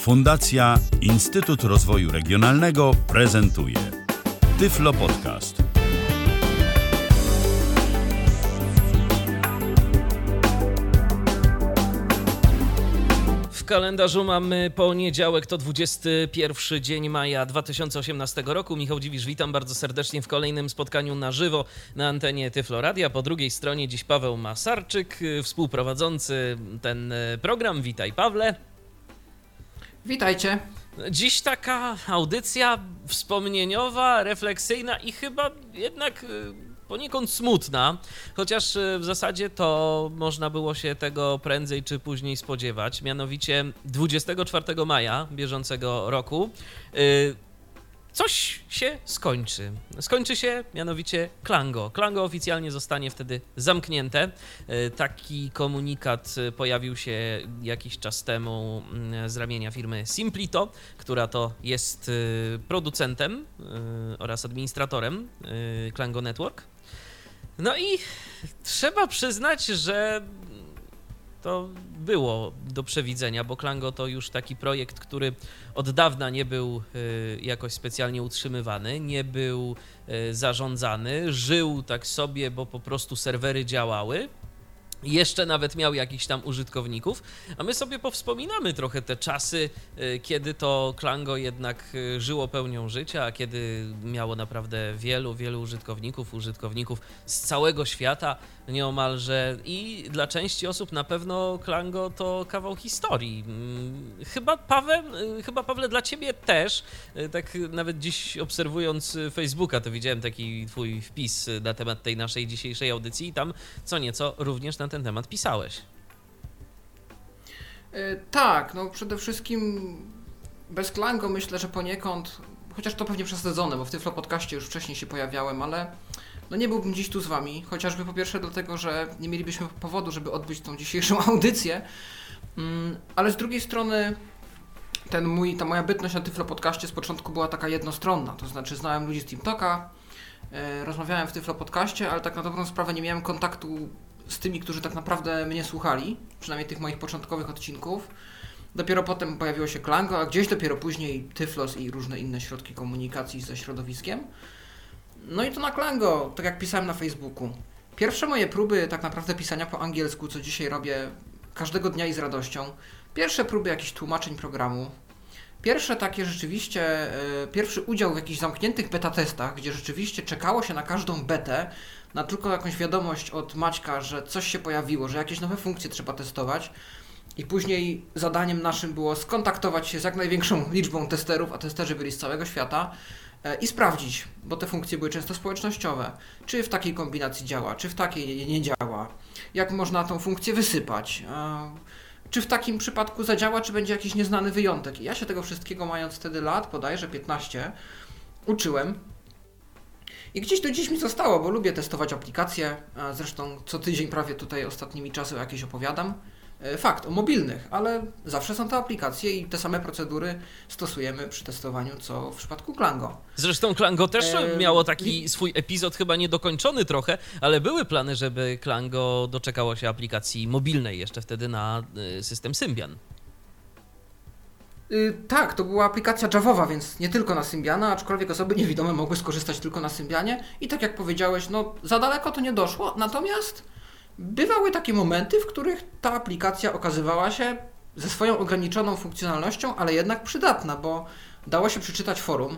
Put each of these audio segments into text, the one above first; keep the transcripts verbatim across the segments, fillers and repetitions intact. Fundacja Instytut Rozwoju Regionalnego prezentuje Tyflo Podcast. W kalendarzu mamy poniedziałek, to dwudziesty pierwszy dzień maja dwa tysiące osiemnastego roku. Michał Dziwisz, witam bardzo serdecznie w kolejnym spotkaniu na żywo na antenie Tyflo Radia. Po drugiej stronie dziś Paweł Masarczyk, współprowadzący ten program. Witaj, Pawle. Witajcie. Dziś taka audycja wspomnieniowa, refleksyjna i chyba jednak poniekąd smutna, chociaż w zasadzie to można było się tego prędzej czy później spodziewać. Mianowicie dwudziestego czwartego maja bieżącego roku yy, coś się skończy. Skończy się mianowicie Klango. Klango oficjalnie zostanie wtedy zamknięte. Yy, taki komunikat pojawił się jakiś czas temu z ramienia firmy Simplito, która to jest producentem yy, oraz administratorem yy, Klango Network. No i trzeba przyznać, że to było do przewidzenia, bo Klango to już taki projekt, który od dawna nie był jakoś specjalnie utrzymywany, nie był zarządzany, żył tak sobie, bo po prostu serwery działały. Jeszcze nawet miał jakichś tam użytkowników, a my sobie powspominamy trochę te czasy, kiedy to Klango jednak żyło pełnią życia, a kiedy miało naprawdę wielu, wielu użytkowników, użytkowników z całego świata nieomalże, i dla części osób na pewno Klango to kawał historii. Chyba, Paweł, chyba Pawle, dla ciebie też, tak nawet dziś obserwując Facebooka, to widziałem taki twój wpis na temat tej naszej dzisiejszej audycji i tam co nieco również na ten temat pisałeś. Yy, tak, no przede wszystkim bez Klango myślę, że poniekąd, chociaż to pewnie przesadzone, bo w Tyflo Podcaście już wcześniej się pojawiałem, ale no nie byłbym dziś tu z wami, chociażby po pierwsze dlatego, że nie mielibyśmy powodu, żeby odbyć tą dzisiejszą audycję, yy, ale z drugiej strony ten mój, ta moja bytność na Tyflo Podcaście z początku była taka jednostronna, to znaczy znałem ludzi z TeamTalka, yy, rozmawiałem w Tyflo Podcaście, ale tak na dobrą sprawę nie miałem kontaktu z tymi, którzy tak naprawdę mnie słuchali, przynajmniej tych moich początkowych odcinków. Dopiero potem pojawiło się Klango, a gdzieś dopiero później Tyflos i różne inne środki komunikacji ze środowiskiem. No i to na Klango, tak jak pisałem na Facebooku. Pierwsze moje próby tak naprawdę pisania po angielsku, co dzisiaj robię każdego dnia i z radością. Pierwsze próby jakichś tłumaczeń programu. Pierwsze takie rzeczywiście, yy, pierwszy udział w jakichś zamkniętych beta testach, gdzie rzeczywiście czekało się na każdą betę, na tylko jakąś wiadomość od Maćka, że coś się pojawiło, że jakieś nowe funkcje trzeba testować, i później zadaniem naszym było skontaktować się z jak największą liczbą testerów, a testerzy byli z całego świata, yy, i sprawdzić, bo te funkcje były często społecznościowe, czy w takiej kombinacji działa, czy w takiej nie, nie działa, jak można tą funkcję wysypać. Yy. Czy w takim przypadku zadziała, czy będzie jakiś nieznany wyjątek. I ja się tego wszystkiego, mając wtedy lat, bodajże piętnaście, uczyłem. I gdzieś do dziś mi zostało, bo lubię testować aplikacje. Zresztą co tydzień prawie tutaj ostatnimi czasy jakieś opowiadam. Fakt, o mobilnych, ale zawsze są to aplikacje i te same procedury stosujemy przy testowaniu, co w przypadku Klango. Zresztą Klango też e... miało taki swój epizod chyba niedokończony trochę, ale były plany, żeby Klango doczekało się aplikacji mobilnej jeszcze wtedy na system Symbian. Yy, tak, to była aplikacja Javowa, więc nie tylko na Symbiana, aczkolwiek osoby niewidome mogły skorzystać tylko na Symbianie i tak jak powiedziałeś, no za daleko to nie doszło, natomiast bywały takie momenty, w których ta aplikacja okazywała się ze swoją ograniczoną funkcjonalnością, ale jednak przydatna, bo dało się przeczytać forum,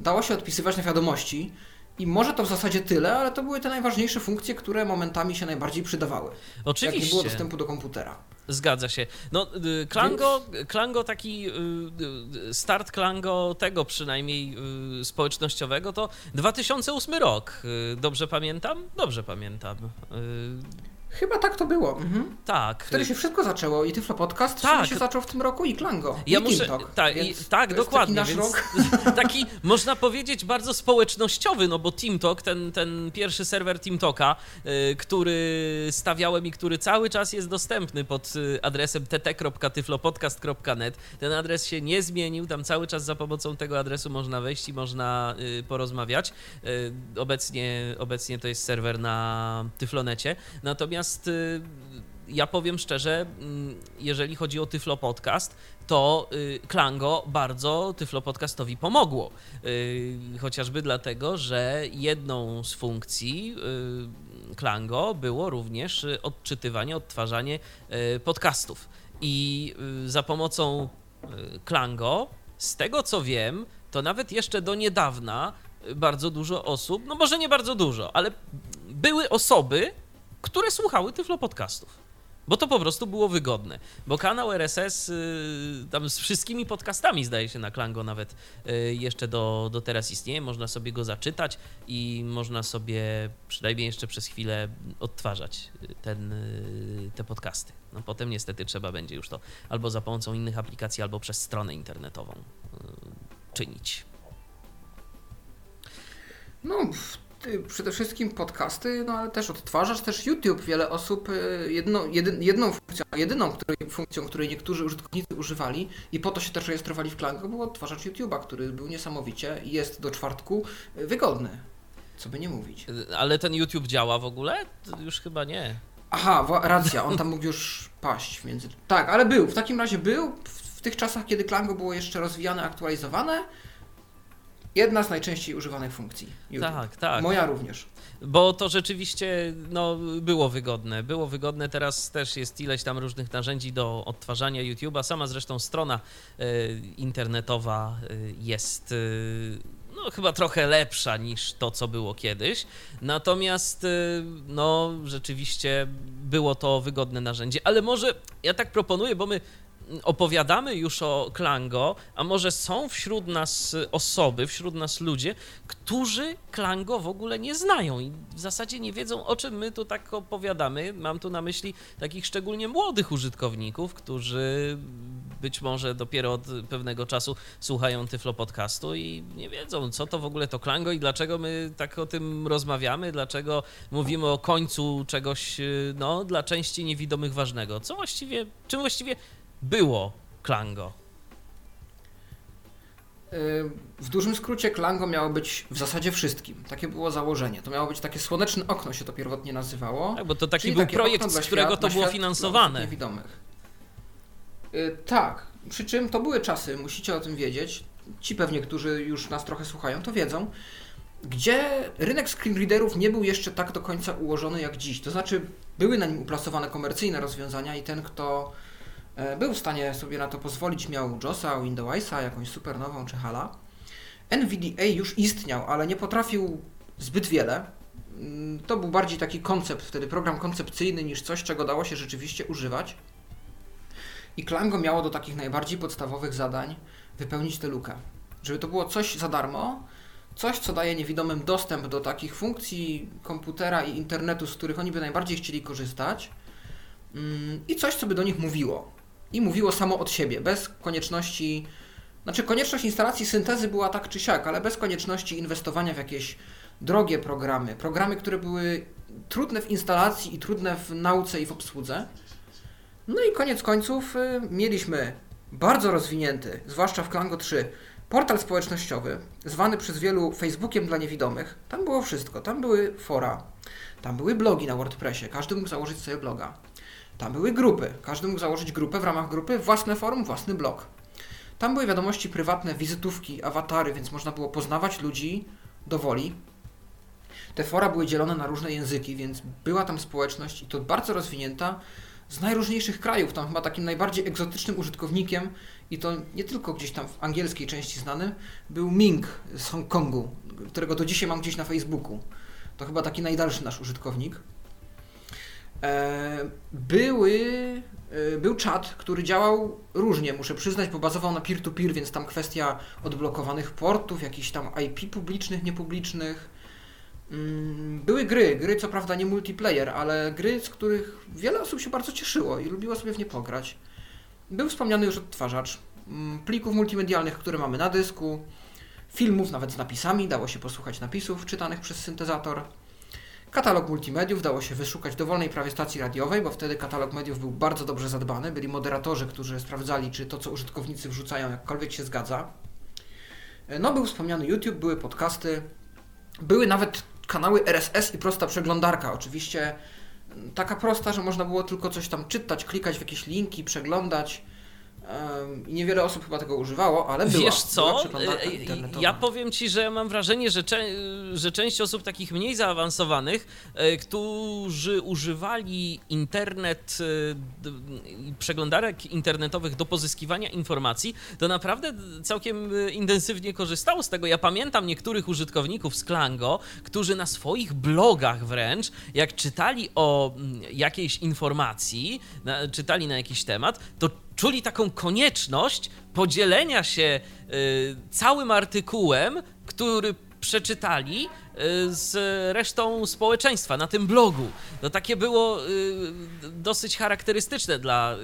dało się odpisywać na wiadomości i może to w zasadzie tyle, ale to były te najważniejsze funkcje, które momentami się najbardziej przydawały. Oczywiście. Jak nie było dostępu do komputera. Zgadza się. No, Klango, Klango taki start Klango tego przynajmniej społecznościowego to dwa tysiące ósmy rok. Dobrze pamiętam? Dobrze pamiętam. Chyba tak to było. Mhm. Tak. Wtedy się wszystko zaczęło i Tyflo Podcast tak. się zaczął w tym roku i Klango, ja i muszę, TeamTalk. Ta, i, tak, dokładnie. Taki, więc rok. Taki, można powiedzieć, bardzo społecznościowy, no bo TeamTalk, ten, ten pierwszy serwer TeamTalka, y, który stawiałem i który cały czas jest dostępny pod adresem t t kropka tyflopodcast kropka net. Ten adres się nie zmienił, tam cały czas za pomocą tego adresu można wejść i można y, porozmawiać. Y, obecnie, obecnie to jest serwer na Tyflonecie. Natomiast Natomiast ja powiem szczerze, jeżeli chodzi o Tyflo Podcast, to Klango bardzo Tyflo Podcastowi pomogło. Chociażby dlatego, że jedną z funkcji Klango było również odczytywanie, odtwarzanie podcastów. I za pomocą Klango, z tego co wiem, to nawet jeszcze do niedawna bardzo dużo osób, no może nie bardzo dużo, ale były osoby, które słuchały Tyflo Podcastów. Bo to po prostu było wygodne. Bo kanał R S S y, tam z wszystkimi podcastami, zdaje się, na Klango nawet y, jeszcze do, do teraz istnieje. Można sobie go zaczytać i można sobie przynajmniej jeszcze przez chwilę odtwarzać ten, y, te podcasty. No potem niestety trzeba będzie już to albo za pomocą innych aplikacji, albo przez stronę internetową y, czynić. No... Przede wszystkim podcasty, no ale też odtwarzasz też YouTube. Wiele osób jedno, jedyn, jedną funkcją, jedyną której, funkcją, której niektórzy użytkownicy używali i po to się też rejestrowali w Klango, był odtwarzacz YouTube'a, który był niesamowicie i jest do czwartku wygodny, co by nie mówić. Ale ten YouTube działa w ogóle? Już chyba nie. Aha, racja, on tam mógł już paść. Między... Tak, ale był, w takim razie był, w tych czasach, kiedy Klango było jeszcze rozwijane, aktualizowane, jedna z najczęściej używanych funkcji YouTube. Tak, tak. Moja również. Bo to rzeczywiście no, było wygodne. Było wygodne, teraz też jest ileś tam różnych narzędzi do odtwarzania YouTube'a. Sama zresztą strona y, internetowa y, jest y, no, chyba trochę lepsza niż to, co było kiedyś. Natomiast y, no, rzeczywiście było to wygodne narzędzie. Ale może ja tak proponuję, bo my opowiadamy już o Klango, a może są wśród nas osoby, wśród nas ludzie, którzy Klango w ogóle nie znają i w zasadzie nie wiedzą, o czym my tu tak opowiadamy. Mam tu na myśli takich szczególnie młodych użytkowników, którzy być może dopiero od pewnego czasu słuchają Tyflo Podcastu i nie wiedzą, co to w ogóle to Klango i dlaczego my tak o tym rozmawiamy, dlaczego mówimy o końcu czegoś, no, dla części niewidomych ważnego. Co właściwie, czym właściwie było Klango? W dużym skrócie Klango miało być w zasadzie wszystkim. Takie było założenie. To miało być takie słoneczne okno, się to pierwotnie nazywało. Tak, bo to taki czyli był projekt, z którego świat, to było świat, finansowane. Niewidomych. Tak, przy czym to były czasy, musicie o tym wiedzieć. Ci pewnie, którzy już nas trochę słuchają, to wiedzą. Gdzie rynek screenreaderów nie był jeszcze tak do końca ułożony jak dziś. To znaczy były na nim uplasowane komercyjne rozwiązania i ten, kto był w stanie sobie na to pozwolić, miał JOSa, Windowsa, jakąś supernową czy Hala. N V D A już istniał, ale nie potrafił zbyt wiele. To był bardziej taki koncept, wtedy program koncepcyjny niż coś, czego dało się rzeczywiście używać. I Klango miało do takich najbardziej podstawowych zadań wypełnić tę lukę. Żeby to było coś za darmo, coś, co daje niewidomym dostęp do takich funkcji komputera i internetu, z których oni by najbardziej chcieli korzystać. I coś, co by do nich mówiło. I mówiło samo od siebie, bez konieczności, znaczy konieczność instalacji syntezy była tak czy siak, ale bez konieczności inwestowania w jakieś drogie programy. Programy, które były trudne w instalacji i trudne w nauce i w obsłudze. No i koniec końców y, mieliśmy bardzo rozwinięty, zwłaszcza w Klango trzy, portal społecznościowy, zwany przez wielu Facebookiem dla niewidomych. Tam było wszystko, tam były fora, tam były blogi na WordPressie, każdy mógł założyć sobie bloga. Tam były grupy. Każdy mógł założyć grupę, w ramach grupy własne forum, własny blog. Tam były wiadomości prywatne, wizytówki, awatary, więc można było poznawać ludzi do woli. Te fora były dzielone na różne języki, więc była tam społeczność i to bardzo rozwinięta z najróżniejszych krajów. Tam chyba takim najbardziej egzotycznym użytkownikiem i to nie tylko gdzieś tam w angielskiej części znanym, był Ming z Hongkongu, którego do dzisiaj mam gdzieś na Facebooku. To chyba taki najdalszy nasz użytkownik. Były, był czat, który działał różnie, muszę przyznać, bo bazował na peer-to-peer, więc tam kwestia odblokowanych portów, jakichś tam I P publicznych, niepublicznych. Były gry, gry co prawda nie multiplayer, ale gry, z których wiele osób się bardzo cieszyło i lubiło sobie w nie pograć. Był wspomniany już odtwarzacz plików multimedialnych, które mamy na dysku, filmów nawet z napisami, dało się posłuchać napisów czytanych przez syntezator. Katalog multimediów dało się wyszukać w dowolnej prawie stacji radiowej, bo wtedy katalog mediów był bardzo dobrze zadbany. Byli moderatorzy, którzy sprawdzali, czy to, co użytkownicy wrzucają, jakkolwiek się zgadza. No, był wspomniany YouTube, były podcasty, były nawet kanały R S S i prosta przeglądarka. Oczywiście taka prosta, że można było tylko coś tam czytać, klikać w jakieś linki, przeglądać. I niewiele osób chyba tego używało, ale była. Wiesz co, ja powiem Ci, że mam wrażenie, że, cze- że część osób takich mniej zaawansowanych, którzy używali internet, przeglądarek internetowych do pozyskiwania informacji, to naprawdę całkiem intensywnie korzystało z tego. Ja pamiętam niektórych użytkowników Sklango, którzy na swoich blogach wręcz, jak czytali o jakiejś informacji, na, czytali na jakiś temat, to czuli taką konieczność podzielenia się y, całym artykułem, który przeczytali y, z resztą społeczeństwa na tym blogu. No takie było y, dosyć charakterystyczne dla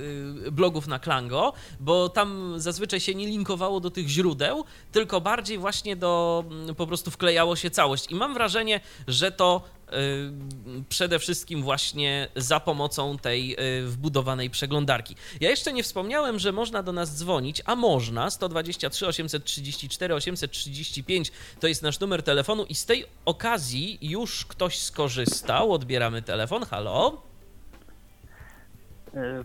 y, blogów na Klango, bo tam zazwyczaj się nie linkowało do tych źródeł, tylko bardziej właśnie do, po prostu wklejało się całość. I mam wrażenie, że to przede wszystkim właśnie za pomocą tej wbudowanej przeglądarki. Ja jeszcze nie wspomniałem, że można do nas dzwonić, a można. jeden dwa trzy, osiem trzy cztery, osiem trzy pięć to jest nasz numer telefonu i z tej okazji już ktoś skorzystał. Odbieramy telefon. Halo?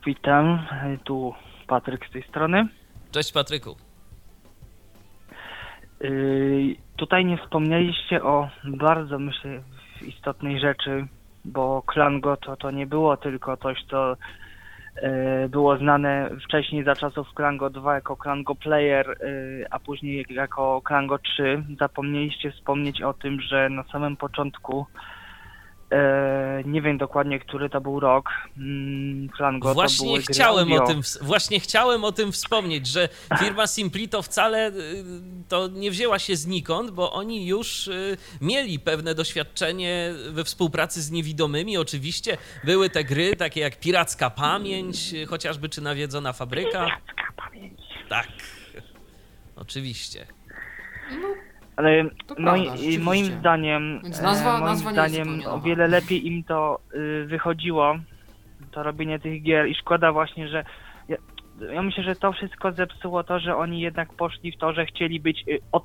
Witam, tu Patryk z tej strony. Cześć Patryku. Yy, tutaj nie wspomnieliście o bardzo, myślę, istotnej rzeczy, bo Klango to, to nie było tylko coś, co y, było znane wcześniej za czasów Klango dwa jako Klango Player, y, a później jako Klango trzy. Zapomnieliście wspomnieć o tym, że na samym początku, y, nie wiem dokładnie, który to był rok, y, Klango właśnie to były chciałem gry o tym, Właśnie chciałem o tym wspomnieć, że firma Simplito wcale y, to nie wzięła się znikąd, bo oni już y, mieli pewne doświadczenie we współpracy z niewidomymi. Oczywiście były te gry takie jak Piracka Pamięć, y, chociażby, czy Nawiedzona Fabryka. Piracka Pamięć. Tak, oczywiście. No, ale to prawda, moi, oczywiście. moim zdaniem, nazwa, e, moim nazwa zdaniem o wiele lepiej im to y, wychodziło, to robienie tych gier i szkoda właśnie, że ja, Ja myślę, że to wszystko zepsuło to, że oni jednak poszli w to, że chcieli być od,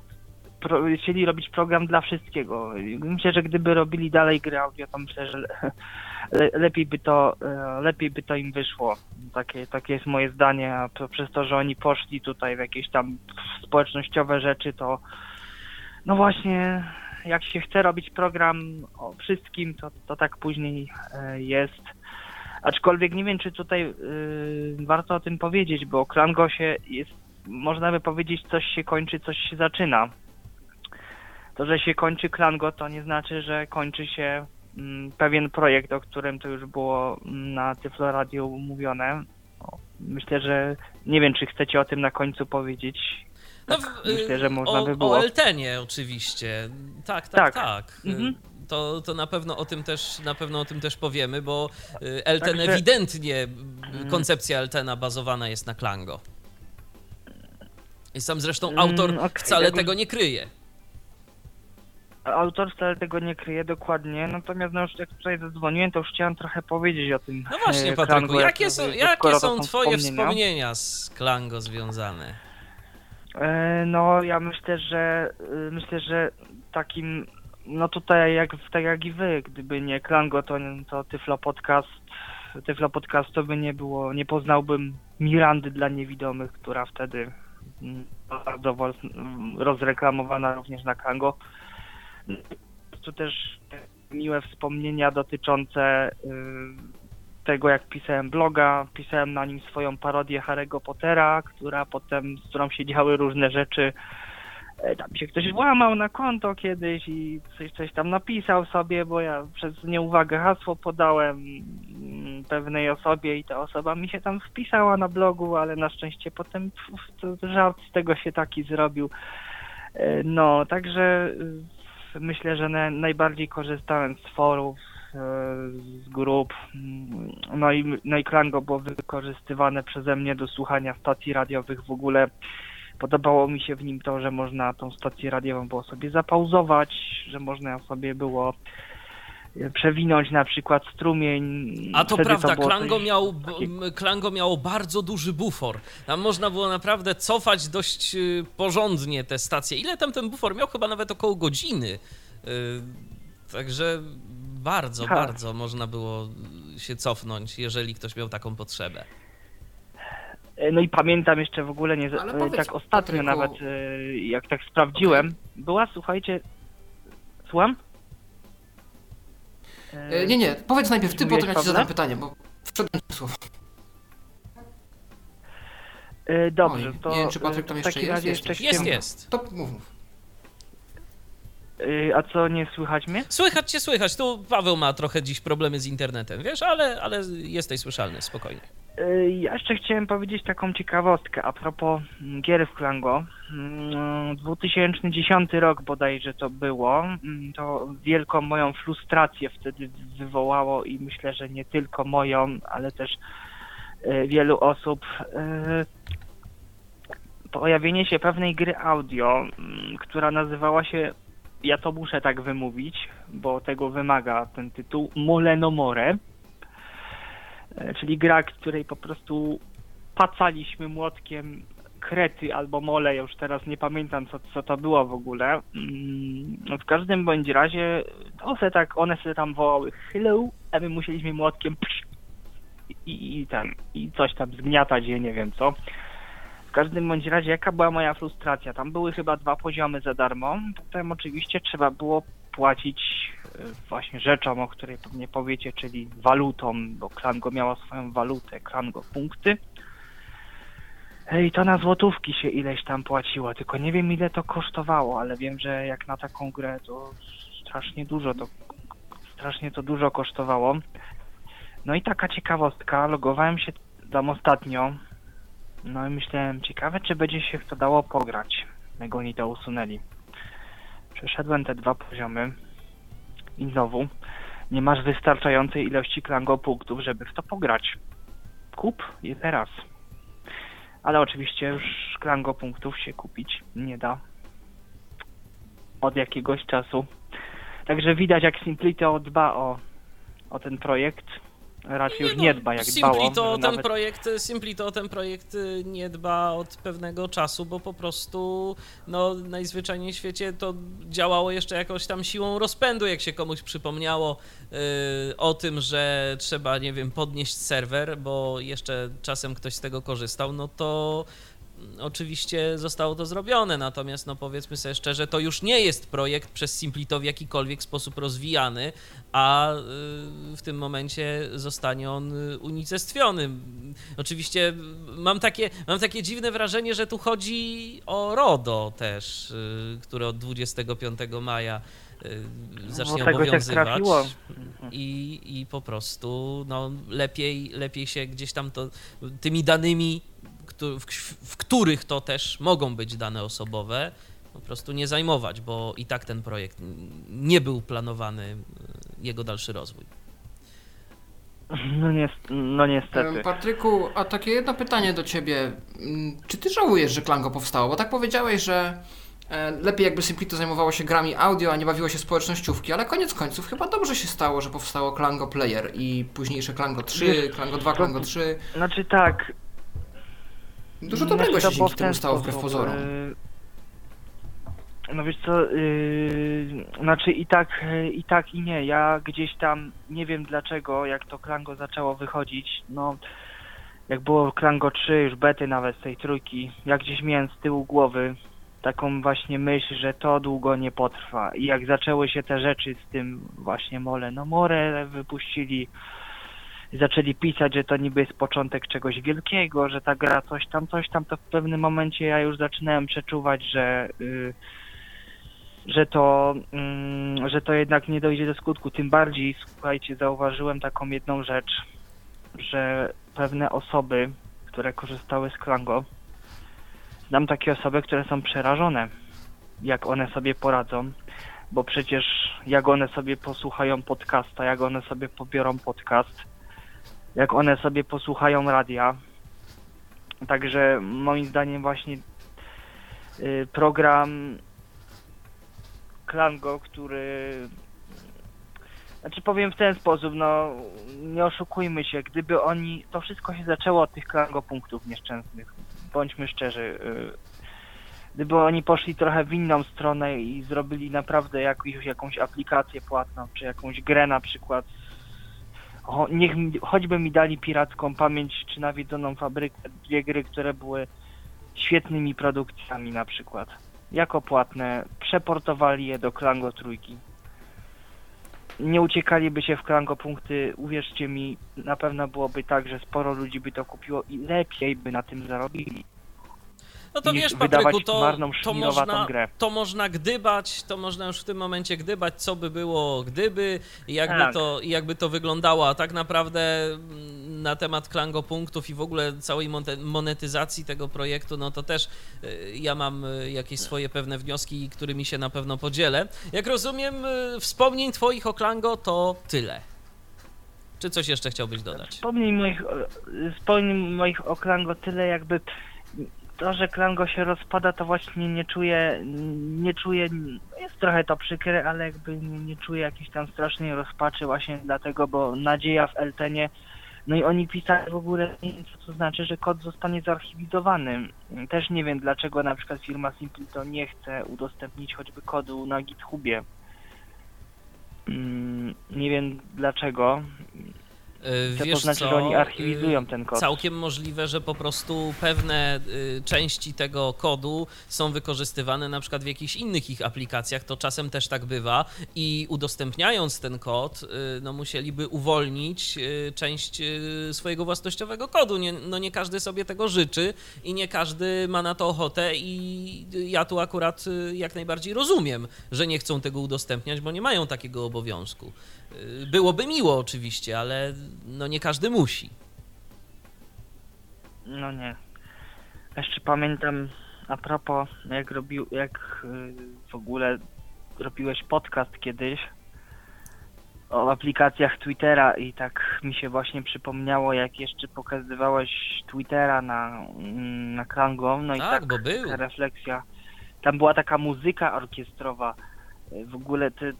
pro, chcieli robić program dla wszystkiego. Myślę, że gdyby robili dalej gry audio, to myślę, że le, lepiej by to lepiej by to im wyszło. Takie, takie jest moje zdanie, a to przez to, że oni poszli tutaj w jakieś tam społecznościowe rzeczy, to no właśnie jak się chce robić program o wszystkim, to, to tak później jest. Aczkolwiek nie wiem, czy tutaj yy, warto o tym powiedzieć, bo Klango się jest, można by powiedzieć, coś się kończy, coś się zaczyna. To, że się kończy Klango, to nie znaczy, że kończy się yy, pewien projekt, o którym to już było na Tyflo Radio mówione. Myślę, że nie wiem, czy chcecie o tym na końcu powiedzieć. Tak, no w, myślę, że można o, by było. O Eltenie oczywiście. Tak, tak, tak. tak. Mhm. To, to na pewno o tym też na pewno o tym też powiemy, bo Elten Także... ewidentnie, koncepcja Eltena bazowana jest na Klango. I sam zresztą autor mm, okay, wcale tego... tego nie kryje. Autor wcale tego nie kryje, dokładnie. Natomiast no, jak tutaj zadzwoniłem, to już chciałem trochę powiedzieć o tym. No właśnie, Patryku, Klango, jakie są, jakie są, są twoje wspomnienia? wspomnienia z Klango związane? No ja myślę, że myślę, że takim No tutaj, jak, tak jak i wy, gdyby nie Klango, to, to Tyflo Podcast, Tyflo Podcast to by nie było, nie poznałbym Mirandy dla niewidomych, która wtedy była bardzo rozreklamowana również na Klango. Tu też miłe wspomnienia dotyczące tego, jak pisałem bloga, pisałem na nim swoją parodię Harry'ego Pottera, która potem, z którą się działy różne rzeczy. Tam się ktoś włamał na konto kiedyś i coś, coś tam napisał sobie, bo ja przez nieuwagę hasło podałem pewnej osobie i ta osoba mi się tam wpisała na blogu, ale na szczęście potem żart z tego się taki zrobił. No, także myślę, że na, najbardziej korzystałem z forów, z grup, no i, no i Klango było wykorzystywane przeze mnie do słuchania stacji radiowych w ogóle. Podobało mi się w nim to, że można tą stację radiową było sobie zapauzować, że można ją sobie było przewinąć na przykład strumień. A to Wtedy prawda, to Klango, coś... miał, Klango miało bardzo duży bufor. Tam można było naprawdę cofać dość porządnie te stacje. Ile tam ten bufor miał? Chyba nawet około godziny. Także bardzo, ha. bardzo można było się cofnąć, jeżeli ktoś miał taką potrzebę. No i pamiętam jeszcze w ogóle, nie, powiedz, tak ostatnio Patryku... nawet, jak tak sprawdziłem, okay. była, słuchajcie, słucham? E, nie, nie, powiedz najpierw ty, potem ja ci zadam pytanie, bo wszedłem ci słowo. E, dobrze, Oj, to... Nie wiem, czy Patryk tam jeszcze jest? Jeszcze jest, jest. jest. To mów, mów. A co, nie słychać mnie? Słychać cię, słychać. Tu Paweł ma trochę dziś problemy z internetem, wiesz, ale, ale jesteś słyszalny, spokojnie. Ja jeszcze chciałem powiedzieć taką ciekawostkę a propos gier w Klango. dwa tysiące dziesiąty rok bodajże to było. To wielką moją frustrację wtedy wywołało i myślę, że nie tylko moją, ale też wielu osób. Pojawienie się pewnej gry audio, która nazywała się... Ja to muszę tak wymówić, bo tego wymaga ten tytuł, Mole no More, czyli gra, której po prostu pacaliśmy młotkiem krety albo mole, ja już teraz nie pamiętam co, co to było w ogóle. No w każdym bądź razie to se tak, one sobie tam wołały hello, a my musieliśmy młotkiem psz, i, i, tam, i coś tam zgniatać, ja nie wiem co. W każdym bądź razie, jaka była moja frustracja? Tam były chyba dwa poziomy za darmo. Potem oczywiście trzeba było płacić właśnie rzeczom, o której pewnie powiecie, czyli walutą, bo Klango miała swoją walutę, Klango punkty. I to na złotówki się ileś tam płaciło, tylko nie wiem ile to kosztowało, ale wiem, że jak na taką grę to strasznie dużo to, strasznie to dużo kosztowało. No i taka ciekawostka, logowałem się tam ostatnio. No i myślałem, ciekawe, czy będzie się to dało pograć, jak oni to usunęli. Przeszedłem te dwa poziomy i znowu nie masz wystarczającej ilości Klango punktów, żeby w to pograć. Kup je teraz. Ale oczywiście już Klango punktów się kupić nie da od jakiegoś czasu. Także widać, jak Simplito dba o, o ten projekt. Raczej już nie dba, jak Simplito dbało. O ten nawet... projekt, Simplito o ten projekt nie dba od pewnego czasu, bo po prostu no, najzwyczajniej w świecie to działało jeszcze jakoś tam siłą rozpędu, jak się komuś przypomniało yy, o tym, że trzeba, nie wiem, podnieść serwer, bo jeszcze czasem ktoś z tego korzystał, no to oczywiście zostało to zrobione, natomiast no powiedzmy sobie szczerze, to już nie jest projekt przez Simplito w jakikolwiek sposób rozwijany, a w tym momencie zostanie on unicestwiony. Oczywiście mam takie, mam takie dziwne wrażenie, że tu chodzi o RODO też, które od dwudziestego piątego maja zacznie no, obowiązywać i, i po prostu no, lepiej, lepiej się gdzieś tam to, tymi danymi, w których to też mogą być dane osobowe, po prostu nie zajmować, bo i tak ten projekt nie był planowany, jego dalszy rozwój. No, ni- no niestety. Patryku, a takie jedno pytanie do ciebie. Czy ty żałujesz, że Klango powstało? Bo tak powiedziałeś, że lepiej jakby Simplito zajmowało się grami audio, a nie bawiło się społecznościówki, ale koniec końców chyba dobrze się stało, że powstało Klango Player i późniejsze Klango trzy, Klango dwa, Klango trzy. Znaczy tak... Dużo dobrego no, się dzięki temu stało wbrew pozorom. No wiesz co, yy, znaczy i tak, i tak i nie. Ja gdzieś tam, nie wiem dlaczego, jak to Klango zaczęło wychodzić, no jak było Klango trzy, już bety nawet z tej trójki, ja gdzieś miałem z tyłu głowy taką właśnie myśl, że to długo nie potrwa. I jak zaczęły się te rzeczy z tym właśnie Mole no More wypuścili, zaczęli pisać, że to niby jest początek czegoś wielkiego, że ta gra coś tam, coś tam, to w pewnym momencie ja już zaczynałem przeczuwać, że, yy, że, to, yy, że to jednak nie dojdzie do skutku. Tym bardziej, słuchajcie, zauważyłem taką jedną rzecz, że pewne osoby, które korzystały z Klango, znam takie osoby, które są przerażone, jak one sobie poradzą, bo przecież jak one sobie posłuchają podcasta, jak one sobie pobiorą podcast, jak one sobie posłuchają radia. Także moim zdaniem właśnie program Klango, który... Znaczy powiem w ten sposób, no nie oszukujmy się, gdyby oni... To wszystko się zaczęło od tych Klango punktów nieszczęsnych, bądźmy szczerzy. Gdyby oni poszli trochę w inną stronę i zrobili naprawdę jakąś, jakąś aplikację płatną, czy jakąś grę na przykład, Cho, niech, choćby mi dali piracką pamięć czy nawiedzoną fabrykę, dwie gry, które były świetnymi produkcjami na przykład. Jako płatne, przeportowali je do Klango Trójki. Nie uciekaliby się w Klango punkty, uwierzcie mi, na pewno byłoby tak, że sporo ludzi by to kupiło i lepiej by na tym zarobili. No to wiesz, Papryku, to, to, można, to można gdybać, to można już w tym momencie gdybać, co by było gdyby i jakby, tak. to, jakby to wyglądało, a tak naprawdę na temat Klango punktów i w ogóle całej monetyzacji tego projektu, no to też ja mam jakieś swoje pewne wnioski, którymi się na pewno podzielę. Jak rozumiem, wspomnień twoich o Klango to tyle. Czy coś jeszcze chciałbyś dodać? Wspomnień moich, wspomnień moich o Klango tyle, jakby... To, że Klango się rozpada, to właśnie nie czuję, nie czuję, jest trochę to przykre, ale jakby nie, nie czuję jakiejś tam strasznej rozpaczy właśnie dlatego, bo nadzieja w Eltenie, no i oni pisali w ogóle, nie wiem co to znaczy, że kod zostanie zarchiwizowany. Też nie wiem dlaczego na przykład firma Simpleton nie chce udostępnić choćby kodu na GitHubie. Nie wiem dlaczego. Wiesz to znaczy, co? Że oni archiwizują ten kod. Całkiem możliwe, że po prostu pewne części tego kodu są wykorzystywane na przykład w jakichś innych ich aplikacjach, to czasem też tak bywa i udostępniając ten kod, no musieliby uwolnić część swojego własnościowego kodu. Nie, no nie każdy sobie tego życzy i nie każdy ma na to ochotę i ja tu akurat jak najbardziej rozumiem, że nie chcą tego udostępniać, bo nie mają takiego obowiązku. Byłoby miło oczywiście, ale no nie każdy musi. No nie. Jeszcze pamiętam a propos, jak robił, jak w ogóle robiłeś podcast kiedyś o aplikacjach Twittera i tak mi się właśnie przypomniało, jak jeszcze pokazywałeś Twittera na, na Klango. No i tak, tak bo był. Ta refleksja. Tam była taka muzyka orkiestrowa. W ogóle te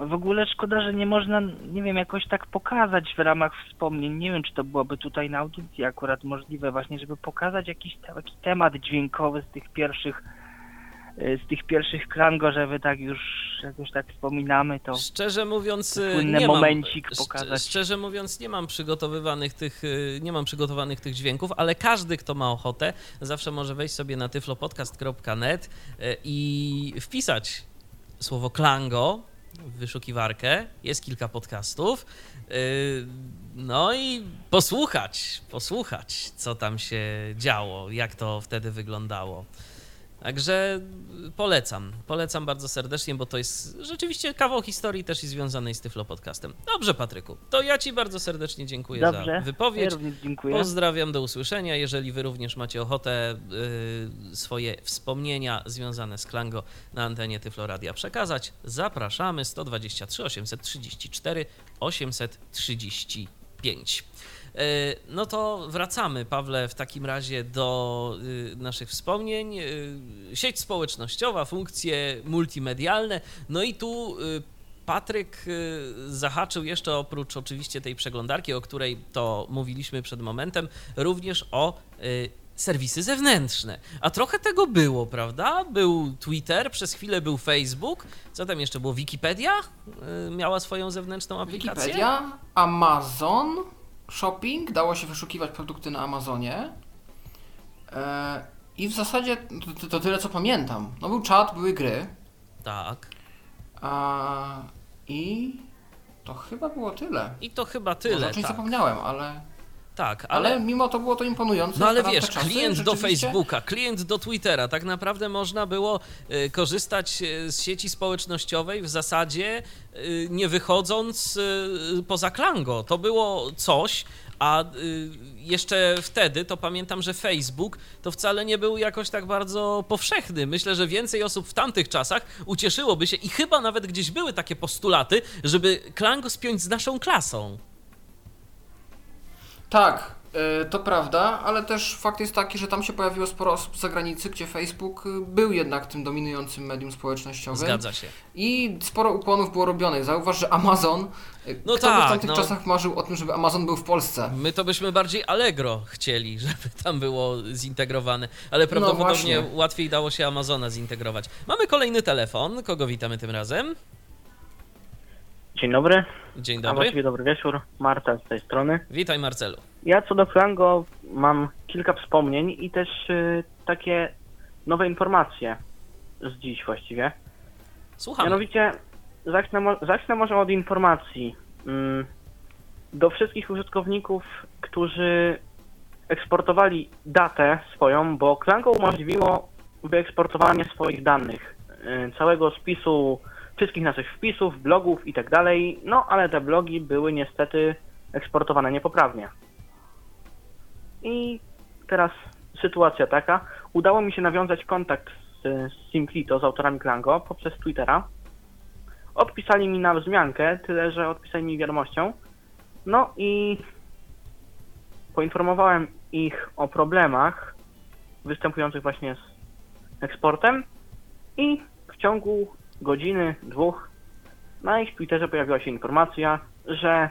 W ogóle szkoda, że nie można, nie wiem, jakoś tak pokazać w ramach wspomnień. Nie wiem, czy to byłoby tutaj na audycji akurat możliwe właśnie, żeby pokazać jakiś taki temat dźwiękowy z tych pierwszych z tych pierwszych Klango, że wy tak już jakoś tak wspominamy, to szczerze mówiąc nie mam, pokazać. Szczerze mówiąc nie mam przygotowywanych tych nie mam przygotowanych tych dźwięków, ale każdy, kto ma ochotę, zawsze może wejść sobie na tyflopodcast kropka net i wpisać słowo Klango w wyszukiwarkę, jest kilka podcastów, no i posłuchać, posłuchać, co tam się działo, jak to wtedy wyglądało. Także polecam, polecam bardzo serdecznie, bo to jest rzeczywiście kawał historii też i związanej z Tyflo Podcastem. Dobrze, Patryku, to ja ci bardzo serdecznie dziękuję Dobrze. Za wypowiedź. Ja również dziękuję. Pozdrawiam, do usłyszenia. Jeżeli wy również macie ochotę yy, swoje wspomnienia związane z Klango na antenie Tyflo Radia przekazać, zapraszamy jeden dwa trzy, osiem trzy cztery, osiem trzy pięć. No to wracamy, Pawle, w takim razie do naszych wspomnień. Sieć społecznościowa, funkcje multimedialne. No i tu Patryk zahaczył jeszcze, oprócz oczywiście tej przeglądarki, o której to mówiliśmy przed momentem, również o serwisy zewnętrzne. A trochę tego było, prawda? Był Twitter, przez chwilę był Facebook. Co tam jeszcze było? Wikipedia miała swoją zewnętrzną aplikację? Wikipedia, Amazon... Shopping, dało się wyszukiwać produkty na Amazonie yy, i w zasadzie to, to tyle co pamiętam. No był czat, były gry. Tak. A, I to chyba było tyle. I to chyba tyle, tak. Zapomniałem, ale... Tak, ale... ale mimo to było to imponujące. No ale wiesz, czasy, klient do Facebooka, klient do Twittera, tak naprawdę można było y, korzystać z sieci społecznościowej w zasadzie y, nie wychodząc y, poza Klango. To było coś, a y, jeszcze wtedy to pamiętam, że Facebook to wcale nie był jakoś tak bardzo powszechny. Myślę, że więcej osób w tamtych czasach ucieszyłoby się i chyba nawet gdzieś były takie postulaty, żeby Klango spiąć z naszą klasą. Tak, to prawda, ale też fakt jest taki, że tam się pojawiło sporo osób z zagranicy, gdzie Facebook był jednak tym dominującym medium społecznościowym. Zgadza się. I sporo ukłonów było robionych. Zauważ, że Amazon, no kto tak, by w tamtych no. czasach marzył o tym, żeby Amazon był w Polsce? My to byśmy bardziej Allegro chcieli, żeby tam było zintegrowane, ale prawdopodobnie no łatwiej dało się Amazona zintegrować. Mamy kolejny telefon. Kogo witamy tym razem? Dzień dobry. Dzień dobry. A właściwie dobry wieczór. Marta z tej strony. Witaj, Marcelu. Ja co do Flango mam kilka wspomnień i też y, takie nowe informacje z dziś właściwie. Słucham. Mianowicie zacznę, zacznę może od informacji do wszystkich użytkowników, którzy eksportowali datę swoją, bo Flango umożliwiło wyeksportowanie swoich danych, całego spisu, wszystkich naszych wpisów, blogów i tak dalej, no ale te blogi były niestety eksportowane niepoprawnie. I teraz sytuacja taka, udało mi się nawiązać kontakt z, z Simplito, z autorami Klango, poprzez Twittera. Odpisali mi na wzmiankę, tyle że odpisali mi wiadomością, no i poinformowałem ich o problemach występujących właśnie z eksportem i w ciągu godziny, dwóch na ich Twitterze pojawiła się informacja, że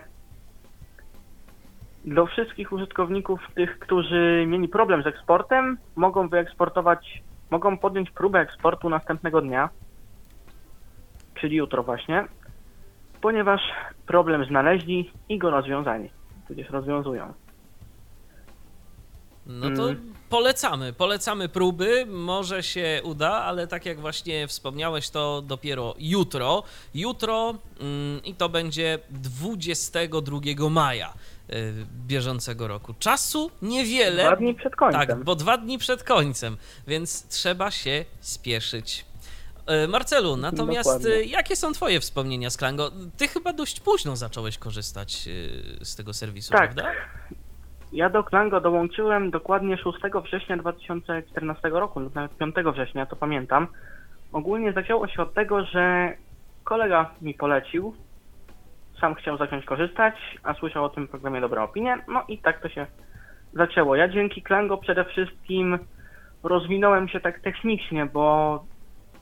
do wszystkich użytkowników, tych, którzy mieli problem z eksportem, mogą wyeksportować, mogą podjąć próbę eksportu następnego dnia, czyli jutro właśnie, ponieważ problem znaleźli i go rozwiązali, tudzież rozwiązują. No to polecamy, polecamy próby, może się uda, ale tak jak właśnie wspomniałeś, to dopiero jutro. Jutro i to będzie dwudziestego drugiego maja bieżącego roku. Czasu niewiele. Dwa dni przed końcem. Tak, bo dwa dni przed końcem, więc trzeba się spieszyć. Marcelu, natomiast dokładnie, jakie są twoje wspomnienia z Klango? Ty chyba dość późno zacząłeś korzystać z tego serwisu, tak, prawda? Ja do Klango dołączyłem dokładnie szóstego września dwa tysiące czternastego roku, lub nawet piątego września, to pamiętam. Ogólnie zaczęło się od tego, że kolega mi polecił, sam chciał zacząć korzystać, a słyszał o tym programie dobre opinie, no i tak to się zaczęło. Ja dzięki Klango przede wszystkim rozwinąłem się tak technicznie, bo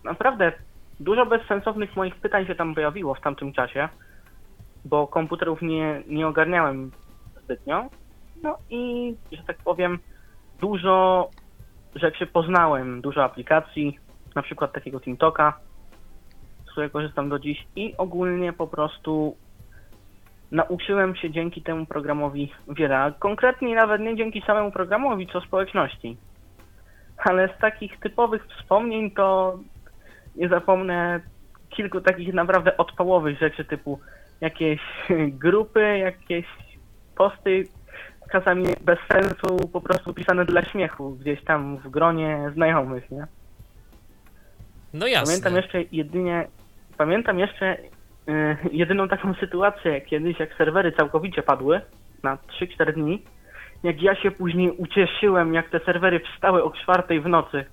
naprawdę dużo bezsensownych moich pytań się tam pojawiło w tamtym czasie, bo komputerów nie, nie ogarniałem zbytnio. No i, że tak powiem, dużo rzeczy poznałem, dużo aplikacji, na przykład takiego TeamTalka, z którego korzystam do dziś i ogólnie po prostu nauczyłem się dzięki temu programowi wiele, a konkretnie nawet nie dzięki samemu programowi, co społeczności. Ale z takich typowych wspomnień to nie zapomnę kilku takich naprawdę odpałowych rzeczy typu jakieś grupy, jakieś posty, czasami bez sensu, po prostu pisane dla śmiechu, gdzieś tam w gronie znajomych, nie? No jasne. Pamiętam jeszcze jedynie, pamiętam jeszcze yy, jedyną taką sytuację kiedyś, jak serwery całkowicie padły na trzy cztery dni, jak ja się później ucieszyłem, jak te serwery wstały o czwartej w nocy.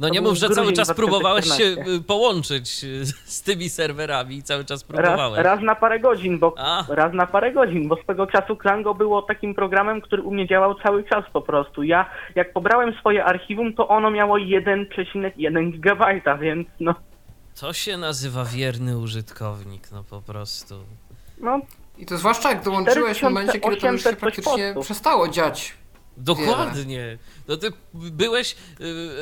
No to nie mów, że cały czas próbowałeś się połączyć z tymi serwerami i cały czas próbowałeś. Raz, raz na parę godzin, bo A. raz na parę godzin, bo swego czasu Klango było takim programem, który u mnie działał cały czas po prostu. Ja jak pobrałem swoje archiwum, to ono miało jeden przecinek jeden gigabajta, więc no. To się nazywa wierny użytkownik, no po prostu. No. I to zwłaszcza jak dołączyłeś w momencie, kiedy to już się praktycznie przestało dziać. Dokładnie. No ty byłeś,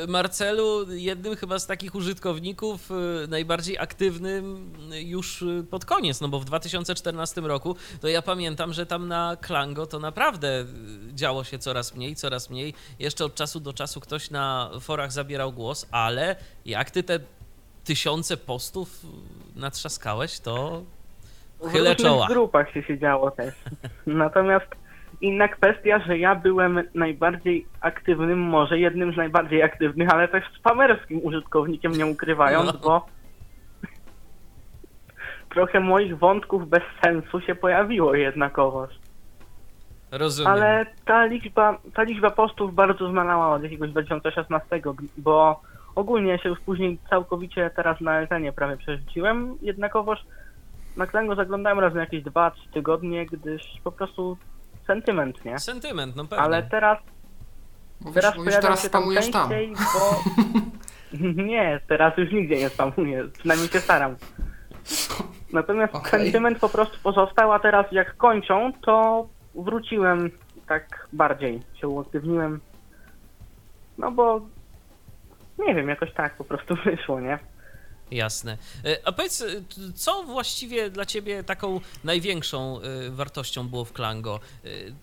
Marcelu, jednym chyba z takich użytkowników najbardziej aktywnym już pod koniec, no bo w dwa tysiące czternastym roku, to ja pamiętam, że tam na Klango to naprawdę działo się coraz mniej, coraz mniej. Jeszcze od czasu do czasu ktoś na forach zabierał głos, ale jak ty te tysiące postów natrzaskałeś, to chylę czoła. W grupach się siedziało też. Natomiast inna kwestia, że ja byłem najbardziej aktywnym, może jednym z najbardziej aktywnych, ale też spamerskim użytkownikiem, nie ukrywając, no. Bo trochę moich wątków bez sensu się pojawiło jednakowoż. Rozumiem. Ale ta liczba, ta liczba postów bardzo zmalała od jakiegoś dwa tysiące szesnastego, bo ogólnie się już później całkowicie teraz na L T N prawie przerzuciłem, jednakowoż na Klango zaglądałem raz na jakieś dwa trzy tygodnie, gdyż po prostu sentyment, nie? Sentyment, no pewnie. Ale teraz... Mówisz, teraz mówisz, teraz się spamujesz tam częściej, tam. Bo... nie, teraz już nigdzie nie spamuję, przynajmniej się staram. Natomiast okay. Sentyment po prostu pozostał, a teraz jak kończą, to wróciłem tak bardziej, się uaktywniłem. No bo... nie wiem, jakoś tak po prostu wyszło, nie? Jasne. A powiedz, co właściwie dla ciebie taką największą wartością było w Klango?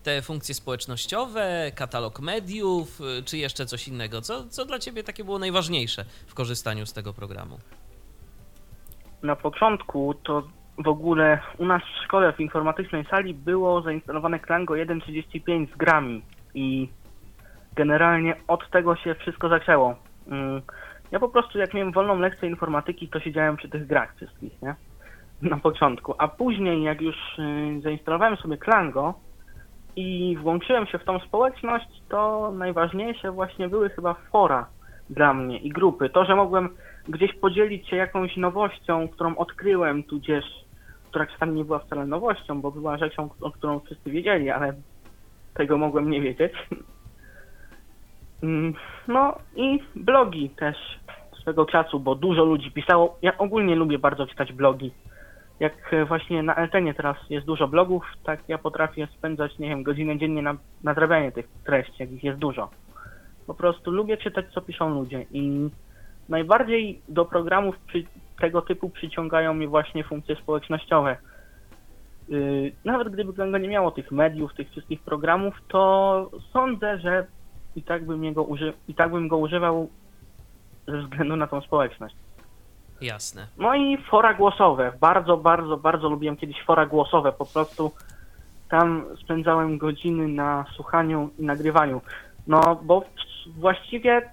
Te funkcje społecznościowe, katalog mediów, czy jeszcze coś innego? Co, co dla ciebie takie było najważniejsze w korzystaniu z tego programu? Na początku to w ogóle u nas w szkole w informatycznej sali było zainstalowane Klango jeden trzydzieści pięć z grami i generalnie od tego się wszystko zaczęło. Ja po prostu jak miałem wolną lekcję informatyki, to siedziałem przy tych grach wszystkich, nie? Na początku. A później jak już zainstalowałem sobie Klango i włączyłem się w tą społeczność, to najważniejsze właśnie były chyba fora dla mnie i grupy. To, że mogłem gdzieś podzielić się jakąś nowością, którą odkryłem, tudzież, która czasami nie była wcale nowością, bo była rzeczą, o którą wszyscy wiedzieli, ale tego mogłem nie wiedzieć. No i blogi też swego czasu, bo dużo ludzi pisało. Ja ogólnie lubię bardzo czytać blogi. Jak właśnie na Eltenie teraz jest dużo blogów, tak ja potrafię spędzać, nie wiem, godzinę dziennie na nadrabianie tych treści, jak ich jest dużo. Po prostu lubię czytać, co piszą ludzie i najbardziej do programów przy, tego typu przyciągają mnie właśnie funkcje społecznościowe. Yy, nawet gdyby Klango nie miało tych mediów, tych wszystkich programów, to sądzę, że i tak bym jego uży- i tak bym go używał ze względu na tą społeczność. Jasne. No i fora głosowe. Bardzo, bardzo, bardzo lubiłem kiedyś fora głosowe. Po prostu tam spędzałem godziny na słuchaniu i nagrywaniu. No bo właściwie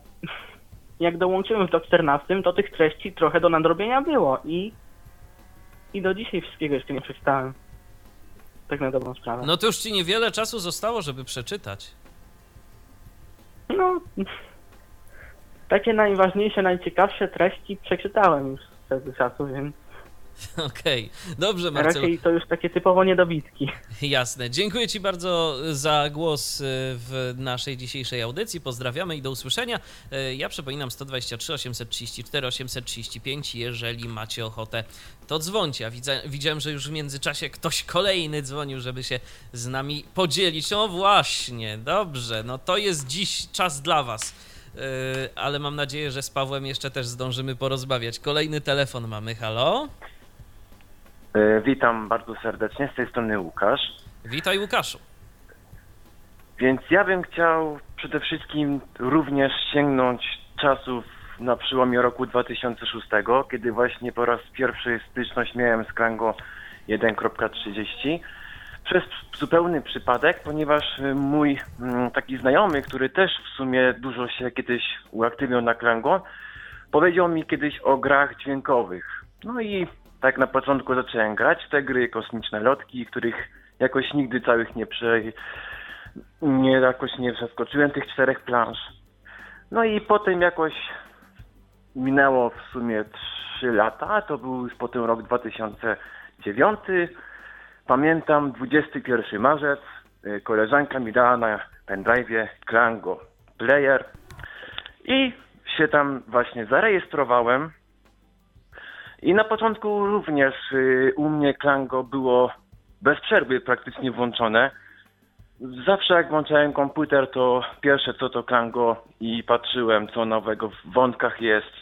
jak dołączyłem w do czternastym, to tych treści trochę do nadrobienia było i, i do dzisiaj wszystkiego jeszcze nie przeczytałem. Tak na dobrą sprawę. No to już ci niewiele czasu zostało, żeby przeczytać. No, takie najważniejsze, najciekawsze treści przeczytałem już z tego czasu, więc... Okej, okay. Dobrze, Marcel. Raczej to już takie typowo niedobitki. Jasne. Dziękuję ci bardzo za głos w naszej dzisiejszej audycji. Pozdrawiamy i do usłyszenia. Ja przypominam sto dwadzieścia trzy, osiemset trzydzieści cztery, osiemset trzydzieści pięć. Jeżeli macie ochotę, to dzwońcie. A widzę, widziałem, że już w międzyczasie ktoś kolejny dzwonił, żeby się z nami podzielić. No właśnie, dobrze. No to jest dziś czas dla was. Ale mam nadzieję, że z Pawłem jeszcze też zdążymy porozmawiać. Kolejny telefon mamy. Halo? Witam bardzo serdecznie, z tej strony Łukasz. Witaj, Łukaszu. Więc ja bym chciał przede wszystkim również sięgnąć czasów na przełomie roku dwa tysiące szóstego, kiedy właśnie po raz pierwszy styczność miałem z Klango jeden trzydzieści. Przez zupełny przypadek, ponieważ mój taki znajomy, który też w sumie dużo się kiedyś uaktywniał na Klango, powiedział mi kiedyś o grach dźwiękowych. No i tak na początku zacząłem grać w te gry, kosmiczne lotki, których jakoś nigdy całych nie prze... nie jakoś nie przeskoczyłem, tych czterech planż. No i potem jakoś minęło w sumie trzy lata, to był potem rok dwa tysiące dziewiąty. Pamiętam dwudziesty pierwszy marzec, koleżanka mi dała na pendrive'ie Klango Player i się tam właśnie zarejestrowałem. I na początku również u mnie Klango było bez przerwy praktycznie włączone. Zawsze jak włączałem komputer, to pierwsze co to Klango i patrzyłem, co nowego w wątkach jest.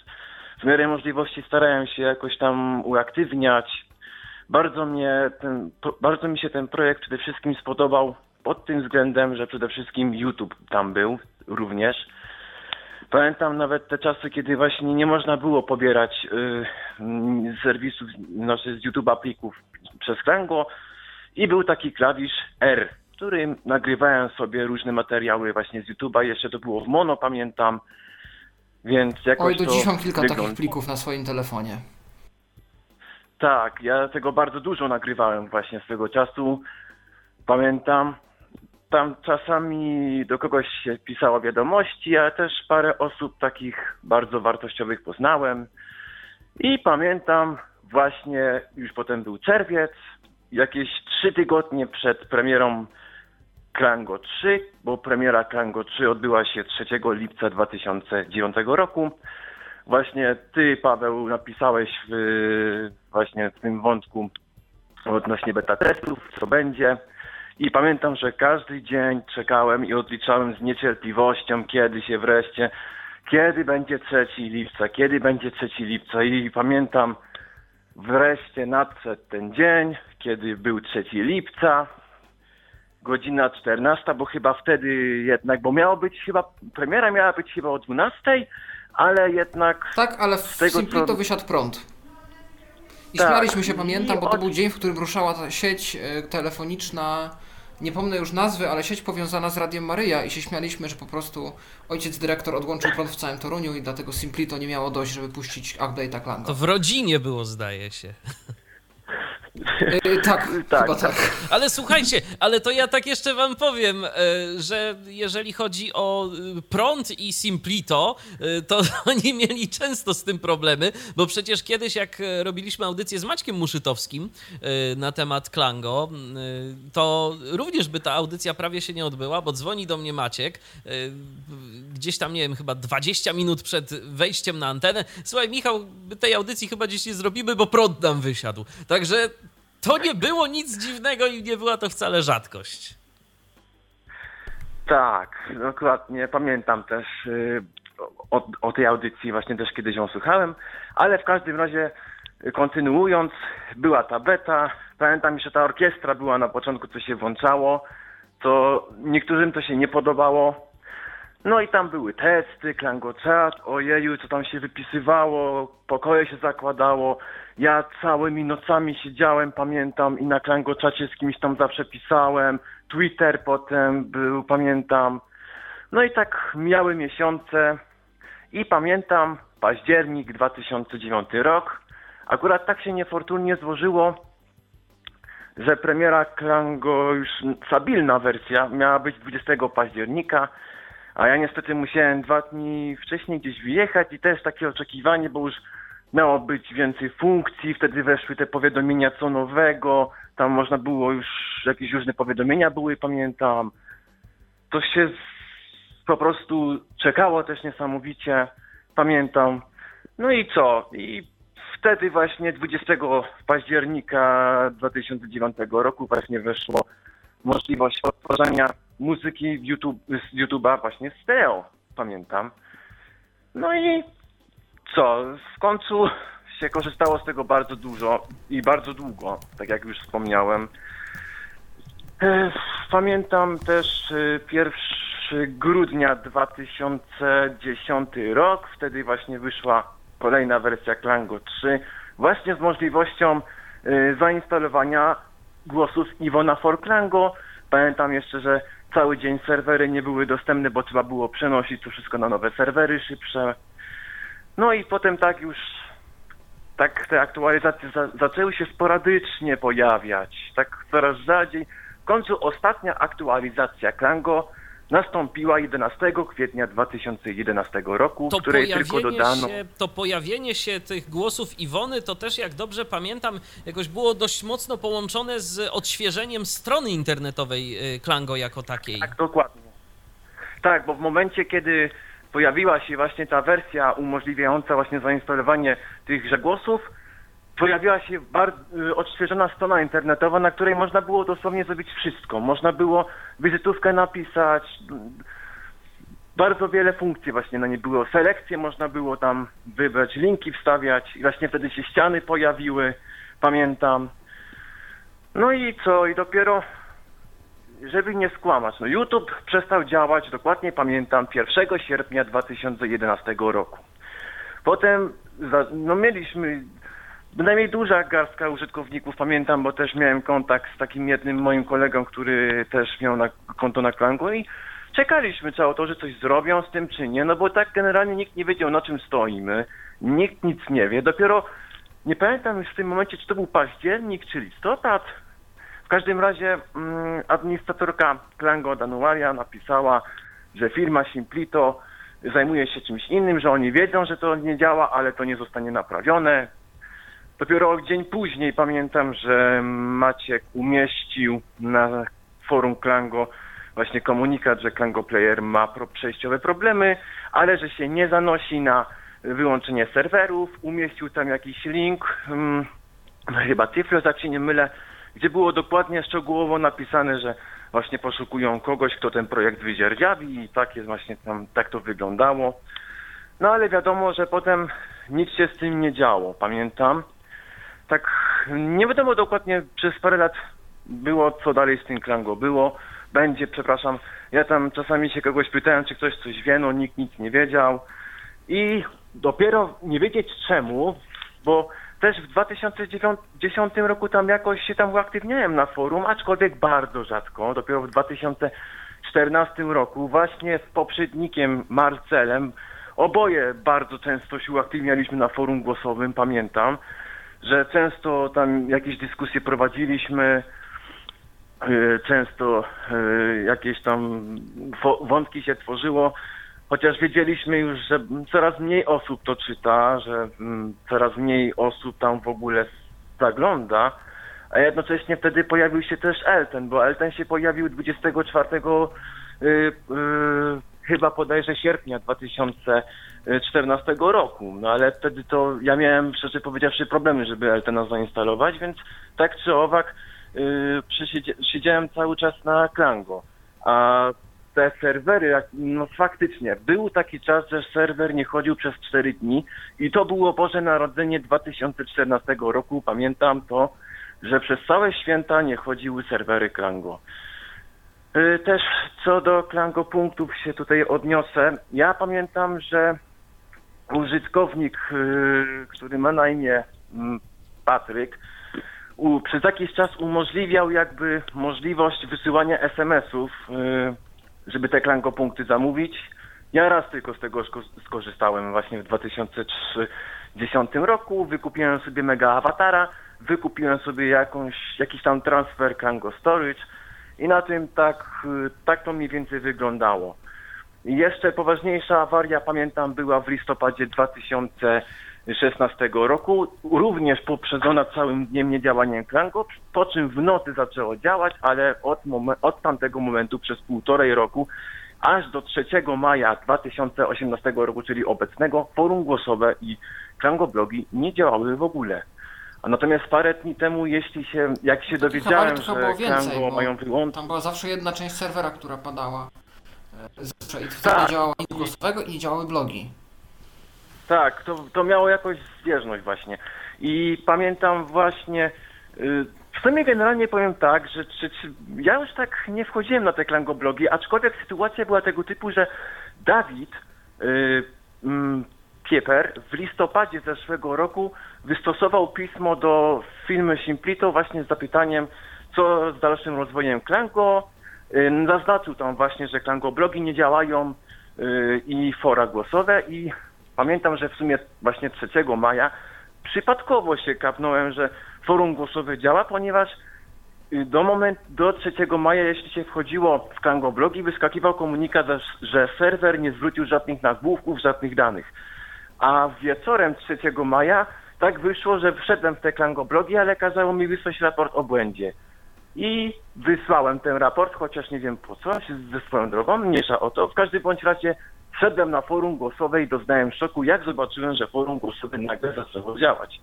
W miarę możliwości starałem się jakoś tam uaktywniać. Bardzo, mnie ten, bardzo mi się ten projekt przede wszystkim spodobał pod tym względem, że przede wszystkim YouTube tam był również. Pamiętam nawet te czasy, kiedy właśnie nie można było pobierać y, serwisów, znaczy z YouTube'a plików przez Klango i był taki klawisz R, którym nagrywałem sobie różne materiały właśnie z YouTube'a. Jeszcze to było w mono, pamiętam, więc jakoś Oj, do to... Oj, do dziś mam kilka wygląd... takich plików na swoim telefonie. Tak, ja tego bardzo dużo nagrywałem właśnie swego czasu. Pamiętam, tam czasami do kogoś się pisało wiadomości, ale też parę osób takich bardzo wartościowych poznałem. I pamiętam właśnie, już potem był czerwiec, jakieś trzy tygodnie przed premierą Klango trzy, bo premiera Klango trzy odbyła się trzeciego lipca dwa tysiące dziewiątego roku. Właśnie ty, Paweł, napisałeś w, właśnie w tym wątku odnośnie beta testów, co będzie. I pamiętam, że każdy dzień czekałem i odliczałem z niecierpliwością, kiedy się wreszcie Kiedy będzie trzeciego lipca? Kiedy będzie trzeciego lipca? I pamiętam, wreszcie nadszedł ten dzień, kiedy był trzeciego lipca, godzina czternasta, bo chyba wtedy jednak, bo miało być chyba, premiera miała być chyba o dwunastej, ale jednak... Tak, ale w Simpli to wysiadł prąd. I tak, śmialiśmy się, pamiętam, bo to od... był dzień, w którym ruszała ta sieć telefoniczna, nie pomnę już nazwy, ale sieć powiązana z Radiem Maryja i się śmialiśmy, że po prostu ojciec dyrektor odłączył prąd w całym Toruniu i dlatego Simpli to nie miało dość, żeby puścić update'a Klanga. To w rodzinie było, zdaje się. Yy, tak, tak, chyba tak. tak. Ale słuchajcie, ale to ja tak jeszcze wam powiem, że jeżeli chodzi o prąd i Simplito, to oni mieli często z tym problemy, bo przecież kiedyś jak robiliśmy audycję z Maćkiem Muszytowskim na temat Klango, to również by ta audycja prawie się nie odbyła, bo dzwoni do mnie Maciek gdzieś tam, nie wiem, chyba dwadzieścia minut przed wejściem na antenę. Słuchaj, Michał, tej audycji chyba dziś nie zrobimy, bo prąd nam wysiadł. Także to nie było nic dziwnego i nie była to wcale rzadkość. Tak, dokładnie. Pamiętam też yy, o, o tej audycji, właśnie też kiedyś ją słuchałem, ale w każdym razie kontynuując, była ta beta. Pamiętam, że ta orkiestra była na początku, co się włączało, to niektórym to się nie podobało. No i tam były testy, klangochat, ojeju, co tam się wypisywało, pokoje się zakładało. Ja całymi nocami siedziałem, pamiętam, i na klangoczacie z kimś tam zawsze pisałem. Twitter potem był, pamiętam. No i tak mijały miesiące i pamiętam październik dwa tysiące dziewiąty rok. Akurat tak się niefortunnie złożyło, że premiera Klango, już stabilna wersja, miała być dwudziestego października. A ja niestety musiałem dwa dni wcześniej gdzieś wyjechać i też takie oczekiwanie, bo już miało być więcej funkcji, wtedy weszły te powiadomienia co nowego, tam można było już, jakieś różne powiadomienia były, pamiętam. To się po prostu czekało też niesamowicie, pamiętam. No i co? I wtedy właśnie dwudziestego października dwa tysiące dziewiąty roku właśnie weszło możliwość odtworzenia muzyki z YouTube, YouTube'a właśnie stereo, pamiętam. No i co, w końcu się korzystało z tego bardzo dużo i bardzo długo, tak jak już wspomniałem. Pamiętam też pierwszego grudnia dwa tysiące dziesiąty rok, wtedy właśnie wyszła kolejna wersja Klango trzy, właśnie z możliwością zainstalowania głosów Iwona for Klango. Pamiętam jeszcze, że cały dzień serwery nie były dostępne, bo trzeba było przenosić to wszystko na nowe serwery szybsze. No i potem tak już, tak te aktualizacje za, zaczęły się sporadycznie pojawiać, tak coraz rzadziej. W końcu ostatnia aktualizacja Klango nastąpiła jedenastego kwietnia dwa tysiące jedenastego roku, w której tylko dodano... Się, to pojawienie się tych głosów Iwony to też, jak dobrze pamiętam, jakoś było dość mocno połączone z odświeżeniem strony internetowej Klango jako takiej. Tak, dokładnie. Tak, bo w momencie, kiedy pojawiła się właśnie ta wersja umożliwiająca właśnie zainstalowanie tychże głosów, pojawiła się bardzo odświeżona strona internetowa, na której można było dosłownie zrobić wszystko. Można było wizytówkę napisać, bardzo wiele funkcji właśnie na nie było. Selekcję można było tam wybrać, linki wstawiać i właśnie wtedy się ściany pojawiły, pamiętam. No i co? I dopiero, żeby nie skłamać, no YouTube przestał działać, dokładnie pamiętam, pierwszego sierpnia dwa tysiące jedenastego roku. Potem, no mieliśmy... Bynajmniej duża garstka użytkowników, pamiętam, bo też miałem kontakt z takim jednym moim kolegą, który też miał na, konto na Klangu i czekaliśmy czy autorzy coś zrobią z tym czy nie, no bo tak generalnie nikt nie wiedział, na czym stoimy, nikt nic nie wie. Dopiero nie pamiętam już w tym momencie, czy to był październik, czy listopad. W każdym razie mm, administratorka Klango Danuaria napisała, że firma Simplito zajmuje się czymś innym, że oni wiedzą, że to nie działa, ale to nie zostanie naprawione. Dopiero dzień później pamiętam, że Maciek umieścił na forum Klango właśnie komunikat, że Klango Player ma pro- przejściowe problemy, ale że się nie zanosi na wyłączenie serwerów. Umieścił tam jakiś link, hmm, chyba Tyflo, tak się nie mylę, gdzie było dokładnie szczegółowo napisane, że właśnie poszukują kogoś, kto ten projekt wydzierdziawi i tak jest właśnie tam, tak to wyglądało. No ale wiadomo, że potem nic się z tym nie działo, pamiętam. Tak nie wiadomo dokładnie, przez parę lat było, co dalej z tym Klango było, będzie, przepraszam. Ja tam czasami się kogoś pytałem, czy ktoś coś wie, no nikt nic nie wiedział. I dopiero nie wiedzieć czemu, bo też w dwa tysiące dziesiątym roku tam jakoś się tam uaktywniałem na forum, aczkolwiek bardzo rzadko, dopiero w dwa tysiące czternastym roku właśnie z poprzednikiem Marcelem oboje bardzo często się uaktywnialiśmy na forum głosowym, pamiętam, że często tam jakieś dyskusje prowadziliśmy, często jakieś tam wątki się tworzyło, chociaż wiedzieliśmy już, że coraz mniej osób to czyta, że coraz mniej osób tam w ogóle zagląda, a jednocześnie wtedy pojawił się też Elten, bo Elten się pojawił dwudziestego czwartego yy, yy, chyba bodajże sierpnia dwa tysiące czternastego roku, no ale wtedy to ja miałem, szczerze powiedziawszy, problemy, żeby Eltena zainstalować, więc tak czy owak yy, siedziałem cały czas na Klango, a te serwery, no faktycznie, był taki czas, że serwer nie chodził przez cztery dni i to było Boże Narodzenie dwa tysiące czternastego roku, pamiętam to, że przez całe święta nie chodziły serwery Klango. Też co do Klango punktów się tutaj odniosę. Ja pamiętam, że użytkownik, który ma na imię Patryk, przez jakiś czas umożliwiał jakby możliwość wysyłania es em esów, żeby te Klango punkty zamówić. Ja raz tylko z tego skorzystałem właśnie w dwa tysiące dziesiątym roku. Wykupiłem sobie mega awatara, wykupiłem sobie jakąś, jakiś tam transfer Klango Storage i na tym tak, tak to mniej więcej wyglądało. Jeszcze poważniejsza awaria, pamiętam, była w listopadzie dwa tysiące szesnastego roku, również poprzedzona całym dniem niedziałaniem Klango, po czym w nocy zaczęło działać, ale od, mom- od tamtego momentu przez półtorej roku, aż do trzeciego maja dwa tysiące osiemnastego roku, czyli obecnego, forum głosowe i Klango blogi nie działały w ogóle. A natomiast parę dni temu, jeśli się, jak się dowiedziałem, że było więcej, Klango mają wyłączyć... Tam była zawsze jedna część serwera, która padała. Zawsze i wtedy tak. Nie działało nic głosowego i nie działały blogi. Tak, to, to miało jakąś zbieżność właśnie. I pamiętam właśnie, yy, w sumie generalnie powiem tak, że czy, czy, ja już tak nie wchodziłem na te Klango blogi, aczkolwiek sytuacja była tego typu, że Dawid yy, mm, Pieper w listopadzie zeszłego roku wystosował pismo do firmy Simplito właśnie z zapytaniem, co z dalszym rozwojem Klango. Yy, zaznaczył tam właśnie, że Klango blogi nie działają yy, i fora głosowe i... Pamiętam, że w sumie właśnie trzeciego maja przypadkowo się kapnąłem, że forum głosowe działa, ponieważ do moment, do trzeciego maja, jeśli się wchodziło w Klango blogi, wyskakiwał komunikat, że serwer nie zwrócił żadnych nagłówków, żadnych danych. A wieczorem trzeciego maja tak wyszło, że wszedłem w te Klango blogi, ale kazało mi wysłać raport o błędzie. I wysłałem ten raport, chociaż nie wiem po co, się ze swoją drogą, mniejsza o to. W każdym bądź razie wszedłem na forum głosowe i doznałem szoku, jak zobaczyłem, że forum głosowe nagle zaczęło działać.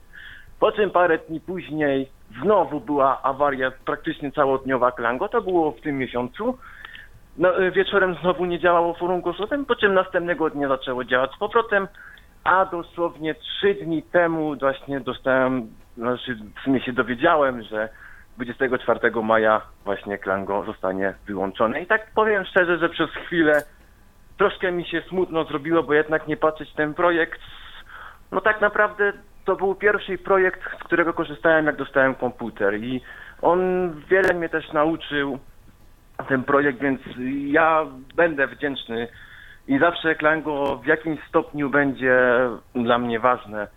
Po czym parę dni później znowu była awaria praktycznie całodniowa Klango, to było w tym miesiącu. No, wieczorem znowu nie działało forum głosowe, po czym następnego dnia zaczęło działać z powrotem, a dosłownie trzy dni temu właśnie dostałem, znaczy w sumie się dowiedziałem, że dwudziestego czwartego maja właśnie Klango zostanie wyłączone. I tak powiem szczerze, że przez chwilę troszkę mi się smutno zrobiło, bo jednak nie patrzeć ten projekt, no tak naprawdę to był pierwszy projekt, z którego korzystałem, jak dostałem komputer i on wiele mnie też nauczył, ten projekt, więc ja będę wdzięczny i zawsze Klango w jakimś stopniu będzie dla mnie ważne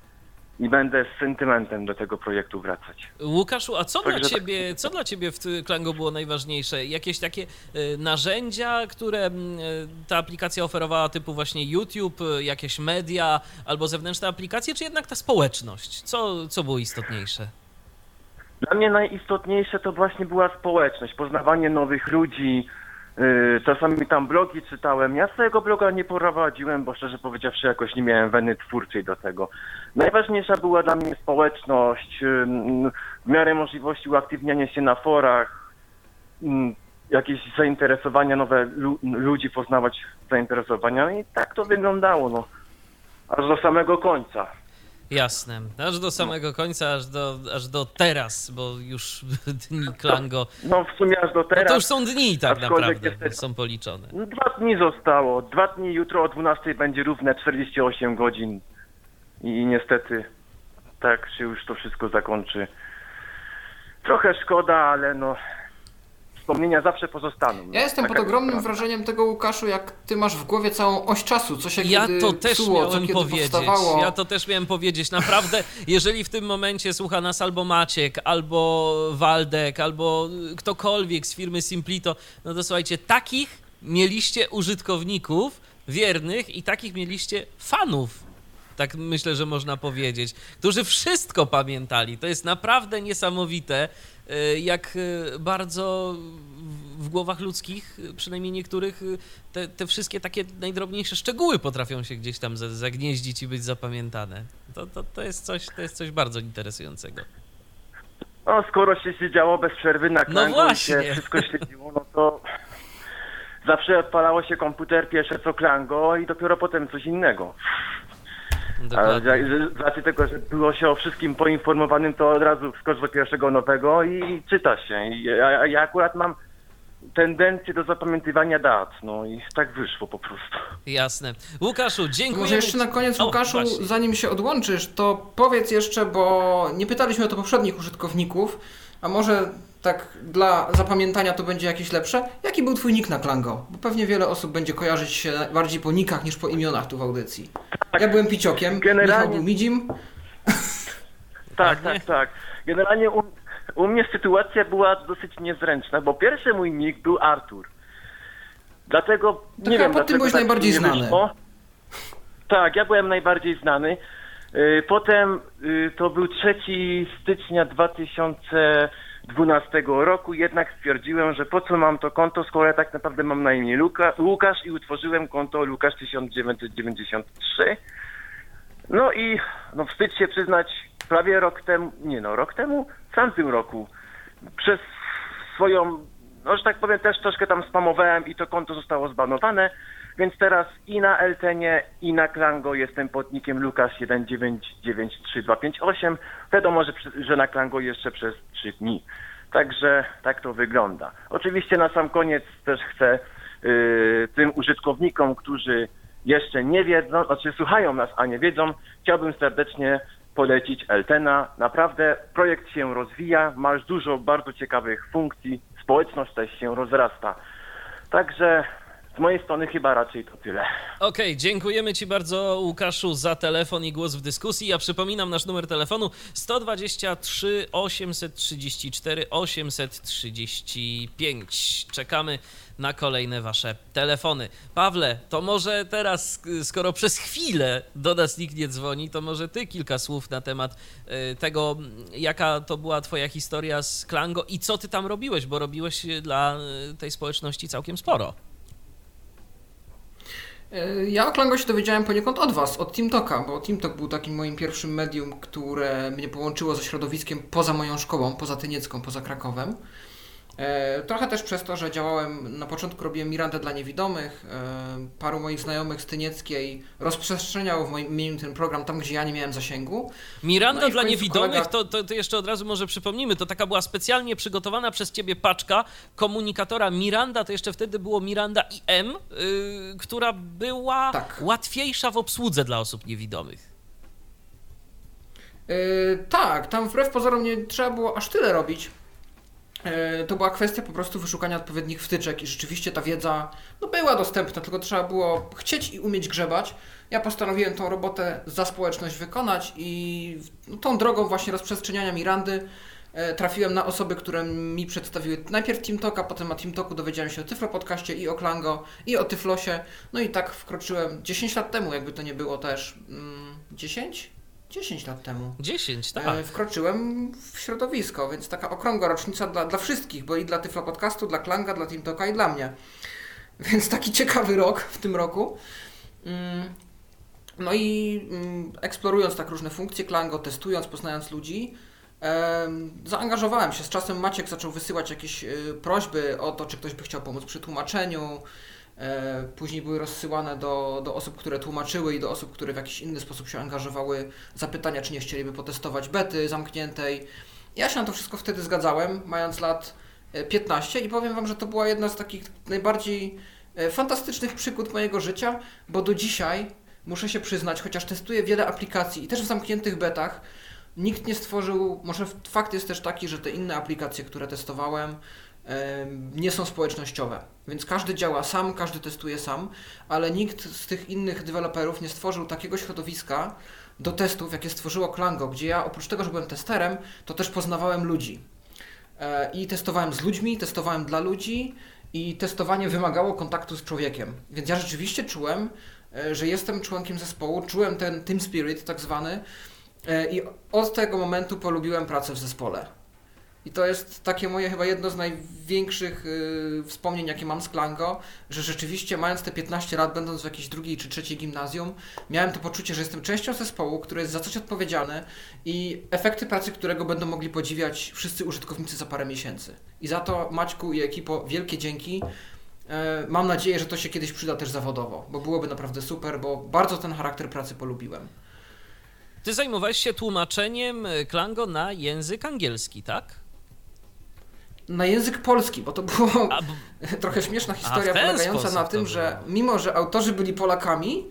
i będę z sentymentem do tego projektu wracać. Łukaszu, a co Także dla ciebie, tak. co dla ciebie w Klango było najważniejsze? Jakieś takie narzędzia, które ta aplikacja oferowała, typu właśnie YouTube, jakieś media albo zewnętrzne aplikacje, czy jednak ta społeczność? Co, co było istotniejsze? Dla mnie najistotniejsze to właśnie była społeczność, poznawanie nowych ludzi. Czasami tam blogi czytałem. Ja swojego bloga nie prowadziłem, bo szczerze powiedziawszy jakoś nie miałem weny twórczej do tego. Najważniejsza była dla mnie społeczność, w miarę możliwości uaktywniania się na forach, jakieś zainteresowania, nowe ludzi poznawać zainteresowania i tak to wyglądało. No. aż do samego końca. Jasne, aż do samego końca, aż do, aż do teraz, bo już dni Klango... No w sumie aż do teraz. No to już są dni tak naprawdę, jest... są policzone. No, dwa dni zostało, dwa dni, jutro o dwunastej będzie równe czterdzieści osiem godzin i niestety tak się już to wszystko zakończy. Trochę szkoda, ale no... wspomnienia zawsze pozostaną. Ja no, jestem pod ogromnym jest wrażeniem tego, Łukaszu, jak ty masz w głowie całą oś czasu, co się ja kiedy to też psuło, miałem co kiedy powiedzieć. Powstawało. Ja to też miałem powiedzieć. Naprawdę, jeżeli w tym momencie słucha nas albo Maciek, albo Waldek, albo ktokolwiek z firmy Simplito, no to słuchajcie, takich mieliście użytkowników wiernych i takich mieliście fanów. Tak myślę, że można powiedzieć, którzy wszystko pamiętali. To jest naprawdę niesamowite, jak bardzo w głowach ludzkich, przynajmniej niektórych, te, te wszystkie takie najdrobniejsze szczegóły potrafią się gdzieś tam zagnieździć i być zapamiętane. To, to, to, jest, coś, to jest coś bardzo interesującego. No, skoro się siedziało bez przerwy na Klangu, no się wszystko śledziło, no to zawsze odpalało się komputer pierwsze co Klango i dopiero potem coś innego. Ale z racji tego, że było się o wszystkim poinformowanym, to od razu wskocz do pierwszego nowego i czyta się. I ja, ja akurat mam tendencję do zapamiętywania dat, no i tak wyszło po prostu. Jasne. Łukaszu, dziękuję. Może jeszcze na koniec, o, Łukaszu, właśnie. Zanim się odłączysz, to powiedz jeszcze, bo nie pytaliśmy o to poprzednich użytkowników, a może tak dla zapamiętania to będzie jakieś lepsze. Jaki był twój nick na Klango? Bo pewnie wiele osób będzie kojarzyć się bardziej po nikach niż po imionach tu w audycji. Tak, ja byłem Piciokiem, generalnie... Michał był Midzim. Tak, tak, tak. Generalnie u, u mnie sytuacja była dosyć niezręczna, bo pierwszy mój nick był Artur. Dlatego, to nie wiem, pod tym byłeś tak najbardziej znany. Wyszło. Tak, ja byłem najbardziej znany. Potem to był trzeciego stycznia dwa tysiące dwunastego roku, jednak stwierdziłem, że po co mam to konto, skoro ja tak naprawdę mam na imię Luka, Łukasz i utworzyłem konto Łukasz tysiąc dziewięćset dziewięćdziesiąt trzy. No i no wstyd się przyznać, prawie rok temu, nie no, rok temu, w tamtym roku, przez swoją, no że tak powiem, też troszkę tam spamowałem i to konto zostało zbanowane, więc teraz i na Eltenie, i na Klango jestem pod nickiem Lukasz jeden dziewięć dziewięć trzy dwa pięć osiem. Wiadomo, że, że na Klango jeszcze przez trzy dni. Także tak to wygląda. Oczywiście na sam koniec też chcę yy, tym użytkownikom, którzy jeszcze nie wiedzą, znaczy słuchają nas, a nie wiedzą, chciałbym serdecznie polecić Eltena. Naprawdę projekt się rozwija, masz dużo bardzo ciekawych funkcji, społeczność też się rozrasta. Także... z mojej strony chyba raczej to tyle. Okej, okay, dziękujemy Ci bardzo, Łukaszu, za telefon i głos w dyskusji. Ja przypominam nasz numer telefonu jeden dwa trzy, osiem trzy cztery, osiem trzy pięć. Czekamy na kolejne Wasze telefony. Pawle, to może teraz, skoro przez chwilę do nas nikt nie dzwoni, to może Ty kilka słów na temat tego, jaka to była Twoja historia z Klango i co Ty tam robiłeś, bo robiłeś dla tej społeczności całkiem sporo. Ja o Klango się dowiedziałem poniekąd od Was, od TeamTalka, bo TeamTalk był takim moim pierwszym medium, które mnie połączyło ze środowiskiem poza moją szkołą, poza Tyniecką, poza Krakowem. E, trochę też przez to, że działałem, na początku robiłem Mirandę dla niewidomych, e, paru moich znajomych z Tynieckiej rozprzestrzeniało w moim imieniu ten program tam, gdzie ja nie miałem zasięgu. Miranda no dla niewidomych, kolega... to, to, to jeszcze od razu może przypomnimy, to taka była specjalnie przygotowana przez Ciebie paczka komunikatora Miranda, to jeszcze wtedy było Miranda I M, yy, która była tak. łatwiejsza w obsłudze dla osób niewidomych. Yy, tak, tam wbrew pozorom nie trzeba było aż tyle robić. To była kwestia po prostu wyszukania odpowiednich wtyczek i rzeczywiście ta wiedza no, była dostępna, tylko trzeba było chcieć i umieć grzebać. Ja postanowiłem tą robotę za społeczność wykonać i no, tą drogą właśnie rozprzestrzeniania Mirandy e, trafiłem na osoby, które mi przedstawiły najpierw TeamTalka, potem na TeamTalku dowiedziałem się o Tyflopodcaście i o Klango i o Tyflosie. No i tak wkroczyłem dziesięć lat temu, jakby to nie było też... Mm, dziesięć? dziesięć lat temu. dziesięć, tak. E, wkroczyłem w środowisko, więc taka okrągła rocznica dla, dla wszystkich, bo i dla Tyflo Podcastu, dla Klanga, dla TeamTalka i dla mnie. Więc taki ciekawy rok w tym roku. Mm. No i mm, eksplorując tak różne funkcje Klango, testując, poznając ludzi, e, zaangażowałem się. Z czasem Maciek zaczął wysyłać jakieś y, prośby o to, czy ktoś by chciał pomóc przy tłumaczeniu, Później były rozsyłane do, do osób, które tłumaczyły i do osób, które w jakiś inny sposób się angażowały, zapytania, czy nie chcieliby potestować bety zamkniętej. Ja się na to wszystko wtedy zgadzałem, mając lat piętnaście, i powiem Wam, że to była jedna z takich najbardziej fantastycznych przygód mojego życia, bo do dzisiaj muszę się przyznać, chociaż testuję wiele aplikacji i też w zamkniętych betach, nikt nie stworzył, może fakt jest też taki, że te inne aplikacje, które testowałem, nie są społecznościowe, więc każdy działa sam, każdy testuje sam, ale nikt z tych innych deweloperów nie stworzył takiego środowiska do testów, jakie stworzyło Klango, gdzie ja oprócz tego, że byłem testerem, to też poznawałem ludzi i testowałem z ludźmi, testowałem dla ludzi i testowanie wymagało kontaktu z człowiekiem, więc ja rzeczywiście czułem, że jestem członkiem zespołu, czułem ten team spirit tak zwany i od tego momentu polubiłem pracę w zespole. I to jest takie moje chyba jedno z największych yy, wspomnień, jakie mam z Klango, że rzeczywiście mając te piętnaście lat, będąc w jakiejś drugiej czy trzeciej gimnazjum, miałem to poczucie, że jestem częścią zespołu, który jest za coś odpowiedzialny i efekty pracy którego będą mogli podziwiać wszyscy użytkownicy za parę miesięcy. I za to Maćku i ekipo wielkie dzięki. Yy, mam nadzieję, że to się kiedyś przyda też zawodowo, bo byłoby naprawdę super, bo bardzo ten charakter pracy polubiłem. Ty zajmowałeś się tłumaczeniem Klango na język angielski, tak? Na język polski, bo to była b... trochę śmieszna historia polegająca na tym, że mimo, że autorzy byli Polakami,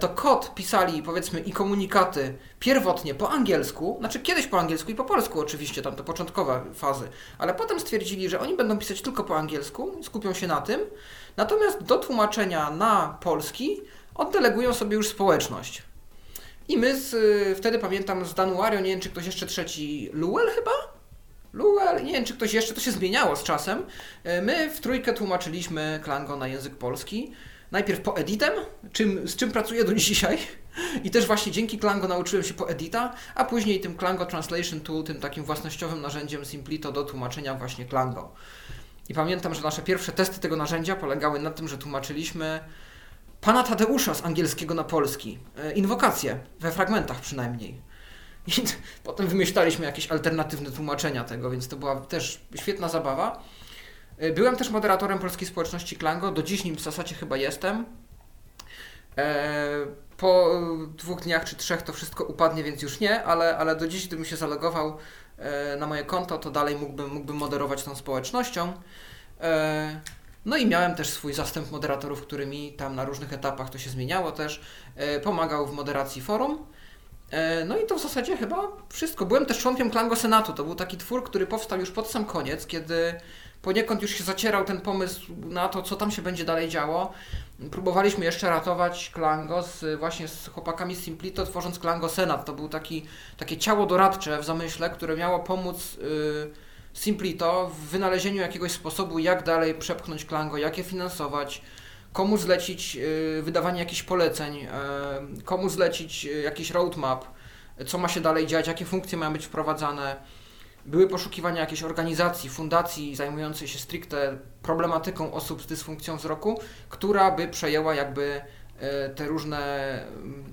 to kod pisali, powiedzmy, i komunikaty pierwotnie po angielsku, znaczy kiedyś po angielsku i po polsku oczywiście, tam te początkowe fazy, ale potem stwierdzili, że oni będą pisać tylko po angielsku, skupią się na tym, natomiast do tłumaczenia na polski oddelegują sobie już społeczność. I my z, wtedy pamiętam z Danuario, nie wiem czy ktoś jeszcze trzeci, Luel chyba? Luel, nie wiem czy ktoś jeszcze, to się zmieniało z czasem. My w trójkę tłumaczyliśmy Klango na język polski. Najpierw po editem, czym, z czym pracuję do dzisiaj. I też właśnie dzięki Klango nauczyłem się po edita, a później tym Klango Translation Tool, tym takim własnościowym narzędziem Simplito do tłumaczenia właśnie Klango. I pamiętam, że nasze pierwsze testy tego narzędzia polegały na tym, że tłumaczyliśmy Pana Tadeusza z angielskiego na polski. Inwokacje, we fragmentach przynajmniej. I potem wymyślaliśmy jakieś alternatywne tłumaczenia tego, więc to była też świetna zabawa. Byłem też moderatorem polskiej społeczności Klango, do dziś nim w zasadzie chyba jestem. Po dwóch dniach czy trzech to wszystko upadnie, więc już nie, ale, ale do dziś gdybym się zalogował na moje konto, to dalej mógłbym, mógłbym moderować tą społecznością. No i miałem też swój zastęp moderatorów, który mi tam na różnych etapach, to się zmieniało też, pomagał w moderacji forum. No i to w zasadzie chyba wszystko. Byłem też członkiem Klango Senatu. To był taki twór, który powstał już pod sam koniec, kiedy poniekąd już się zacierał ten pomysł na to, co tam się będzie dalej działo. Próbowaliśmy jeszcze ratować Klango z, właśnie z chłopakami z Simplito, tworząc Klango Senat. To był taki, takie ciało doradcze w zamyśle, które miało pomóc yy, Simplito w wynalezieniu jakiegoś sposobu, jak dalej przepchnąć Klango, jak je finansować, komu zlecić wydawanie jakichś poleceń, komu zlecić jakiś roadmap, co ma się dalej dziać, jakie funkcje mają być wprowadzane. Były poszukiwania jakiejś organizacji, fundacji zajmującej się stricte problematyką osób z dysfunkcją wzroku, która by przejęła jakby te różne,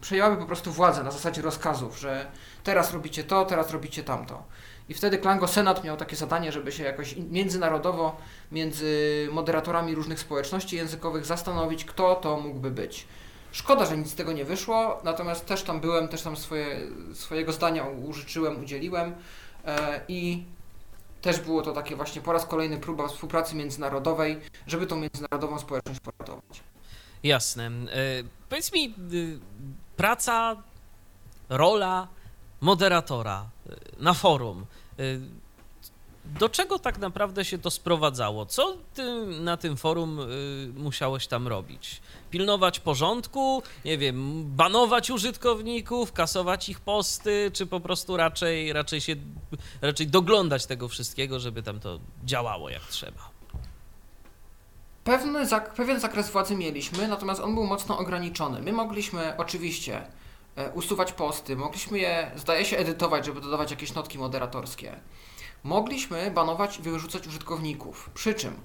przejęłaby po prostu władzę na zasadzie rozkazów, że teraz robicie to, teraz robicie tamto. I wtedy Klango Senat miał takie zadanie, żeby się jakoś międzynarodowo między moderatorami różnych społeczności językowych zastanowić, kto to mógłby być. Szkoda, że nic z tego nie wyszło, natomiast też tam byłem, też tam swoje, swojego zdania użyczyłem, udzieliłem i też było to takie właśnie po raz kolejny próba współpracy międzynarodowej, żeby tą międzynarodową społeczność poratować. Jasne. E, powiedz mi, praca, rola moderatora na forum. Do czego tak naprawdę się to sprowadzało? Co ty na tym forum musiałeś tam robić? Pilnować porządku, nie wiem, banować użytkowników, kasować ich posty, czy po prostu raczej, raczej się raczej doglądać tego wszystkiego, żeby tam to działało jak trzeba? Pewny, pewien zakres władzy mieliśmy, natomiast on był mocno ograniczony. My mogliśmy oczywiście usuwać posty, mogliśmy je, zdaje się, edytować, żeby dodawać jakieś notki moderatorskie. Mogliśmy banować i wyrzucać użytkowników, przy czym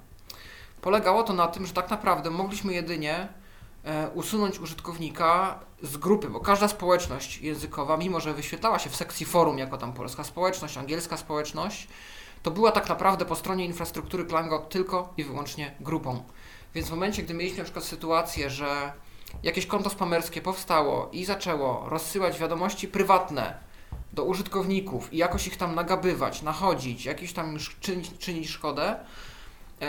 polegało to na tym, że tak naprawdę mogliśmy jedynie usunąć użytkownika z grupy, bo każda społeczność językowa, mimo że wyświetlała się w sekcji forum jako tam polska społeczność, angielska społeczność, to była tak naprawdę po stronie infrastruktury Klango tylko i wyłącznie grupą. Więc w momencie, gdy mieliśmy na przykład sytuację, że jakieś konto spamerskie powstało i zaczęło rozsyłać wiadomości prywatne do użytkowników i jakoś ich tam nagabywać, nachodzić, jakieś tam czynić, czynić szkodę,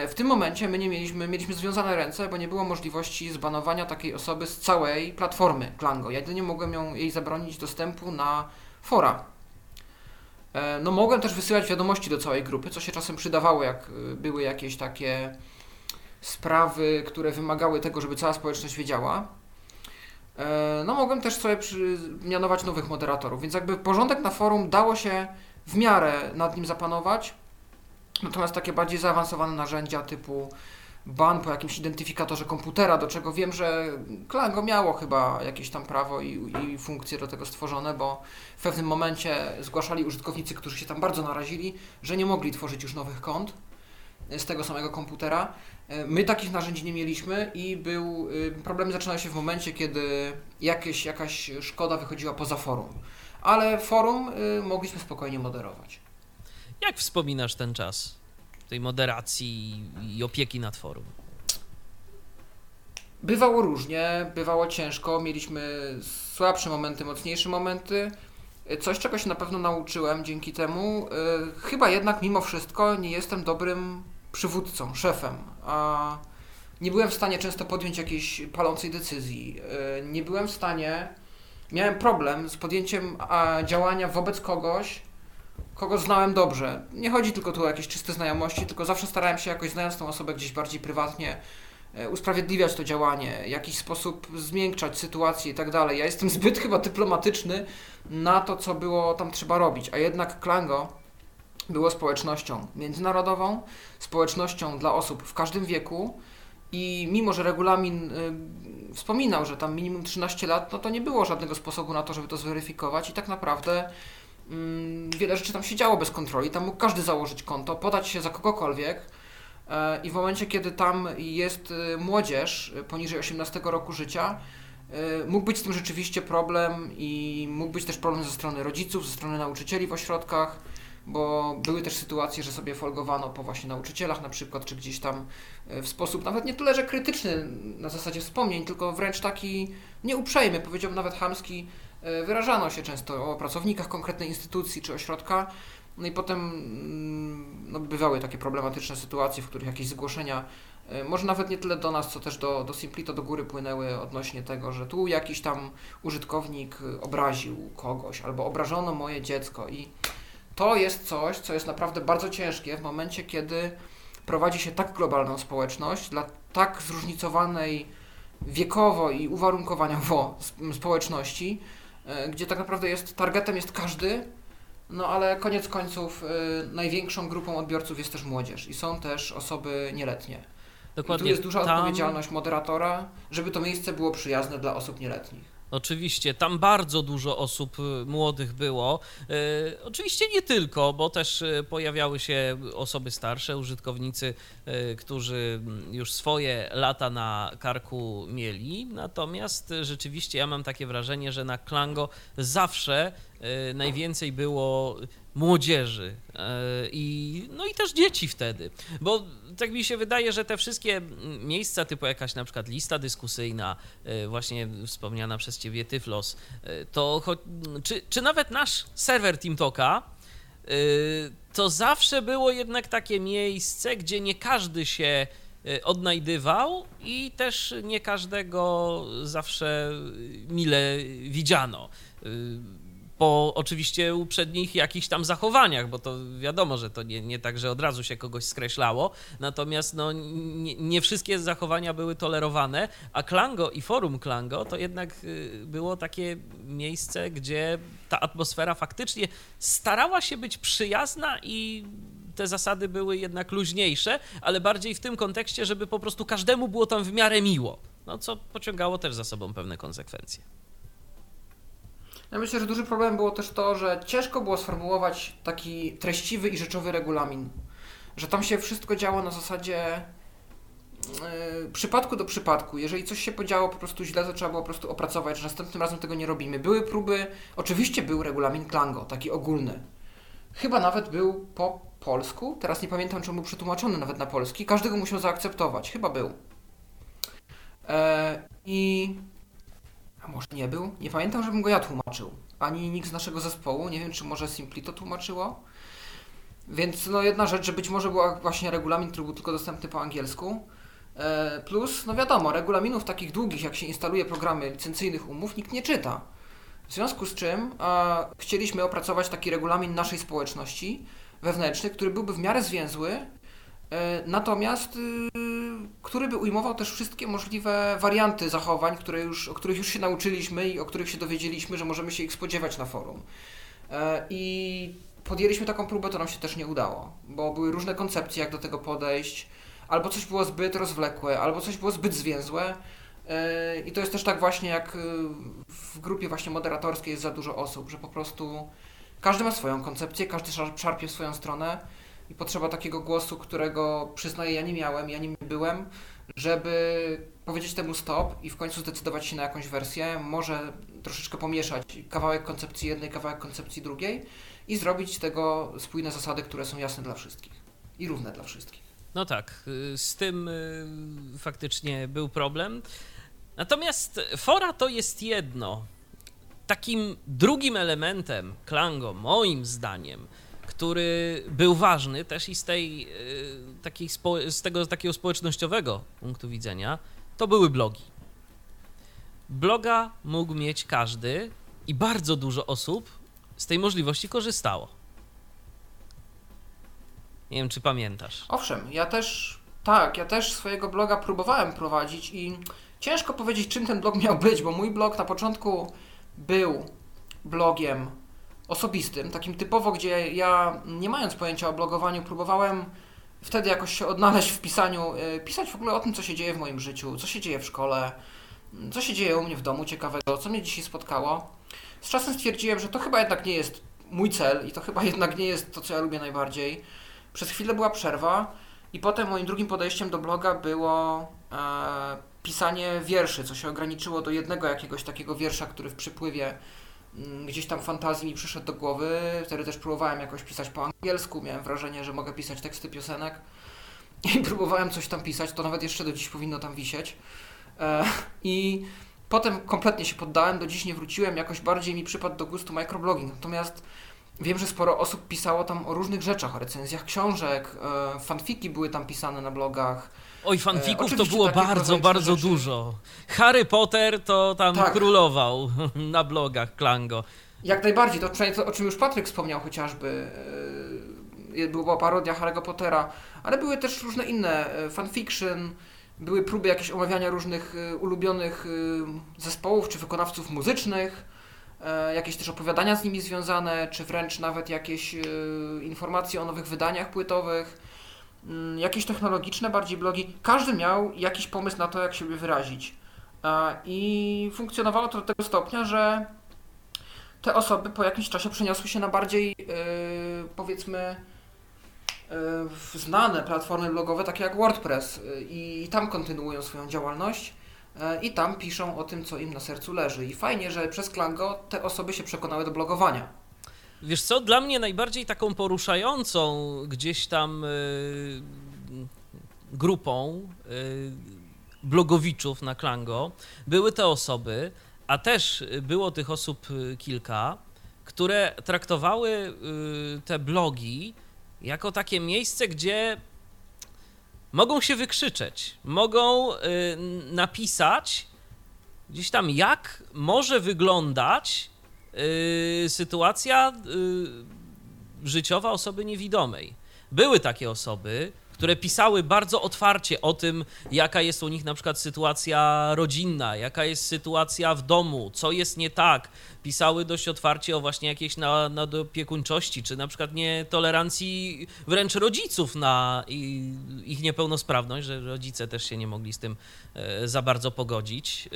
w tym momencie my nie mieliśmy, mieliśmy związane ręce, bo nie było możliwości zbanowania takiej osoby z całej platformy Klango. Ja jedynie mogłem ją, jej zabronić dostępu na fora. No mogłem też wysyłać wiadomości do całej grupy, co się czasem przydawało, jak były jakieś takie sprawy, które wymagały tego, żeby cała społeczność wiedziała. No mogłem też sobie przy... mianować nowych moderatorów, więc jakby porządek na forum dało się w miarę nad nim zapanować. Natomiast takie bardziej zaawansowane narzędzia typu ban po jakimś identyfikatorze komputera, do czego wiem, że Klango miało chyba jakieś tam prawo i, i funkcje do tego stworzone, bo w pewnym momencie zgłaszali użytkownicy, którzy się tam bardzo narazili, że nie mogli tworzyć już nowych kont z tego samego komputera. My takich narzędzi nie mieliśmy i był, problemy zaczynały się w momencie, kiedy jakieś, jakaś szkoda wychodziła poza forum. Ale forum mogliśmy spokojnie moderować. Jak wspominasz ten czas tej moderacji i opieki nad forum? Bywało różnie, bywało ciężko, mieliśmy słabsze momenty, mocniejsze momenty. Coś, czego się na pewno nauczyłem dzięki temu, chyba jednak mimo wszystko nie jestem dobrym przywódcą, szefem. A nie byłem w stanie często podjąć jakiejś palącej decyzji, nie byłem w stanie, miałem problem z podjęciem działania wobec kogoś, kogo znałem dobrze. Nie chodzi tylko tu o jakieś czyste znajomości, tylko zawsze starałem się jakoś, znając tą osobę gdzieś bardziej prywatnie, usprawiedliwiać to działanie, w jakiś sposób zmiękczać sytuację i tak dalej. Ja jestem zbyt chyba dyplomatyczny na to, co było tam trzeba robić, a jednak Klango było społecznością międzynarodową, społecznością dla osób w każdym wieku i mimo, że regulamin y, wspominał, że tam minimum trzynaście lat, no to nie było żadnego sposobu na to, żeby to zweryfikować i tak naprawdę y, wiele rzeczy tam się działo bez kontroli, tam mógł każdy założyć konto, podać się za kogokolwiek. I w momencie, kiedy tam jest młodzież poniżej osiemnastego roku życia, mógł być z tym rzeczywiście problem i mógł być też problem ze strony rodziców, ze strony nauczycieli w ośrodkach, bo były też sytuacje, że sobie folgowano po właśnie nauczycielach na przykład, czy gdzieś tam w sposób nawet nie tyle, że krytyczny na zasadzie wspomnień, tylko wręcz taki nieuprzejmy, powiedziałbym nawet chamski, wyrażano się często o pracownikach konkretnej instytucji czy ośrodka. No i potem no, bywały takie problematyczne sytuacje, w których jakieś zgłoszenia, może nawet nie tyle do nas, co też do, do Simplito do góry płynęły odnośnie tego, że tu jakiś tam użytkownik obraził kogoś albo obrażono moje dziecko. I to jest coś, co jest naprawdę bardzo ciężkie w momencie, kiedy prowadzi się tak globalną społeczność dla tak zróżnicowanej wiekowo i uwarunkowaniowo społeczności, gdzie tak naprawdę jest targetem jest każdy. No ale koniec końców y, największą grupą odbiorców jest też młodzież i są też osoby nieletnie. Dokładnie. I tu jest duża tam... odpowiedzialność moderatora, żeby to miejsce było przyjazne dla osób nieletnich. Oczywiście, tam bardzo dużo osób młodych było. E, oczywiście nie tylko, bo też pojawiały się osoby starsze, użytkownicy, e, którzy już swoje lata na karku mieli. Natomiast rzeczywiście ja mam takie wrażenie, że na Klango zawsze e, najwięcej było młodzieży i no i też dzieci wtedy, bo tak mi się wydaje, że te wszystkie miejsca typu jakaś na przykład lista dyskusyjna, właśnie wspomniana przez ciebie Tyflos, to cho- czy, czy nawet nasz serwer TeamTalka, to zawsze było jednak takie miejsce, gdzie nie każdy się odnajdywał i też nie każdego zawsze mile widziano. Po oczywiście uprzednich jakichś tam zachowaniach, bo to wiadomo, że to nie, nie tak, że od razu się kogoś skreślało, natomiast no, nie, nie wszystkie zachowania były tolerowane, a Klango i forum Klango to jednak było takie miejsce, gdzie ta atmosfera faktycznie starała się być przyjazna i te zasady były jednak luźniejsze, ale bardziej w tym kontekście, żeby po prostu każdemu było tam w miarę miło, no co pociągało też za sobą pewne konsekwencje. Ja myślę, że duży problem było też to, że ciężko było sformułować taki treściwy i rzeczowy regulamin, że tam się wszystko działo na zasadzie yy, przypadku do przypadku. Jeżeli coś się podziało po prostu źle, to trzeba było po prostu opracować, że następnym razem tego nie robimy. Były próby, oczywiście był regulamin Klango, taki ogólny. Chyba nawet był po polsku, teraz nie pamiętam, czy on był przetłumaczony nawet na polski, każdy go musiał zaakceptować, chyba był. E, I... A może nie był? Nie pamiętam, żebym go ja tłumaczył. Ani nikt z naszego zespołu. Nie wiem, czy może Simpli to tłumaczyło. Więc no jedna rzecz, że być może była właśnie regulamin, który był tylko dostępny po angielsku. E, plus, no wiadomo, regulaminów takich długich, jak się instaluje programy licencyjnych umów, nikt nie czyta. W związku z czym e, chcieliśmy opracować taki regulamin naszej społeczności wewnętrznej, który byłby w miarę zwięzły, natomiast który by ujmował też wszystkie możliwe warianty zachowań, które już, o których już się nauczyliśmy i o których się dowiedzieliśmy, że możemy się ich spodziewać na forum. I podjęliśmy taką próbę, to nam się też nie udało, bo były różne koncepcje, jak do tego podejść, albo coś było zbyt rozwlekłe, albo coś było zbyt zwięzłe. I to jest też tak właśnie, jak w grupie właśnie moderatorskiej jest za dużo osób, że po prostu każdy ma swoją koncepcję, każdy szarpie w swoją stronę. I potrzeba takiego głosu, którego, przyznaję, ja nie miałem, ja nim byłem, żeby powiedzieć temu stop i w końcu zdecydować się na jakąś wersję, może troszeczkę pomieszać kawałek koncepcji jednej, kawałek koncepcji drugiej i zrobić z tego spójne zasady, które są jasne dla wszystkich i równe dla wszystkich. No tak, z tym faktycznie był problem. Natomiast fora to jest jedno. Takim drugim elementem Klango, moim zdaniem, który był ważny też i z, tej, takiej, z tego takiego społecznościowego punktu widzenia, to były blogi. Bloga mógł mieć każdy i bardzo dużo osób z tej możliwości korzystało. Nie wiem, czy pamiętasz. Owszem, ja też, tak, ja też swojego bloga próbowałem prowadzić i ciężko powiedzieć, czym ten blog miał być, bo mój blog na początku był blogiem osobistym, takim typowo, gdzie ja, nie mając pojęcia o blogowaniu, próbowałem wtedy jakoś się odnaleźć w pisaniu, pisać w ogóle o tym, co się dzieje w moim życiu, co się dzieje w szkole, co się dzieje u mnie w domu ciekawego, co mnie dzisiaj spotkało. Z czasem stwierdziłem, że to chyba jednak nie jest mój cel i to chyba jednak nie jest to, co ja lubię najbardziej. Przez chwilę była przerwa i potem moim drugim podejściem do bloga było e, pisanie wierszy, co się ograniczyło do jednego jakiegoś takiego wiersza, który w przypływie gdzieś tam fantazji mi przyszedł do głowy, wtedy też próbowałem jakoś pisać po angielsku, miałem wrażenie, że mogę pisać teksty piosenek i próbowałem coś tam pisać, to nawet jeszcze do dziś powinno tam wisieć. I potem kompletnie się poddałem, do dziś nie wróciłem, jakoś bardziej mi przypadł do gustu microblogging, natomiast wiem, że sporo osób pisało tam o różnych rzeczach, o recenzjach książek, fanfiki były tam pisane na blogach. Oj, fanfików e, to było bardzo, bardzo rzeczy. Dużo. Harry Potter to tam tak. Królował na blogach Klango. Jak najbardziej, to o czym już Patryk wspomniał chociażby, e, była parodia Harry'ego Pottera, ale były też różne inne, e, fanfiction, były próby jakieś omawiania różnych e, ulubionych e, zespołów czy wykonawców muzycznych, e, jakieś też opowiadania z nimi związane, czy wręcz nawet jakieś e, informacje o nowych wydaniach płytowych. Jakieś technologiczne bardziej blogi, każdy miał jakiś pomysł na to, jak siebie wyrazić i funkcjonowało to do tego stopnia, że te osoby po jakimś czasie przeniosły się na bardziej yy, powiedzmy yy, znane platformy blogowe, takie jak WordPress i, i tam kontynuują swoją działalność yy, i tam piszą o tym, co im na sercu leży i fajnie, że przez Klango te osoby się przekonały do blogowania. Wiesz co, dla mnie najbardziej taką poruszającą gdzieś tam yy, grupą yy, blogowiczów na Klango były te osoby, a też było tych osób kilka, które traktowały yy, te blogi jako takie miejsce, gdzie mogą się wykrzyczeć, mogą yy, napisać gdzieś tam, jak może wyglądać Yy, sytuacja yy, życiowa osoby niewidomej. Były takie osoby, które pisały bardzo otwarcie o tym, jaka jest u nich na przykład sytuacja rodzinna, jaka jest sytuacja w domu, co jest nie tak. Pisały dość otwarcie o właśnie jakiejś nadopiekuńczości, czy na przykład nietolerancji wręcz rodziców na ich niepełnosprawność, że rodzice też się nie mogli z tym za bardzo pogodzić.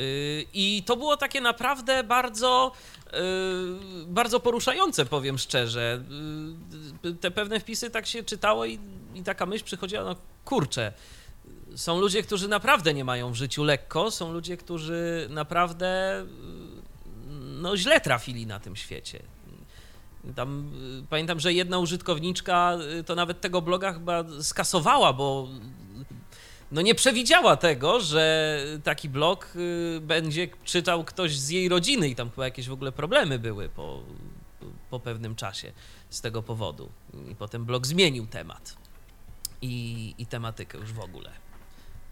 I to było takie naprawdę bardzo, bardzo poruszające, powiem szczerze. Te pewne wpisy tak się czytało i, i taka myśl przychodziła, no kurczę, są ludzie, którzy naprawdę nie mają w życiu lekko, są ludzie, którzy naprawdę... no źle trafili na tym świecie. Tam, pamiętam, że jedna użytkowniczka to nawet tego bloga chyba skasowała, bo no nie przewidziała tego, że taki blog będzie czytał ktoś z jej rodziny i tam chyba jakieś w ogóle problemy były po, po pewnym czasie z tego powodu. I potem blog zmienił temat i, i tematykę już w ogóle.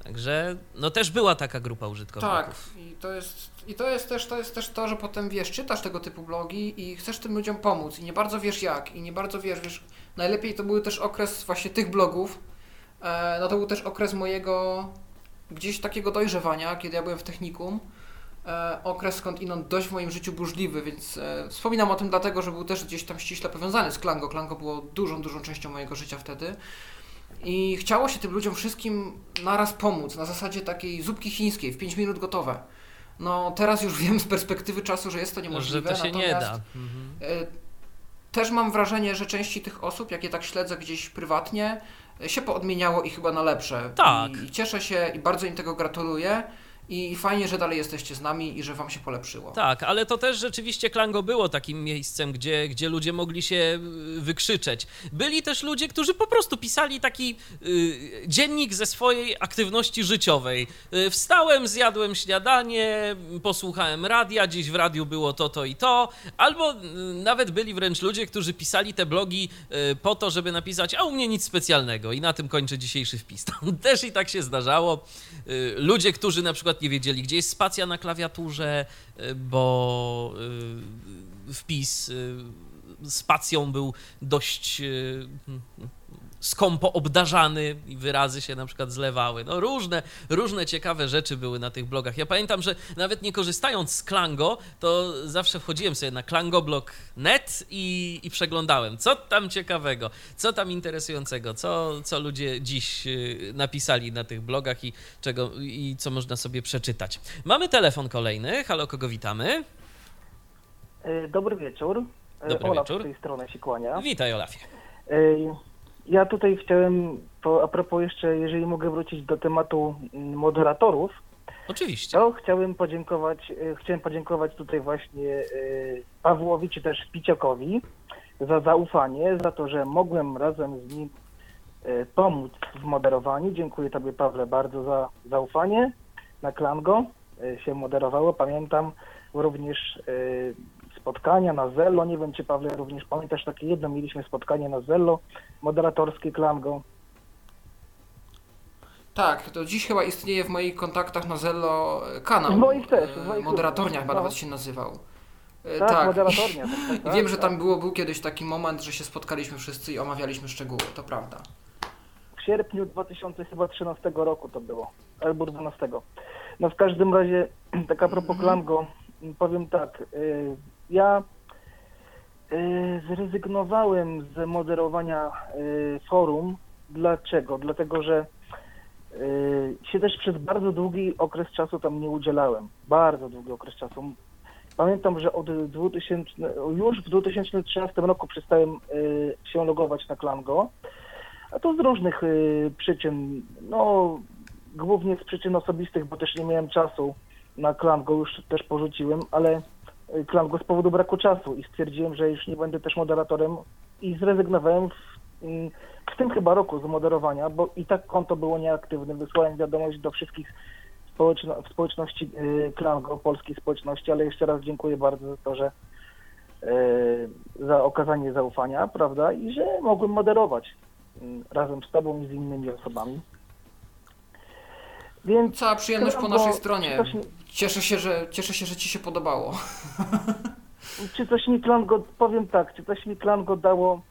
Także no też była taka grupa użytkowników. Tak, i to jest, i to jest też, to jest też to, że potem wiesz, czytasz tego typu blogi i chcesz tym ludziom pomóc i nie bardzo wiesz jak, i nie bardzo wiesz, wiesz, najlepiej to był też okres właśnie tych blogów, no to był też okres mojego gdzieś takiego dojrzewania, kiedy ja byłem w technikum, okres skądinąd dość w moim życiu burzliwy, więc wspominam o tym dlatego, że był też gdzieś tam ściśle powiązany z Klango. Klango było dużą, dużą częścią mojego życia wtedy. I chciało się tym ludziom wszystkim naraz pomóc, na zasadzie takiej zupki chińskiej, w pięć minut gotowe. No teraz już wiem z perspektywy czasu, że jest to niemożliwe, że to się natomiast nie da. Mhm. Też mam wrażenie, że części tych osób, jakie tak śledzę gdzieś prywatnie, się poodmieniało i chyba na lepsze. Tak. I cieszę się i bardzo im tego gratuluję. I fajnie, że dalej jesteście z nami i że wam się polepszyło. Tak, ale to też rzeczywiście Klango było takim miejscem, gdzie, gdzie ludzie mogli się wykrzyczeć. Byli też ludzie, którzy po prostu pisali taki y, dziennik ze swojej aktywności życiowej. Y, wstałem, zjadłem śniadanie, posłuchałem radia, dziś w radiu było to, to i to. Albo y, nawet byli wręcz ludzie, którzy pisali te blogi y, po to, żeby napisać, a u mnie nic specjalnego i na tym kończę dzisiejszy wpis. Tam też i tak się zdarzało. Y, ludzie, którzy na przykład nie wiedzieli, gdzie jest spacja na klawiaturze, bo wpis spacją był dość skąpo obdarzany i wyrazy się na przykład zlewały. No różne, różne ciekawe rzeczy były na tych blogach. Ja pamiętam, że nawet nie korzystając z Klango, to zawsze wchodziłem sobie na klangoblog kropka net i, i przeglądałem, co tam ciekawego, co tam interesującego, co, co ludzie dziś napisali na tych blogach i, czego, i co można sobie przeczytać. Mamy telefon kolejny. Halo, kogo witamy? Dobry wieczór. Dobry Olaf wieczór. Z tej strony się kłania. Witaj, Olafie. Y- Ja tutaj chciałem, to a propos jeszcze, jeżeli mogę wrócić do tematu moderatorów. Oczywiście. To chciałem podziękować, chciałem podziękować tutaj właśnie Pawłowi czy też Piciokowi za zaufanie, za to, że mogłem razem z nim pomóc w moderowaniu. Dziękuję Tobie, Pawle, bardzo za zaufanie. Na Klango się moderowało, pamiętam również spotkania na Zello, nie wiem czy Pawle również pamiętasz, takie jedno mieliśmy spotkanie na Zello, moderatorskie Klango. Tak, to dziś chyba istnieje w moich kontaktach na Zello kanał, w moich też, w moich moderatornia chyba nawet się nazywał. Tak, tak. Moderatornia. Tak, tak. Wiem, że tam było, był kiedyś taki moment, że się spotkaliśmy wszyscy i omawialiśmy szczegóły, to prawda. W sierpniu dwa tysiące trzynastego roku to było, albo dwunastego. No w każdym razie, tak a propos Klango, powiem tak, y- ja y, zrezygnowałem z moderowania y, forum. Dlaczego? Dlatego, że y, się też przez bardzo długi okres czasu tam nie udzielałem. Bardzo długi okres czasu. Pamiętam, że od dwutysięcznego, już w dwa tysiące trzynastego roku przestałem y, się logować na Klango, a to z różnych y, przyczyn. No, głównie z przyczyn osobistych, bo też nie miałem czasu na Klango, już też porzuciłem, ale Klango z powodu braku czasu i stwierdziłem, że już nie będę też moderatorem i zrezygnowałem w, w tym chyba roku z moderowania, bo i tak konto było nieaktywne, wysłałem wiadomość do wszystkich społeczno- społeczności y, Klango, polskiej społeczności, ale jeszcze raz dziękuję bardzo za to, że y, za okazanie zaufania, prawda, i że mogłem moderować y, razem z Tobą i z innymi osobami. Więc cała przyjemność Klango, po naszej stronie. Cieszę się, że, cieszę się, że Ci się podobało. Czy coś mi Klango, powiem tak, czy coś mi Klango dało,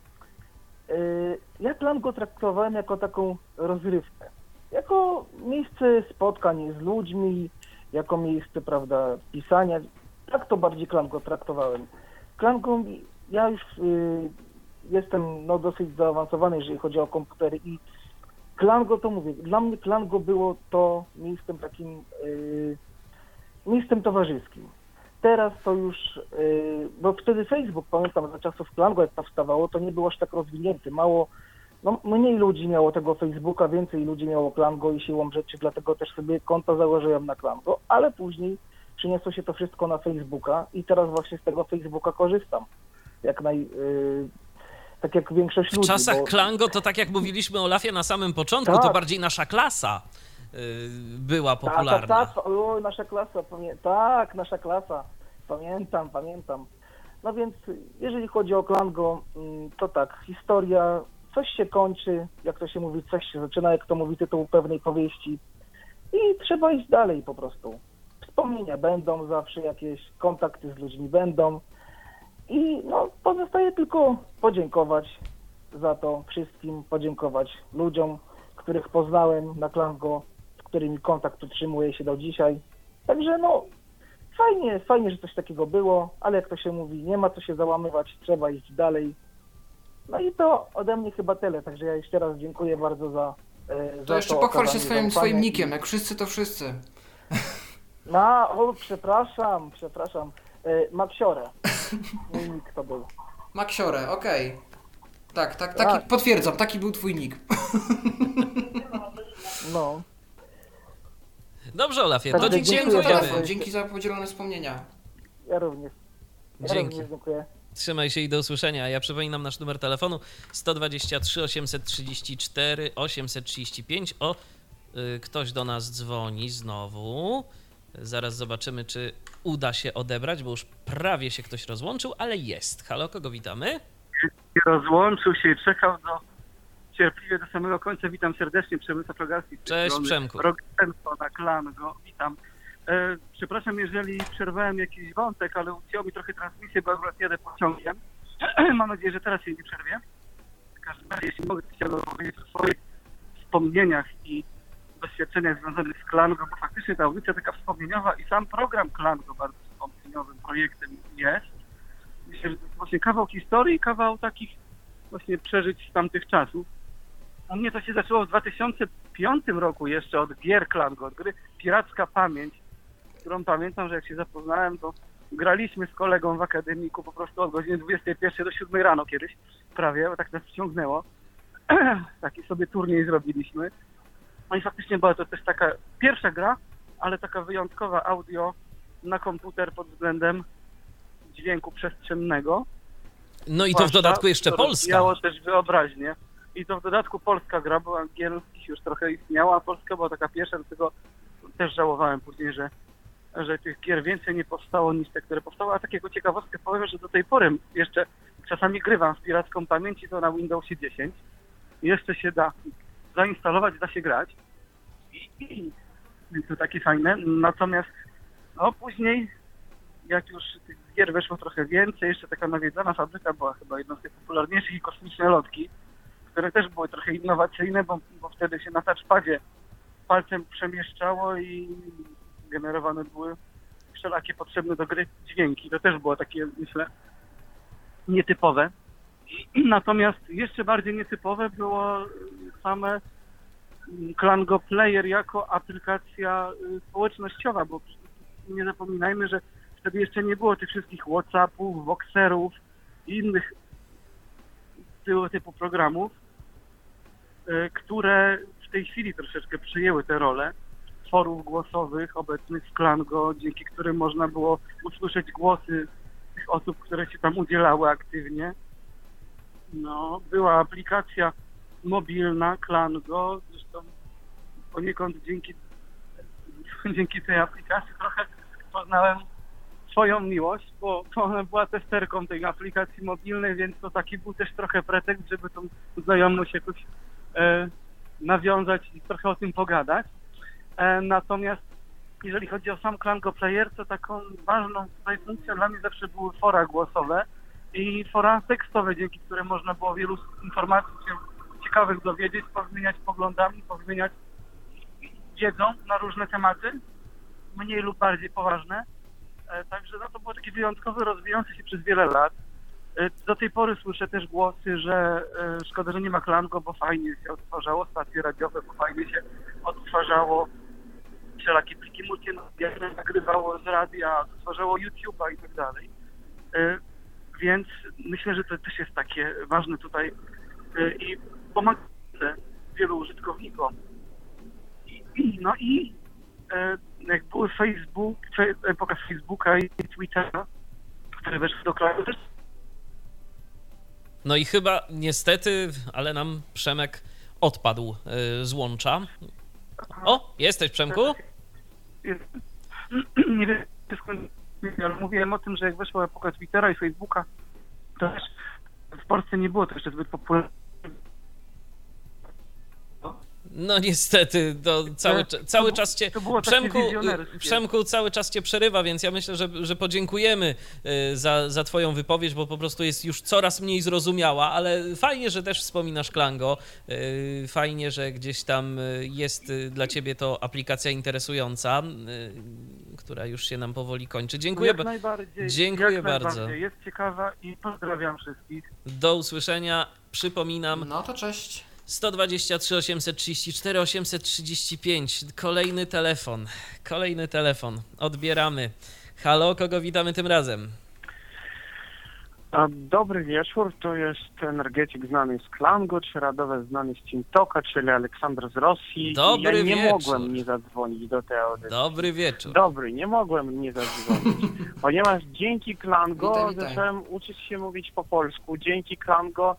yy, ja Klango traktowałem jako taką rozrywkę, jako miejsce spotkań z ludźmi, jako miejsce, prawda, pisania, tak to bardziej Klango traktowałem. Klango, ja już yy, jestem no, dosyć zaawansowany, jeżeli chodzi o komputery i Klango, to mówię, dla mnie Klango było to miejscem takim... Yy, miejscem towarzyskim. Teraz to już, yy, bo wtedy Facebook, pamiętam, za czasów Klango, jak to wstawało, to nie było aż tak rozwinięty. Mało, no mniej ludzi miało tego Facebooka, więcej ludzi miało Klango i siłą rzeczy, dlatego też sobie konta założyłem na Klango, ale później przyniosło się to wszystko na Facebooka i teraz właśnie z tego Facebooka korzystam. Jak naj... Yy, tak jak większość ludzi. W czasach bo... Klango to tak jak mówiliśmy o Olafie na samym początku, tak. To bardziej nasza klasa. była popularna. Tak, tak, tak. O, nasza klasa, pamię- tak, nasza klasa. Pamiętam, pamiętam. No więc jeżeli chodzi o Klango, to tak, historia, coś się kończy, jak to się mówi, coś się zaczyna, jak to mówi tytuł pewnej powieści i trzeba iść dalej po prostu. Wspomnienia będą zawsze, jakieś kontakty z ludźmi będą i no pozostaje tylko podziękować za to wszystkim, podziękować ludziom, których poznałem na Klango, z którymi kontakt utrzymuje się do dzisiaj. Także no fajnie, fajnie, że coś takiego było, ale jak to się mówi, nie ma co się załamywać, trzeba iść dalej. No i to ode mnie chyba tyle, także ja jeszcze raz dziękuję bardzo za, e, za to. Jeszcze pochwal się swoim, swoim nikiem, jak wszyscy to wszyscy. No, o, przepraszam, przepraszam. E, Maksiorę. Mój nick to był. Maksiorę, okej. Okay. Tak, tak, taki, tak, potwierdzam, taki był twój nick. No. Dobrze, Olafie, tak, to dzięki, dziękuję. Dziękuję. Dziękuję. Dziękuję. Dzięki za podzielone wspomnienia. Ja również. Ja dzięki. Również dziękuję. Trzymaj się i do usłyszenia. Ja przypominam nasz numer telefonu jeden dwa trzy, osiem trzy cztery, osiem trzy pięć. O, y, ktoś do nas dzwoni znowu. Zaraz zobaczymy, czy uda się odebrać, bo już prawie się ktoś rozłączył, ale jest. Halo, kogo witamy? Rozłączył się i czekał do... cierpliwie do samego końca. Witam serdecznie, Przemysław Rogalski. Cześć, Przemku. Rogalstwo na Klango, witam. E, przepraszam, jeżeli przerwałem jakiś wątek, ale ucięło mi trochę transmisję, bo akurat jadę pociągiem. Mam nadzieję, że teraz się nie przerwie. W każdym razie, jeśli mogę, chciałbym powiedzieć o swoich wspomnieniach i doświadczeniach związanych z Klango, bo faktycznie ta audycja taka wspomnieniowa i sam program Klango bardzo wspomnieniowym projektem jest. Myślę, że to jest właśnie kawał historii, kawał takich właśnie przeżyć z tamtych czasów. U mnie to się zaczęło w dwa tysiące piątym roku jeszcze od gier Klango, od gry Piracka Pamięć, którą pamiętam, że jak się zapoznałem, to graliśmy z kolegą w akademiku po prostu od godziny dwudziestej pierwszej do siódmej rano kiedyś, prawie, bo tak nas wciągnęło. Taki sobie turniej zrobiliśmy. No i faktycznie była to też taka pierwsza gra, ale taka wyjątkowa audio na komputer pod względem dźwięku przestrzennego. No i to Płaszcza, w dodatku jeszcze Polska. Miało też wyobraźnię. I to w dodatku polska gra, bo angielskich już trochę istniała, a polska była taka pierwsza, dlatego też żałowałem później, że, że tych gier więcej nie powstało niż te, które powstały. A takiego ciekawostkę powiem, że do tej pory jeszcze czasami grywam z Piracką Pamięci, to na Windowsie dziesięć. Jeszcze się da zainstalować, da się grać. Więc to takie fajne. Natomiast no później, jak już tych gier weszło trochę więcej, jeszcze taka nawiedzona fabryka była chyba jedną z tych popularniejszych i kosmiczne lotki, które też były trochę innowacyjne, bo, bo wtedy się na touchpadzie palcem przemieszczało i generowane były wszelakie potrzebne do gry dźwięki. To też było takie, myślę, nietypowe. Natomiast jeszcze bardziej nietypowe było same Klango Player jako aplikacja społecznościowa, bo nie zapominajmy, że wtedy jeszcze nie było tych wszystkich WhatsAppów, Voxerów i innych tego typu programów, które w tej chwili troszeczkę przyjęły te role forów głosowych obecnych w Klango, dzięki którym można było usłyszeć głosy tych osób, które się tam udzielały aktywnie. No, była aplikacja mobilna Klango, zresztą poniekąd dzięki, dzięki tej aplikacji trochę poznałem swoją miłość, bo ona była testerką tej aplikacji mobilnej, więc to taki był też trochę pretekst, żeby tą znajomość jakoś e, nawiązać i trochę o tym pogadać. E, natomiast jeżeli chodzi o sam Klango Player, to taką ważną tutaj funkcją dla mnie zawsze były fora głosowe i fora tekstowe, dzięki którym można było wielu informacji się ciekawych dowiedzieć, pozmieniać poglądami, pozmieniać wiedzą na różne tematy, mniej lub bardziej poważne. Także no, to było takie wyjątkowe, rozwijające się przez wiele lat. Do tej pory słyszę też głosy, że szkoda, że nie ma Klango, bo fajnie się odtwarzało stacje radiowe, bo fajnie się odtwarzało wszelakie pliki multimedialne, nagrywało z radia, odtwarzało YouTube'a i tak dalej. Więc myślę, że to też jest takie ważne tutaj i pomagające wielu użytkownikom. No i jak był Facebook, epoka Facebooka i Twittera, które weszły do kraju. No i chyba niestety, ale nam Przemek odpadł z łącza. O, jesteś, Przemku? Nie wiem, ale mówiłem o tym, że jak wyszła epoka Twittera i Facebooka, to też w Polsce nie było to jeszcze zbyt popularne. No niestety, to cały, cały czas cię, Przemku, Przemku cały czas cię przerywa, więc ja myślę, że, że podziękujemy za, za twoją wypowiedź, bo po prostu jest już coraz mniej zrozumiała, ale fajnie, że też wspominasz Klango, fajnie, że gdzieś tam jest dla ciebie to aplikacja interesująca, która już się nam powoli kończy. Dziękuję, jak najbardziej, dziękuję jak bardzo. Najbardziej. Jest ciekawa i pozdrawiam wszystkich. Do usłyszenia, przypominam. No to cześć. jeden dwa trzy, osiem trzy cztery, osiem trzy pięć. Kolejny telefon. Kolejny telefon. Odbieramy. Halo, kogo witamy tym razem? Dobry wieczór. To jest energetyk znany z Klango, czy Radowe znany z TeamToka, czyli Aleksander z Rosji. Dobry ja nie wieczór. Mogłem nie zadzwonić do tej audycji. Dobry wieczór. Dobry, nie mogłem nie zadzwonić, ponieważ dzięki Klango witaj, witaj. zacząłem uczyć się mówić po polsku. Dzięki Klango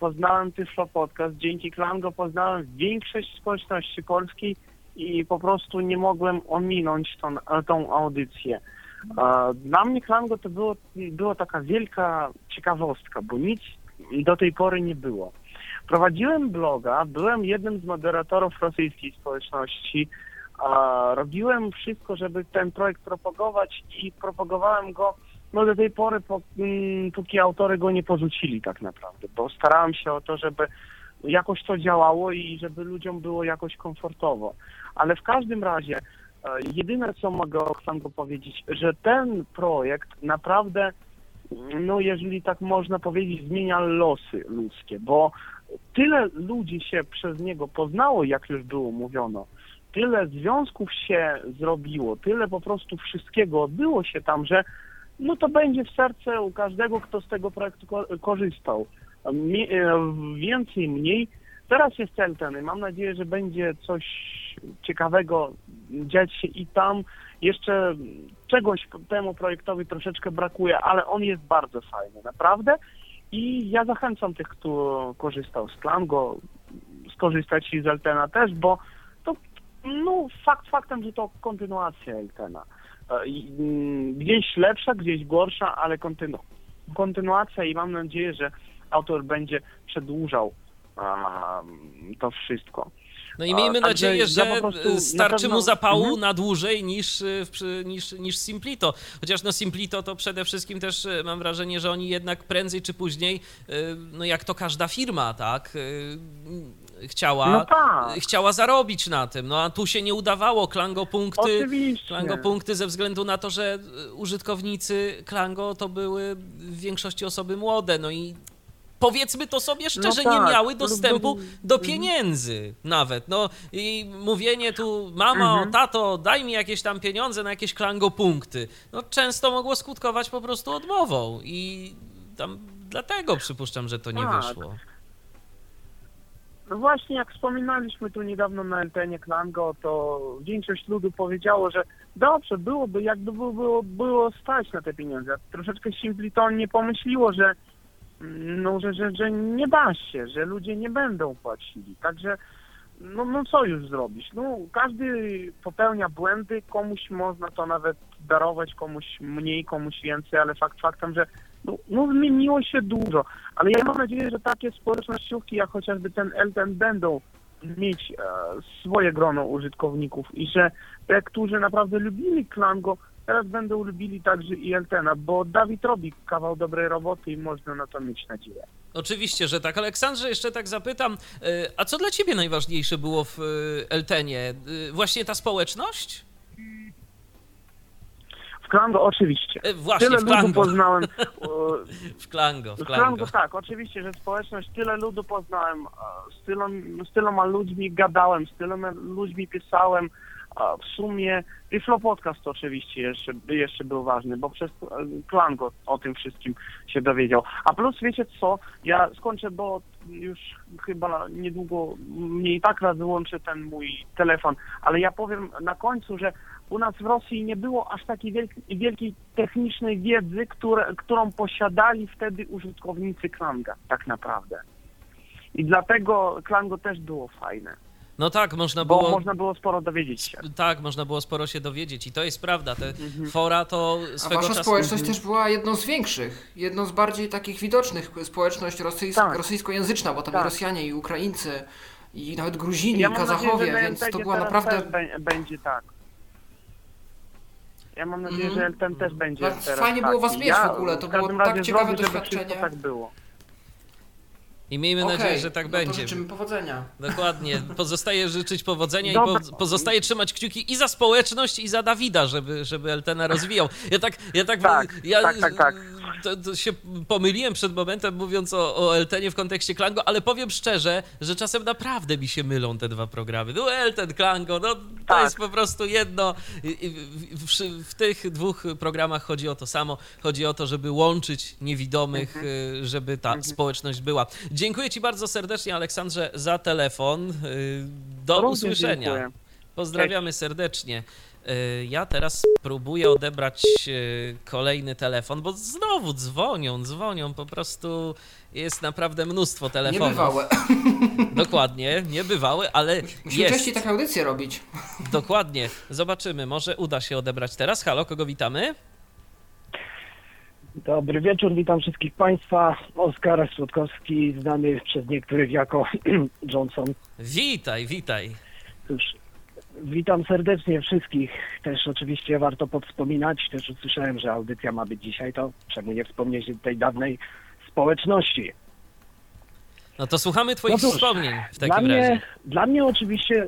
poznałem Tyflo Podcast, dzięki Klango poznałem większość społeczności polskiej i po prostu nie mogłem ominąć tą, tą audycję. Dla mnie Klango to było, była taka wielka ciekawostka, bo nic do tej pory nie było. Prowadziłem bloga, byłem jednym z moderatorów rosyjskiej społeczności, robiłem wszystko, żeby ten projekt propagować i propagowałem go no do tej pory, póki autory go nie porzucili tak naprawdę, bo starałem się o to, żeby jakoś to działało i żeby ludziom było jakoś komfortowo. Ale w każdym razie jedyne, co mogę o Klango powiedzieć, że ten projekt naprawdę, no jeżeli tak można powiedzieć, zmienia losy ludzkie, bo tyle ludzi się przez niego poznało, jak już było mówiono, tyle związków się zrobiło, tyle po prostu wszystkiego odbyło się tam, że no to będzie w serce u każdego, kto z tego projektu korzystał. Mie- więcej, mniej. Teraz jest Elten i mam nadzieję, że będzie coś ciekawego dziać się i tam. Jeszcze czegoś temu projektowi troszeczkę brakuje, ale on jest bardzo fajny, naprawdę. I ja zachęcam tych, kto korzystał z Klango, skorzystać i z Eltena też, bo to no, fakt faktem, że to kontynuacja Eltena. Gdzieś lepsza, gdzieś gorsza, ale kontynu- kontynuacja i mam nadzieję, że autor będzie przedłużał a, to wszystko. No i miejmy a, nadzieję, że ja prostu, starczy pewno... mu zapału mhm. na dłużej niż, niż, niż Simplito. Chociaż no Simplito to przede wszystkim też mam wrażenie, że oni jednak prędzej czy później, no jak to każda firma, tak, chciała, no tak. chciała zarobić na tym, no a tu się nie udawało. Klango punkty, Klango punkty ze względu na to, że użytkownicy Klango to były w większości osoby młode, no i powiedzmy to sobie szczerze, no tak, nie miały dostępu do pieniędzy nawet. No i mówienie tu, mamo, mhm. tato, daj mi jakieś tam pieniądze na jakieś Klango punkty, no często mogło skutkować po prostu odmową i tam dlatego przypuszczam, że to nie tak. wyszło. No właśnie, jak wspominaliśmy tu niedawno na antenie Klango, to większość ludu powiedziało, że dobrze byłoby, jakby było, było stać na te pieniądze. Troszeczkę Simplito nie pomyśliło, że no, że, że, że nie da się, że ludzie nie będą płacili. Także, no, no co już zrobić? No, każdy popełnia błędy, komuś można to nawet darować, komuś mniej, komuś więcej, ale fakt faktem, że no, no zmieniło się dużo. Ale ja mam nadzieję, że takie społecznościówki, jak chociażby ten Elten, będą mieć e, swoje grono użytkowników i że te, którzy naprawdę lubili Klango, teraz będą lubili także i Eltena, bo Dawid robi kawał dobrej roboty i można na to mieć nadzieję. Oczywiście, że tak. Aleksandrze, jeszcze tak zapytam, a co dla ciebie najważniejsze było w Eltenie? Właśnie ta społeczność? W Klango oczywiście. E, właśnie, tyle w Klango. Ludu poznałem. w Klango, w Klango. W Klango tak, oczywiście, że społeczność. Tyle ludu poznałem, z, tylom, z tyloma ludźmi gadałem, z tyloma ludźmi pisałem. A w sumie i Flow Podcast oczywiście jeszcze, jeszcze był ważny, bo przez Klango o tym wszystkim się dowiedział. A plus wiecie co, ja skończę, bo już chyba niedługo mnie i tak raz wyłączy ten mój telefon, ale ja powiem na końcu, że u nas w Rosji nie było aż takiej wielki, wielkiej technicznej wiedzy, które, którą posiadali wtedy użytkownicy Klanga tak naprawdę. I dlatego Klango też było fajne. No tak, można było... Bo można było sporo dowiedzieć się. Tak, można było sporo się dowiedzieć i to jest prawda. Te mhm. fora to swego A wasza czasu... społeczność też była jedną z większych, jedną z bardziej takich widocznych, społeczność rosyjs... tak. rosyjskojęzyczna, bo tam tak. Rosjanie i Ukraińcy i nawet Gruzini, ja Kazachowie, nadzieję, więc to była naprawdę... Będzie tak. Ja mam nadzieję, że L T M też będzie teraz fajnie było was mieć w ogóle, to było tak ciekawe doświadczenie. Tak było. I miejmy okay, nadzieję, że tak no będzie. To życzymy powodzenia. Dokładnie. Pozostaje życzyć powodzenia Dobra. i po, pozostaje trzymać kciuki i za społeczność, i za Dawida, żeby, żeby Eltena rozwijał. Ja tak, ja tak, tak, ja tak, tak, tak. To, to się pomyliłem przed momentem, mówiąc o, o Eltenie w kontekście Klango, ale powiem szczerze, że czasem naprawdę mi się mylą te dwa programy. No Elten, Klango, no to tak. jest po prostu jedno. W, w, w tych dwóch programach chodzi o to samo. Chodzi o to, żeby łączyć niewidomych, mhm. żeby ta mhm. społeczność była. Dziękuję ci bardzo serdecznie, Aleksandrze, za telefon. Do Również usłyszenia. Dziękuję. Pozdrawiamy serdecznie. Ja teraz próbuję odebrać kolejny telefon, bo znowu dzwonią, dzwonią, po prostu jest naprawdę mnóstwo telefonów. Niebywałe. Dokładnie, niebywałe, ale Musimy jest. Częściej taką audycję robić. Dokładnie. Zobaczymy, może uda się odebrać teraz. Halo, kogo witamy? Dobry wieczór, witam wszystkich Państwa. Oskar Słodkowski, znany przez niektórych jako Johnson. Witaj, witaj. Cóż, witam serdecznie wszystkich. Też oczywiście warto powspominać, też usłyszałem, że audycja ma być dzisiaj, to czemu nie wspomnieć tej dawnej społeczności. No to słuchamy Twoich no cóż, wspomnień w takim dla razie. Mnie, dla mnie oczywiście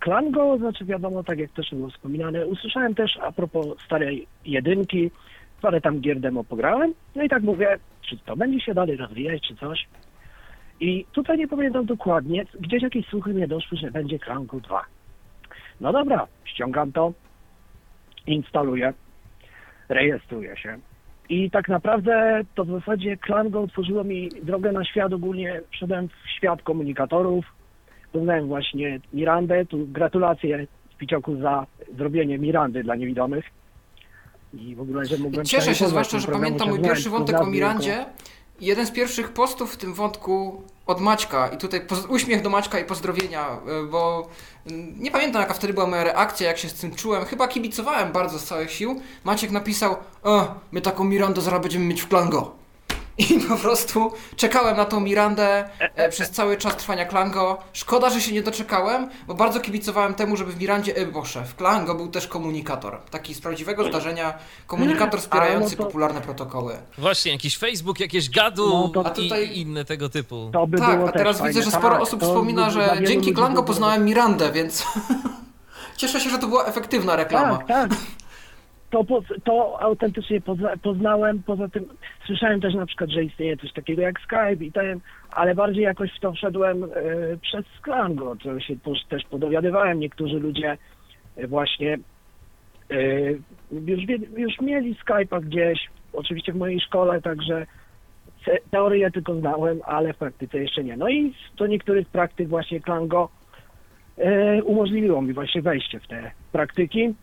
Klango, znaczy wiadomo, tak jak też było wspominane, usłyszałem też a propos starej jedynki, parę tam gier demo pograłem, no i tak mówię, czy to będzie się dalej rozwijać, czy coś. I tutaj nie pamiętam dokładnie, gdzieś jakieś słuchy mnie doszły, że będzie Klango dwa. No dobra, ściągam to, instaluję, rejestruję się. I tak naprawdę to w zasadzie Klango otworzyło mi drogę na świat, ogólnie wszedłem w świat komunikatorów, poznałem właśnie Mirandę, tu gratulacje w Picioku za zrobienie Mirandy dla niewidomych. I w ogóle, że mógłbym Cieszę się, zwłaszcza, że pamiętam mój pierwszy wątek o Mirandzie i jeden z pierwszych postów w tym wątku od Maćka. I tutaj uśmiech do Maćka i pozdrowienia, bo nie pamiętam, jaka wtedy była moja reakcja, jak się z tym czułem. Chyba kibicowałem bardzo z całych sił. Maciek napisał, o, my taką Mirandę zaraz będziemy mieć w Klango. I po prostu czekałem na tą Mirandę e, przez cały czas trwania Klango. Szkoda, że się nie doczekałem, bo bardzo kibicowałem temu, żeby w Mirandzie, e, boże, w Klango był też komunikator. Taki z prawdziwego zdarzenia komunikator wspierający no to... popularne protokoły. Właśnie, jakiś Facebook, jakieś gadu no to... a tutaj... i inne tego typu. By tak, a teraz widzę, fajne. Że sporo tak, osób wspomina, że dzięki Klango poznałem Mirandę, więc cieszę się, że to była efektywna reklama. Tak, tak. To, to autentycznie pozna, poznałem, poza tym słyszałem też na przykład, że istnieje coś takiego jak Skype i ten, ale bardziej jakoś w to wszedłem y, przez Klango, co się też podowiadywałem. Niektórzy ludzie właśnie y, już, już mieli Skype'a gdzieś, oczywiście w mojej szkole, także teorię tylko znałem, ale w praktyce jeszcze nie. No i do niektórych praktyk właśnie Klango y, umożliwiło mi właśnie wejście w te praktyki.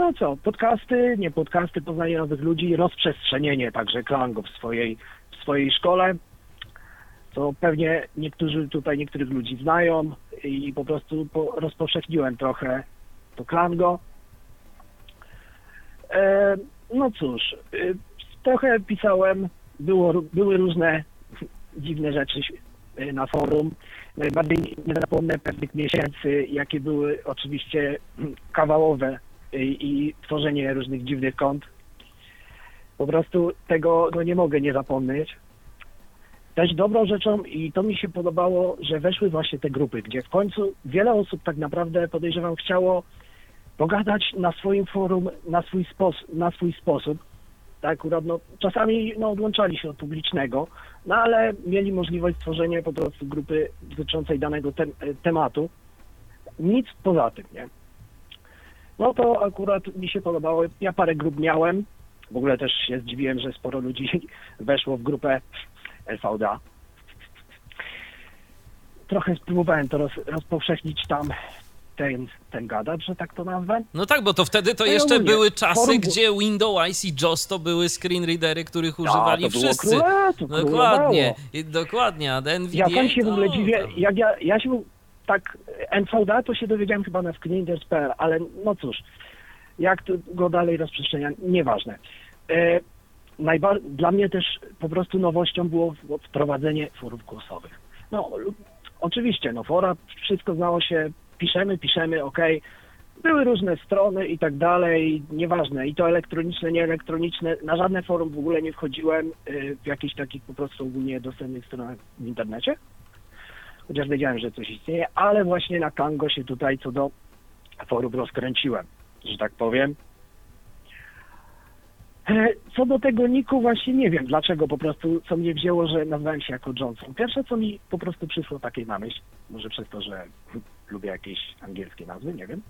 No co, podcasty, nie podcasty, poznanie nowych ludzi, rozprzestrzenienie także Klango w swojej, w swojej szkole, co pewnie niektórzy tutaj, niektórych ludzi znają i po prostu po, rozpowszechniłem trochę to Klango. E, no cóż, e, trochę pisałem, było, były różne dziwne rzeczy na forum. Najbardziej nie zapomnę pewnych miesięcy, jakie były oczywiście kawałowe. I, i tworzenie różnych dziwnych kont. Po prostu tego no, nie mogę nie zapomnieć. Też dobrą rzeczą i to mi się podobało, że weszły właśnie te grupy, gdzie w końcu wiele osób tak naprawdę, podejrzewam, chciało pogadać na swoim forum na swój, spos- na swój sposób. Tak akurat, no, czasami no, odłączali się od publicznego, no ale mieli możliwość stworzenia po prostu grupy dotyczącej danego te- tematu. Nic poza tym, nie? No to akurat mi się podobało, ja parę grup miałem, w ogóle też się zdziwiłem, że sporo ludzi weszło w grupę L V D A. Trochę spróbowałem to roz, rozpowszechnić tam, ten, ten gadacz, że tak to nazwę. No tak, bo to wtedy to no jeszcze ja mówię, były czasy, forum... gdzie Windows i JAWS to były screenreadery, których używali no, to wszyscy. Było króle, to dokładnie, dokładnie, a N V D A... Ja, pan się w ogóle dziwię, jak ja, ja się... tak en fał de to się dowiedziałem chyba na screenreaders kropka pe el, ale no cóż, jak to go dalej rozprzestrzenia, nieważne. E, najba- dla mnie też po prostu nowością było wprowadzenie forów głosowych. No, oczywiście, no fora, wszystko znało się, piszemy, piszemy, okej. Były różne strony i tak dalej, nieważne, i to elektroniczne, nie elektroniczne, na żadne forum w ogóle nie wchodziłem, w jakichś takich po prostu ogólnie dostępnych stronach w internecie, chociaż wiedziałem, że coś istnieje, ale właśnie na Kango się tutaj co do forum rozkręciłem, że tak powiem. Co do tego niku właśnie nie wiem, dlaczego po prostu, co mnie wzięło, że nazwałem się jako Johnson. Pierwsze, co mi po prostu przyszło takiej na myśl, może przez to, że lubię jakieś angielskie nazwy, nie wiem.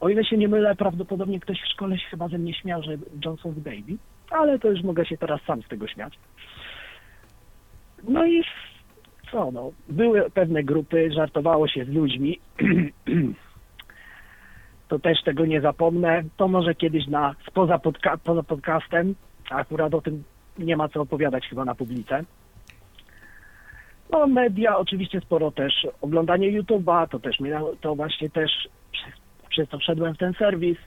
O ile się nie mylę, prawdopodobnie ktoś w szkole się chyba ze mnie śmiał, że Johnson's Baby, ale to już mogę się teraz sam z tego śmiać. No i co, no, były pewne grupy, żartowało się z ludźmi, to też tego nie zapomnę, to może kiedyś na, spoza podca- poza podcastem, akurat o tym nie ma co opowiadać chyba na publice. No media oczywiście sporo też, oglądanie YouTube'a, to też mnie, to właśnie też przez to wszedłem w ten serwis.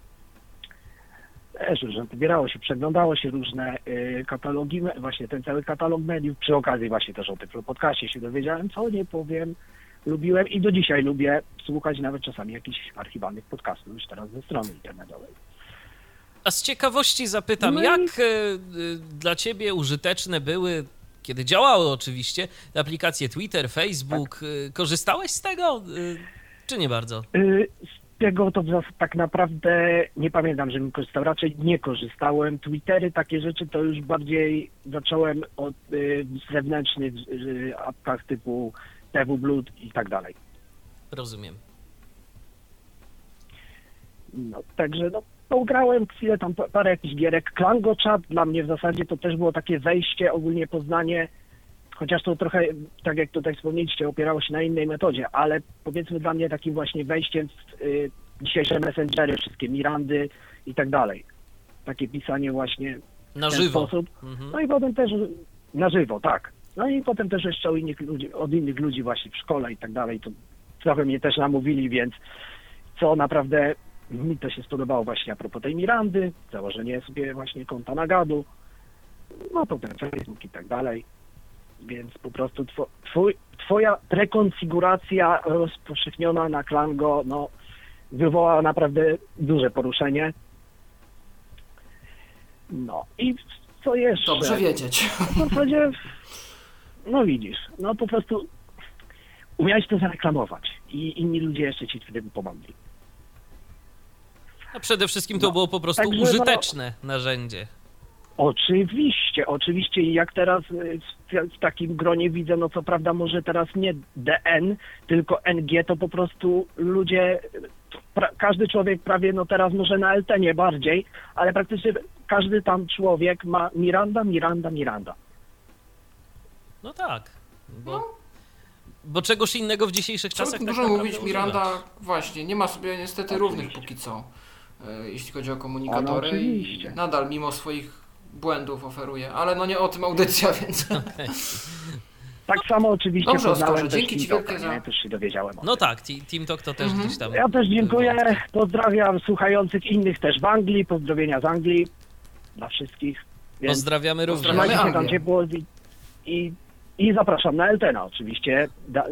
Też już wybierało się, przeglądało się różne y, katalogi, właśnie ten cały katalog mediów. Przy okazji właśnie też o tym podcaście się dowiedziałem, co nie powiem, lubiłem i do dzisiaj lubię słuchać nawet czasami jakichś archiwalnych podcastów już teraz ze strony internetowej. A z ciekawości zapytam, My... jak y, y, dla ciebie użyteczne były, kiedy działały oczywiście, aplikacje Twitter, Facebook, tak. y, korzystałeś z tego? Y... Czy nie bardzo? Z tego to tak naprawdę nie pamiętam, żebym korzystał. Raczej nie korzystałem. Twittery, takie rzeczy to już bardziej zacząłem od y, zewnętrznych y, apkach typu T W Blood i tak dalej. Rozumiem. No, także no, pograłem chwilę tam parę jakichś gierek. Klango Chat dla mnie w zasadzie to też było takie wejście, ogólnie poznanie. Chociaż to trochę, tak jak tutaj wspomnieliście, opierało się na innej metodzie, ale powiedzmy dla mnie takim właśnie wejściem w y, dzisiejsze messengery, wszystkie Mirandy i tak dalej. Takie pisanie właśnie na w ten żywo. Sposób. Mhm. No i potem też na żywo, tak. No i potem też jeszcze od innych ludzi, od innych ludzi właśnie w szkole i tak dalej. To trochę mnie też namówili, więc co naprawdę mi to się spodobało właśnie a propos tej Mirandy, założenie sobie właśnie konta na Gadu, no potem Facebook i tak dalej. Więc po prostu two, twój, twoja rekonfiguracja rozpowszechniona na Klango no, wywołała naprawdę duże poruszenie. No i co jeszcze? Dobrze wiedzieć. No, w zasadzie, no widzisz, no po prostu umiałeś to zareklamować i inni ludzie jeszcze ci wtedy pomogli. A przede wszystkim to no, było po prostu tak, użyteczne no, narzędzie. Oczywiście, oczywiście i jak teraz w takim gronie widzę, no co prawda może teraz nie D N, tylko N G, to po prostu ludzie, pra- każdy człowiek prawie, no teraz może na L T nie bardziej, ale praktycznie każdy tam człowiek ma Miranda, Miranda, Miranda. No tak, bo, no. bo czegoś innego w dzisiejszych czasach... Tak dużo mówić, Miranda używać. Właśnie, nie ma sobie niestety oczywiście. Równych póki co, jeśli chodzi o komunikatory. Ona, i nadal mimo swoich... błędów oferuje, ale no nie o tym audycja, więc... Okay. Tak samo oczywiście... Dobrze, Oskarze, dzięki Ci wielkie za... Ja też się dowiedziałem o No tym. Tak, TeamTalk to też mhm. gdzieś tam... Ja też dziękuję, pozdrawiam słuchających innych też w Anglii, pozdrowienia z Anglii dla wszystkich. Więc pozdrawiamy również. Pozdrawiamy tam ciepło i, i, i zapraszam na Eltena oczywiście, da,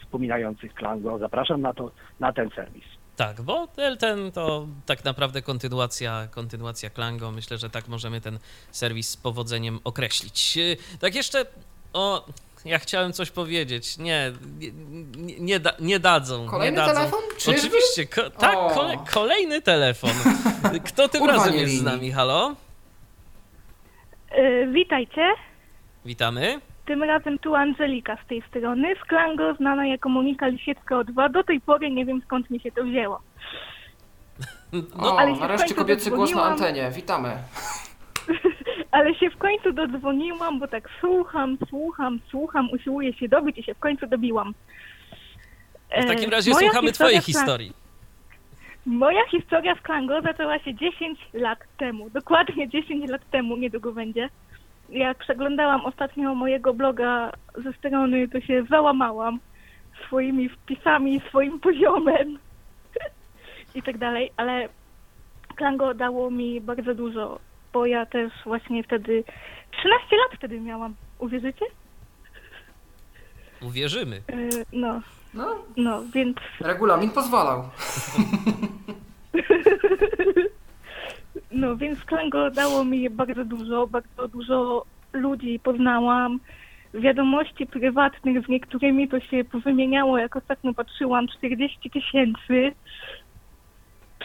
wspominających Klango, zapraszam na, to, na ten serwis. Tak, bo Elten to tak naprawdę kontynuacja, kontynuacja Klango. Myślę, że tak możemy ten serwis z powodzeniem określić. Tak jeszcze o... Ja chciałem coś powiedzieć. Nie, nie, nie, da, nie dadzą. Kolejny nie dadzą. Telefon? Czy oczywiście, ko- tak, kole, kolejny telefon. Kto tym Urwanie razem jest linii. Z nami? Halo? Yy, witajcie. Witamy. Tym razem tu Angelika z tej strony, z Klango, znana jako Monika Lisiecka O dwa. Do tej pory nie wiem, skąd mi się to wzięło. No, ale nareszcie kobiecy głos na antenie. Witamy. Ale się w końcu dodzwoniłam, bo tak słucham, słucham, słucham, usiłuję się dobić i się w końcu dobiłam. E, w takim razie słuchamy twojej historii. Moja historia z Klango zaczęła się dziesięć lat temu. Dokładnie dziesięć lat temu, niedługo będzie. Jak przeglądałam ostatnio mojego bloga ze strony, to się załamałam. swoimi wpisami, swoim poziomem i tak dalej, ale Klango dało mi bardzo dużo, bo ja też właśnie wtedy, trzynaście lat wtedy miałam, uwierzycie? Uwierzymy. Yy, no. no, no, więc... Regulamin pozwalał. No, więc Klango dało mi bardzo dużo, bardzo dużo ludzi poznałam. Wiadomości prywatnych z niektórymi to się powymieniało, jak ostatnio patrzyłam, czterdzieści tysięcy.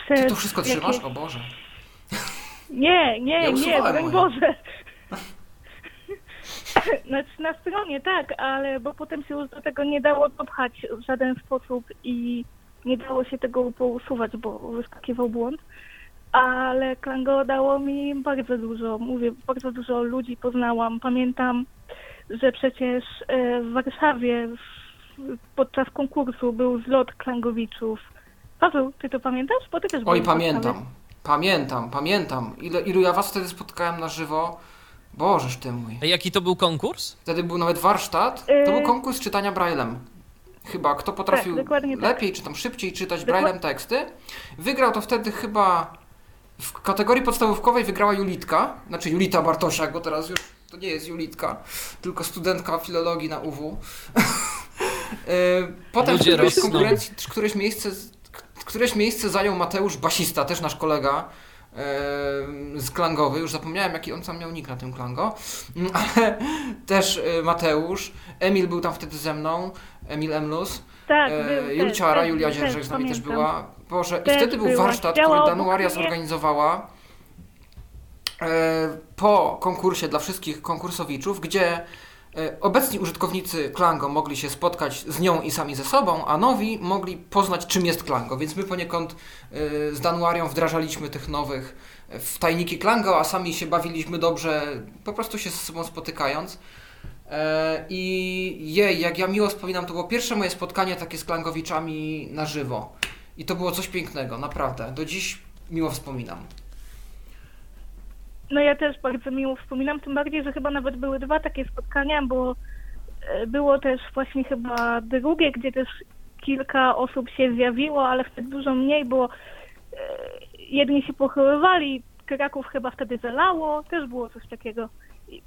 Ty to wszystko jakieś... trzymasz? O Boże. Nie, nie, ja nie, broń Boże. Znaczy na stronie tak, ale bo potem się już do tego nie dało dopchać w żaden sposób i nie dało się tego pousuwać, bo wyskakiwał błąd. Ale Klango dało mi bardzo dużo, mówię, bardzo dużo ludzi poznałam. Pamiętam, że przecież w Warszawie podczas konkursu był zlot klangowiczów. Paweł, ty to pamiętasz? Bo ty też Oj, pamiętam, podstawy. pamiętam, pamiętam. Ile, ilu ja was wtedy spotkałem na żywo. Bożeż ty mój. A jaki to był konkurs? Wtedy był nawet warsztat. Yy... To był konkurs czytania Braille'em. Chyba, kto potrafił tak, lepiej, tak. czy tam szybciej czytać Braille'em teksty. Wygrał to wtedy chyba w kategorii podstawówkowej wygrała Julitka. Znaczy Julita Bartosiak, bo teraz już to nie jest Julitka, tylko studentka filologii na U W. Potem w którejś konkurencji, któreś miejsce... Któreś miejsce zajął Mateusz Basista, też nasz kolega yy, z Klangowy. Już zapomniałem, jaki on sam miał nick na tym Klango. Ale też yy, Mateusz. Emil był tam wtedy ze mną. Emil Emlus. Tak, yy, Julciara, tak, Julia tak, Dzierżek z nami pamiętam. Też była. Boże, też i wtedy był była. warsztat, Chciała który Danuaria zorganizowała yy, po konkursie dla wszystkich konkursowiczów, gdzie obecni użytkownicy Klango mogli się spotkać z nią i sami ze sobą, a nowi mogli poznać, czym jest Klango, więc my poniekąd z Danuarią wdrażaliśmy tych nowych w tajniki Klango, a sami się bawiliśmy dobrze, po prostu się ze sobą spotykając. I jej, jak ja miło wspominam, to było pierwsze moje spotkanie takie z klangowiczami na żywo i to było coś pięknego, naprawdę, do dziś miło wspominam. No ja też bardzo miło wspominam, tym bardziej, że chyba nawet były dwa takie spotkania, bo było też właśnie chyba drugie, gdzie też kilka osób się zjawiło, ale wtedy dużo mniej, bo jedni się pochylowali, Kraków chyba wtedy zalało, też było coś takiego.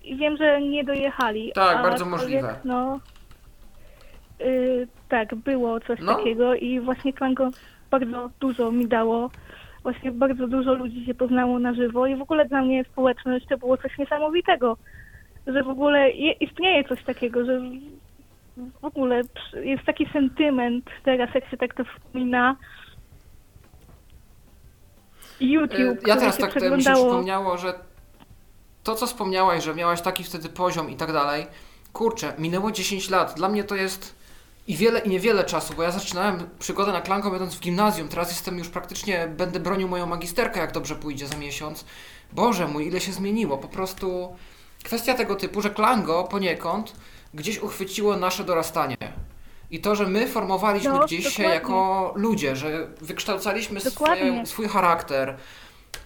I wiem, że nie dojechali. Tak, bardzo możliwe. No, yy, tak, było coś no. takiego i właśnie Klango bardzo dużo mi dało. Właśnie bardzo dużo ludzi się poznało na żywo i w ogóle dla mnie społeczność to było coś niesamowitego, że w ogóle istnieje coś takiego, że w ogóle jest taki sentyment teraz, jak się tak to wspomina. YouTube, ja teraz się tak przeglądało. Mi się przypomniało, że to, co wspomniałaś, że miałaś taki wtedy poziom i tak dalej, kurczę, minęło dziesięć lat, dla mnie to jest... I wiele i niewiele czasu, bo ja zaczynałem przygodę na Klango będąc w gimnazjum, teraz jestem już praktycznie, będę bronił moją magisterkę, jak dobrze pójdzie za miesiąc. Boże mój, ile się zmieniło, po prostu kwestia tego typu, że Klango poniekąd gdzieś uchwyciło nasze dorastanie. I to, że my formowaliśmy no, gdzieś dokładnie. się jako ludzie, że wykształcaliśmy swoje, swój charakter,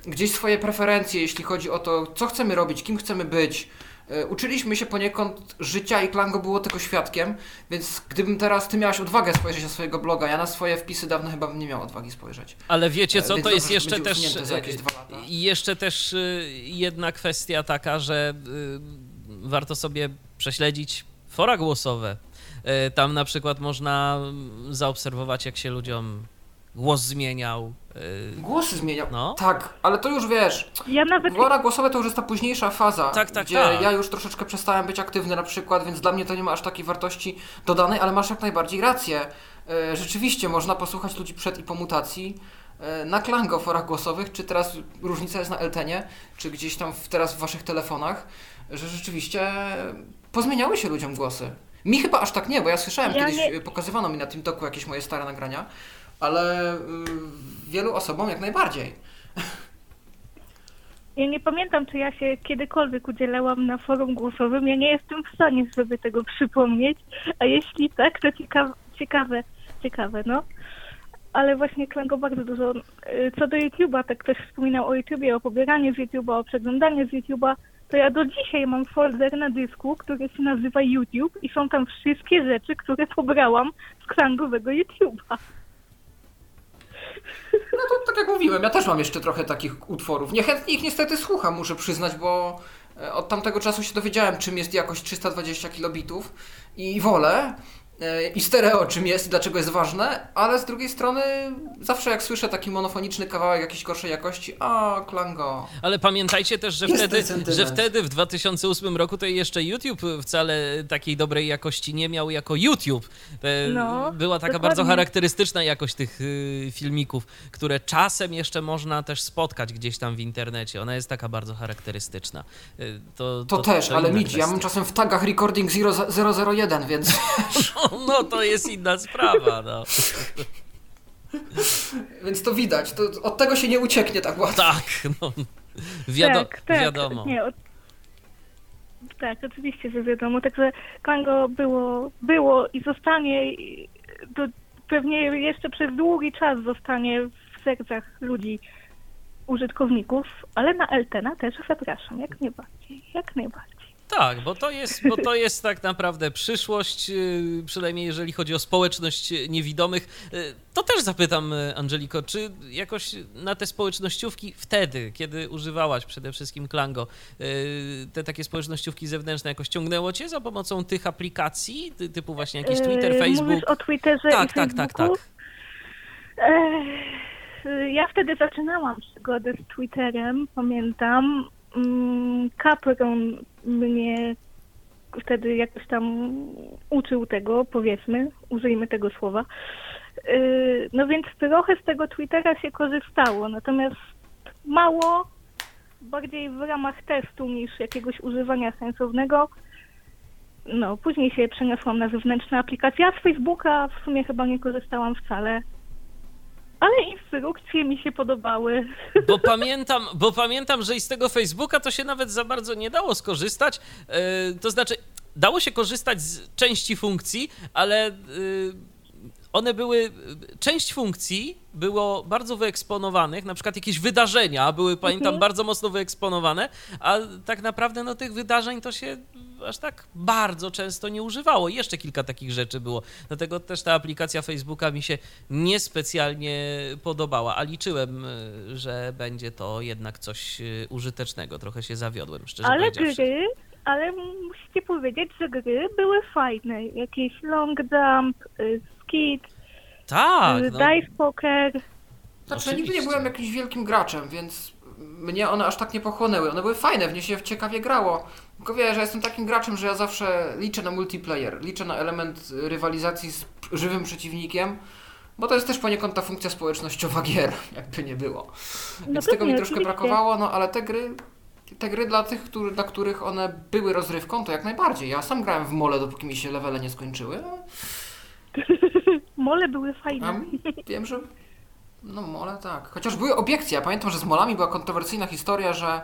gdzieś swoje preferencje, jeśli chodzi o to, co chcemy robić, kim chcemy być. Uczyliśmy się poniekąd życia i Klango było tego świadkiem, więc gdybym teraz ty miałaś odwagę spojrzeć na swojego bloga, ja na swoje wpisy dawno chyba bym nie miał odwagi spojrzeć. Ale wiecie co, więc to jest jeszcze też, jeszcze też jedna kwestia taka, że warto sobie prześledzić fora głosowe. Tam na przykład można zaobserwować, jak się ludziom głos zmieniał. Głosy zmieniał, no. tak, ale to już wiesz, ja nawet... fora głosowe to już jest ta późniejsza faza, tak, tak, gdzie tak. ja już troszeczkę przestałem być aktywny na przykład, więc dla mnie to nie ma aż takiej wartości dodanej, ale masz jak najbardziej rację. Rzeczywiście można posłuchać ludzi przed i po mutacji na Klango forach głosowych, czy teraz różnica jest na Eltenie, czy gdzieś tam teraz w waszych telefonach, że rzeczywiście pozmieniały się ludziom głosy. Mi chyba aż tak nie, bo ja słyszałem ja kiedyś, nie... pokazywano mi na tym toku jakieś moje stare nagrania, ale y, wielu osobom jak najbardziej. Ja nie pamiętam, czy ja się kiedykolwiek udzielałam na forum głosowym. Ja nie jestem w stanie sobie tego przypomnieć, a jeśli tak, to ciekawe, ciekawe, ciekawe no. Ale właśnie Klango bardzo dużo. Co do YouTube'a, tak ktoś wspominał o YouTubie, o pobieraniu z YouTube'a, o przeglądaniu z YouTube'a, to ja do dzisiaj mam folder na dysku, który się nazywa YouTube i są tam wszystkie rzeczy, które pobrałam z krangowego YouTube'a. No to tak jak mówiłem, ja też mam jeszcze trochę takich utworów. Niechętnie ich niestety słucham, muszę przyznać, bo od tamtego czasu się dowiedziałem, czym jest jakość trzysta dwadzieścia kilobitów i wolę, i stereo czym jest i dlaczego jest ważne, ale z drugiej strony zawsze jak słyszę taki monofoniczny kawałek jakiejś gorszej jakości, a klango. Ale pamiętajcie też, że wtedy, że wtedy w dwa tysiące ósmym roku to jeszcze YouTube wcale takiej dobrej jakości nie miał jako YouTube. No, była taka dokładnie. Bardzo charakterystyczna jakość tych filmików, które czasem jeszcze można też spotkać gdzieś tam w internecie. Ona jest taka bardzo charakterystyczna. To, to, to też, to ale Midzi, ja mam czasem w tagach Recording zero zero jeden, więc... No to jest inna sprawa, no. Więc to widać, to od tego się nie ucieknie tak łatwo. Tak, no. Wiado- tak, tak, wiadomo. Nie, o... Tak, oczywiście, że wiadomo. Także Klango było, było i zostanie, i to pewnie jeszcze przez długi czas zostanie w sercach ludzi, użytkowników, ale na Eltena też zapraszam, jak najbardziej, jak najbardziej. Tak, bo to jest, bo to jest tak naprawdę przyszłość, przynajmniej jeżeli chodzi o społeczność niewidomych. To też zapytam, Angeliko, czy jakoś na te społecznościówki wtedy, kiedy używałaś przede wszystkim Klango, te takie społecznościówki zewnętrzne jakoś ciągnęło cię za pomocą tych aplikacji, typu właśnie jakiś Twitter, Facebook? Mówisz o Twitterze tak, i tak, tak, tak. Ja wtedy zaczynałam przygodę z Twitterem, pamiętam. Capron mnie wtedy jakoś tam uczył tego, powiedzmy, użyjmy tego słowa. No więc trochę z tego Twittera się korzystało, natomiast mało, bardziej w ramach testu niż jakiegoś używania sensownego. No, później się przeniosłam na zewnętrzne aplikacje, a z Facebooka w sumie chyba nie korzystałam wcale. Ale instrukcje mi się podobały. Bo pamiętam, bo pamiętam, że i z tego Facebooka to się nawet za bardzo nie dało skorzystać. Yy, to znaczy, dało się korzystać z części funkcji, ale yy, one były... Część funkcji było bardzo wyeksponowanych, na przykład jakieś wydarzenia były, pamiętam, mhm. bardzo mocno wyeksponowane, a tak naprawdę no, tych wydarzeń to się aż tak bardzo często nie używało. Jeszcze kilka takich rzeczy było. Dlatego też ta aplikacja Facebooka mi się niespecjalnie podobała, a liczyłem, że będzie to jednak coś użytecznego. Trochę się zawiodłem, szczerze ale powiedziawszy. Gry, ale musicie powiedzieć, że gry były fajne. Jakiś long jump, skit, tak, no. Dice poker. Znaczy, ja nigdy nie byłem jakimś wielkim graczem, więc mnie one aż tak nie pochłonęły. One były fajne, w nie się ciekawie grało. Tylko wiesz, że jestem takim graczem, że ja zawsze liczę na multiplayer, liczę na element rywalizacji z żywym przeciwnikiem, bo to jest też poniekąd ta funkcja społecznościowa gier, jakby nie było. Więc no tego mi troszkę oczywiście. brakowało, no ale te gry, te gry dla tych, który, dla których one były rozrywką, to jak najbardziej. Ja sam grałem w mole, dopóki mi się levele nie skończyły. Mole były fajne. A, wiem, że... No mole tak. Chociaż były obiekcje. Ja pamiętam, że z molami była kontrowersyjna historia, że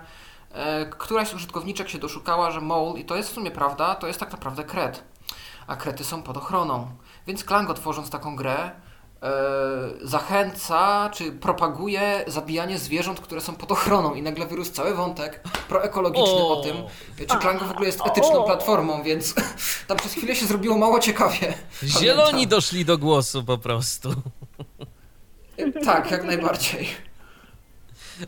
e, któraś z użytkowniczek się doszukała, że mole, i to jest w sumie prawda, to jest tak naprawdę kret. A krety są pod ochroną. Więc Klango, tworząc taką grę, e, zachęca czy propaguje zabijanie zwierząt, które są pod ochroną. I nagle wyrósł cały wątek proekologiczny o, o tym, czy Klango w ogóle jest etyczną platformą, więc tam przez chwilę się zrobiło mało ciekawie. Zieloni pamiętam. Doszli do głosu po prostu. Tak, jak najbardziej.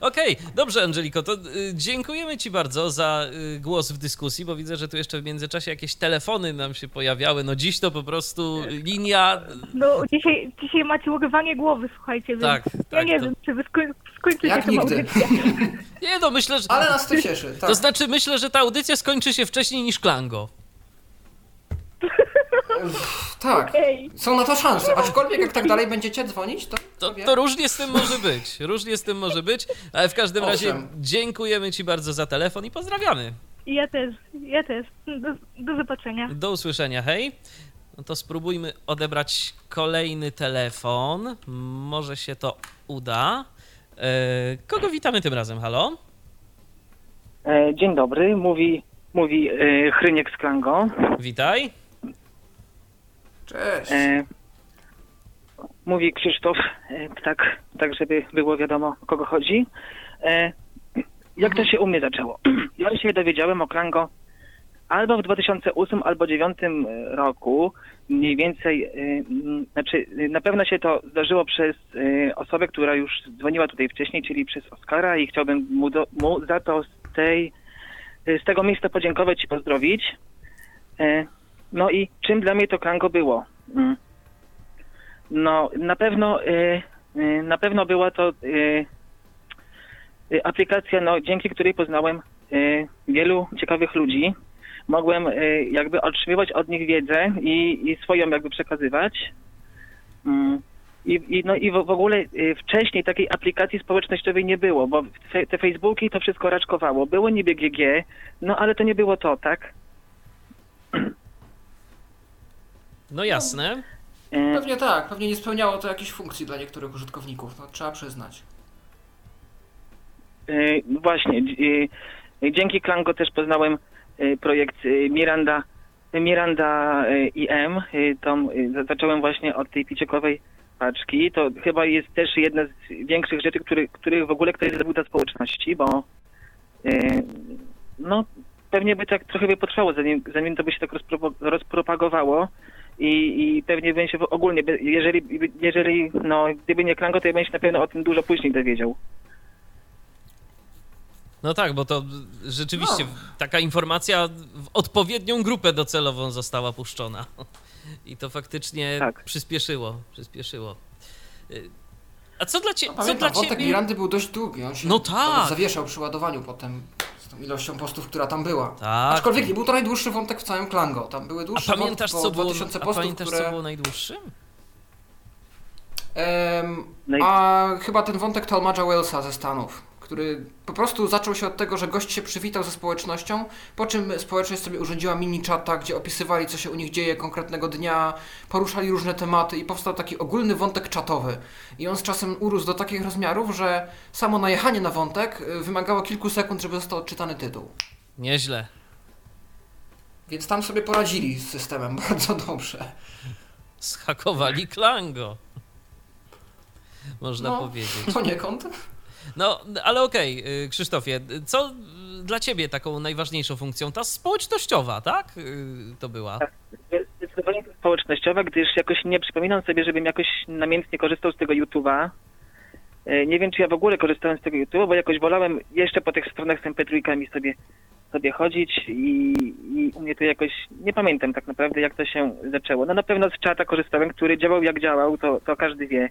Okej, okay, dobrze, Angeliko, to dziękujemy ci bardzo za głos w dyskusji, bo widzę, że tu jeszcze w międzyczasie jakieś telefony nam się pojawiały. No dziś to po prostu linia... No dzisiaj, dzisiaj macie urywanie głowy, słuchajcie, tak, więc tak, ja nie to... wiem, czy wy skończycie jak tą nigdy. audycję. Nie no, myślę, że... Ale nas to cieszy, tak. To znaczy, myślę, że ta audycja skończy się wcześniej niż Klango. Tak, okay. Są na to szanse, aczkolwiek jak tak dalej będziecie dzwonić, to... To, to różnie z tym może być, różnie z tym może być, ale w każdym Owszem. razie dziękujemy ci bardzo za telefon i pozdrawiamy. Ja też, ja też. Do, do zobaczenia. Do usłyszenia, hej. No to spróbujmy odebrać kolejny telefon, może się to uda. Kogo witamy tym razem, halo? Dzień dobry, mówi, mówi Hryniek z Klango. Witaj. Cześć. E, mówi Krzysztof, e, tak, tak żeby było wiadomo, o kogo chodzi. E, Jak to się u mnie zaczęło? Ja się dowiedziałem o Klango albo w dwa tysiące ósmym, albo dwa tysiące dziewiątym roku, mniej więcej, znaczy na pewno się to zdarzyło przez osobę, która już dzwoniła tutaj wcześniej, czyli przez Oskara, i chciałbym mu, do, mu za to z, tej, z tego miejsca podziękować i pozdrowić. No i czym dla mnie to Klango było? No na pewno, na pewno była to aplikacja, no, dzięki której poznałem wielu ciekawych ludzi. Mogłem jakby otrzymywać od nich wiedzę i, i swoją jakby przekazywać. I, i, no, i w ogóle wcześniej takiej aplikacji społecznościowej nie było, bo te Facebooki to wszystko raczkowało. Było niby G G, no ale to nie było to, tak? No jasne. Pewnie tak, pewnie nie spełniało to jakichś funkcji dla niektórych użytkowników, no trzeba przyznać. Właśnie, dzięki Klango też poznałem projekt Miranda, Miranda I M, tam zacząłem właśnie od tej piciokowej paczki, to chyba jest też jedna z większych rzeczy, których, których w ogóle ktoś zrobił dla społeczności, bo no pewnie by tak trochę by potrwało, zanim, zanim to by się tak rozpropagowało. I, i pewnie bym się ogólnie, jeżeli, jeżeli no, gdyby nie Klango, to ja bym się na pewno o tym dużo później dowiedział. No tak, bo to rzeczywiście no. taka informacja w odpowiednią grupę docelową została puszczona. I to faktycznie tak. przyspieszyło, przyspieszyło. A co dla, cie, no, co pamiętam, dla ciebie... Mirandy był dość długi, on się no tak. zawieszał przy ładowaniu potem. Ilością postów, która tam była. Tak. Aczkolwiek nie był to najdłuższy wątek w całym Klango. Tam były dłuższe a pamiętasz, wątki, co było, dwa tysiące postów, a pamiętasz, które... co było najdłuższym? Um, a chyba ten wątek Talmadge'a Wellsa ze Stanów, który po prostu zaczął się od tego, że gość się przywitał ze społecznością, po czym społeczność sobie urządziła mini-czata, gdzie opisywali, co się u nich dzieje konkretnego dnia, poruszali różne tematy i powstał taki ogólny wątek czatowy. I on z czasem urósł do takich rozmiarów, że samo najechanie na wątek wymagało kilku sekund, żeby został odczytany tytuł. Nieźle. Więc tam sobie poradzili z systemem bardzo dobrze. Zhakowali Klango. Można no, powiedzieć. Poniekąd. No, ale okej, okay, Krzysztofie, co dla ciebie taką najważniejszą funkcją? Ta społecznościowa, tak? To była? Tak, zdecydowanie społecznościowa, gdyż jakoś nie przypominam sobie, żebym jakoś namiętnie korzystał z tego YouTube'a. Nie wiem, czy ja w ogóle korzystałem z tego YouTube'a, bo jakoś wolałem jeszcze po tych stronach z em pe trzy sobie, sobie chodzić i, i u mnie to jakoś, nie pamiętam tak naprawdę, jak to się zaczęło. No na pewno z czata korzystałem, który działał jak działał, to, to każdy wie.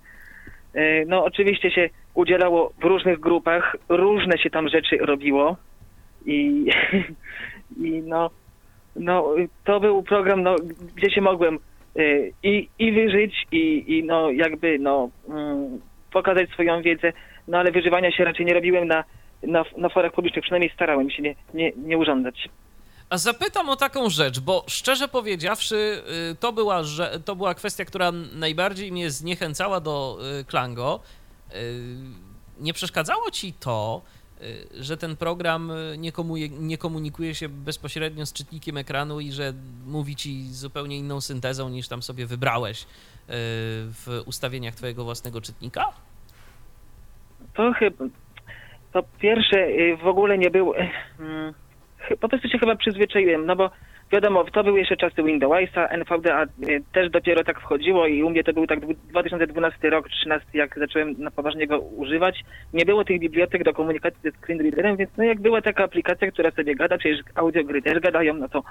No oczywiście się udzielało w różnych grupach, różne się tam rzeczy robiło i, i no, no to był program, no, gdzie się mogłem i, i wyżyć i, i no jakby no pokazać swoją wiedzę, no ale wyżywania się raczej nie robiłem na, na, na forach publicznych, przynajmniej starałem się nie, nie, nie urządzać. A zapytam o taką rzecz, bo szczerze powiedziawszy, to była, że, to była kwestia, która najbardziej mnie zniechęcała do Klango. Nie przeszkadzało ci to, że ten program nie, komu- nie komunikuje się bezpośrednio z czytnikiem ekranu i że mówi ci zupełnie inną syntezą niż tam sobie wybrałeś w ustawieniach twojego własnego czytnika? To chyba... To pierwsze w ogóle nie było... Po prostu się chyba przyzwyczaiłem, no bo wiadomo, to były jeszcze czasy Windowsa, en wu de a też dopiero tak wchodziło i u mnie to był tak dwa tysiące dwunasty rok, trzynasty, jak zacząłem na poważnie go używać. Nie było tych bibliotek do komunikacji ze screenreaderem, więc no jak była taka aplikacja, która sobie gada, przecież audiogry też gadają, no to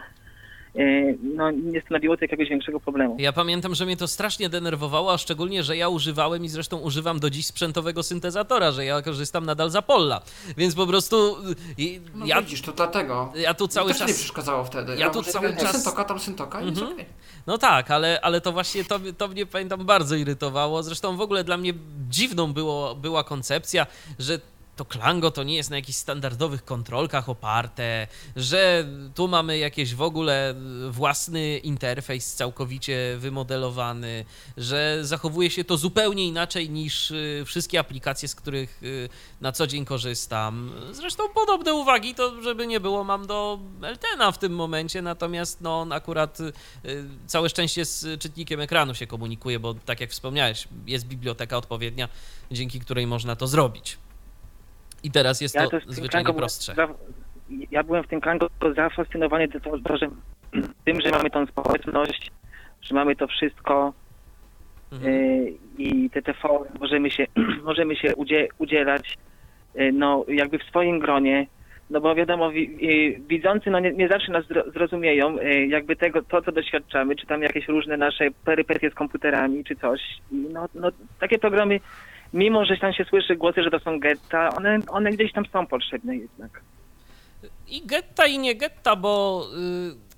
no nie stanowiło to jakiegoś większego problemu. Ja pamiętam, że mnie to strasznie denerwowało, a szczególnie, że ja używałem i zresztą używam do dziś sprzętowego syntezatora, że ja korzystam nadal z Apolla, więc po prostu... I, no ja, widzisz, to dlatego. Ja tu cały to czas... nie przeszkadzało wtedy. Ja, ja tu cały czas... Syntoka, tam syntoka i mhm. jest okej. Okay. No tak, ale, ale to właśnie, to, to mnie pamiętam bardzo irytowało, zresztą w ogóle dla mnie dziwną było, była koncepcja, że to Klango to nie jest na jakichś standardowych kontrolkach oparte, że tu mamy jakieś w ogóle własny interfejs całkowicie wymodelowany, że zachowuje się to zupełnie inaczej niż wszystkie aplikacje, z których na co dzień korzystam. Zresztą podobne uwagi, to żeby nie było, mam do Eltena w tym momencie, natomiast no on akurat całe szczęście z czytnikiem ekranu się komunikuje, bo tak jak wspomniałeś, jest biblioteka odpowiednia, dzięki której można to zrobić. I teraz jest ja to, to zwyczajnie klanko, prostsze. Za, ja byłem w tym klanku zafascynowany to, to, że, tym, że mamy tą społeczność, że mamy to wszystko mhm. y, i te T V możemy się, możemy się udzie, udzielać y, no jakby w swoim gronie. No bo wiadomo, widzący no nie, nie zawsze nas zrozumieją, jakby tego, to co doświadczamy, czy tam jakieś różne nasze perypetie z komputerami, czy coś. I no, no takie programy, mimo że tam się słyszy głosy, że to są getta, one, one gdzieś tam są potrzebne jednak. I getta i nie getta, bo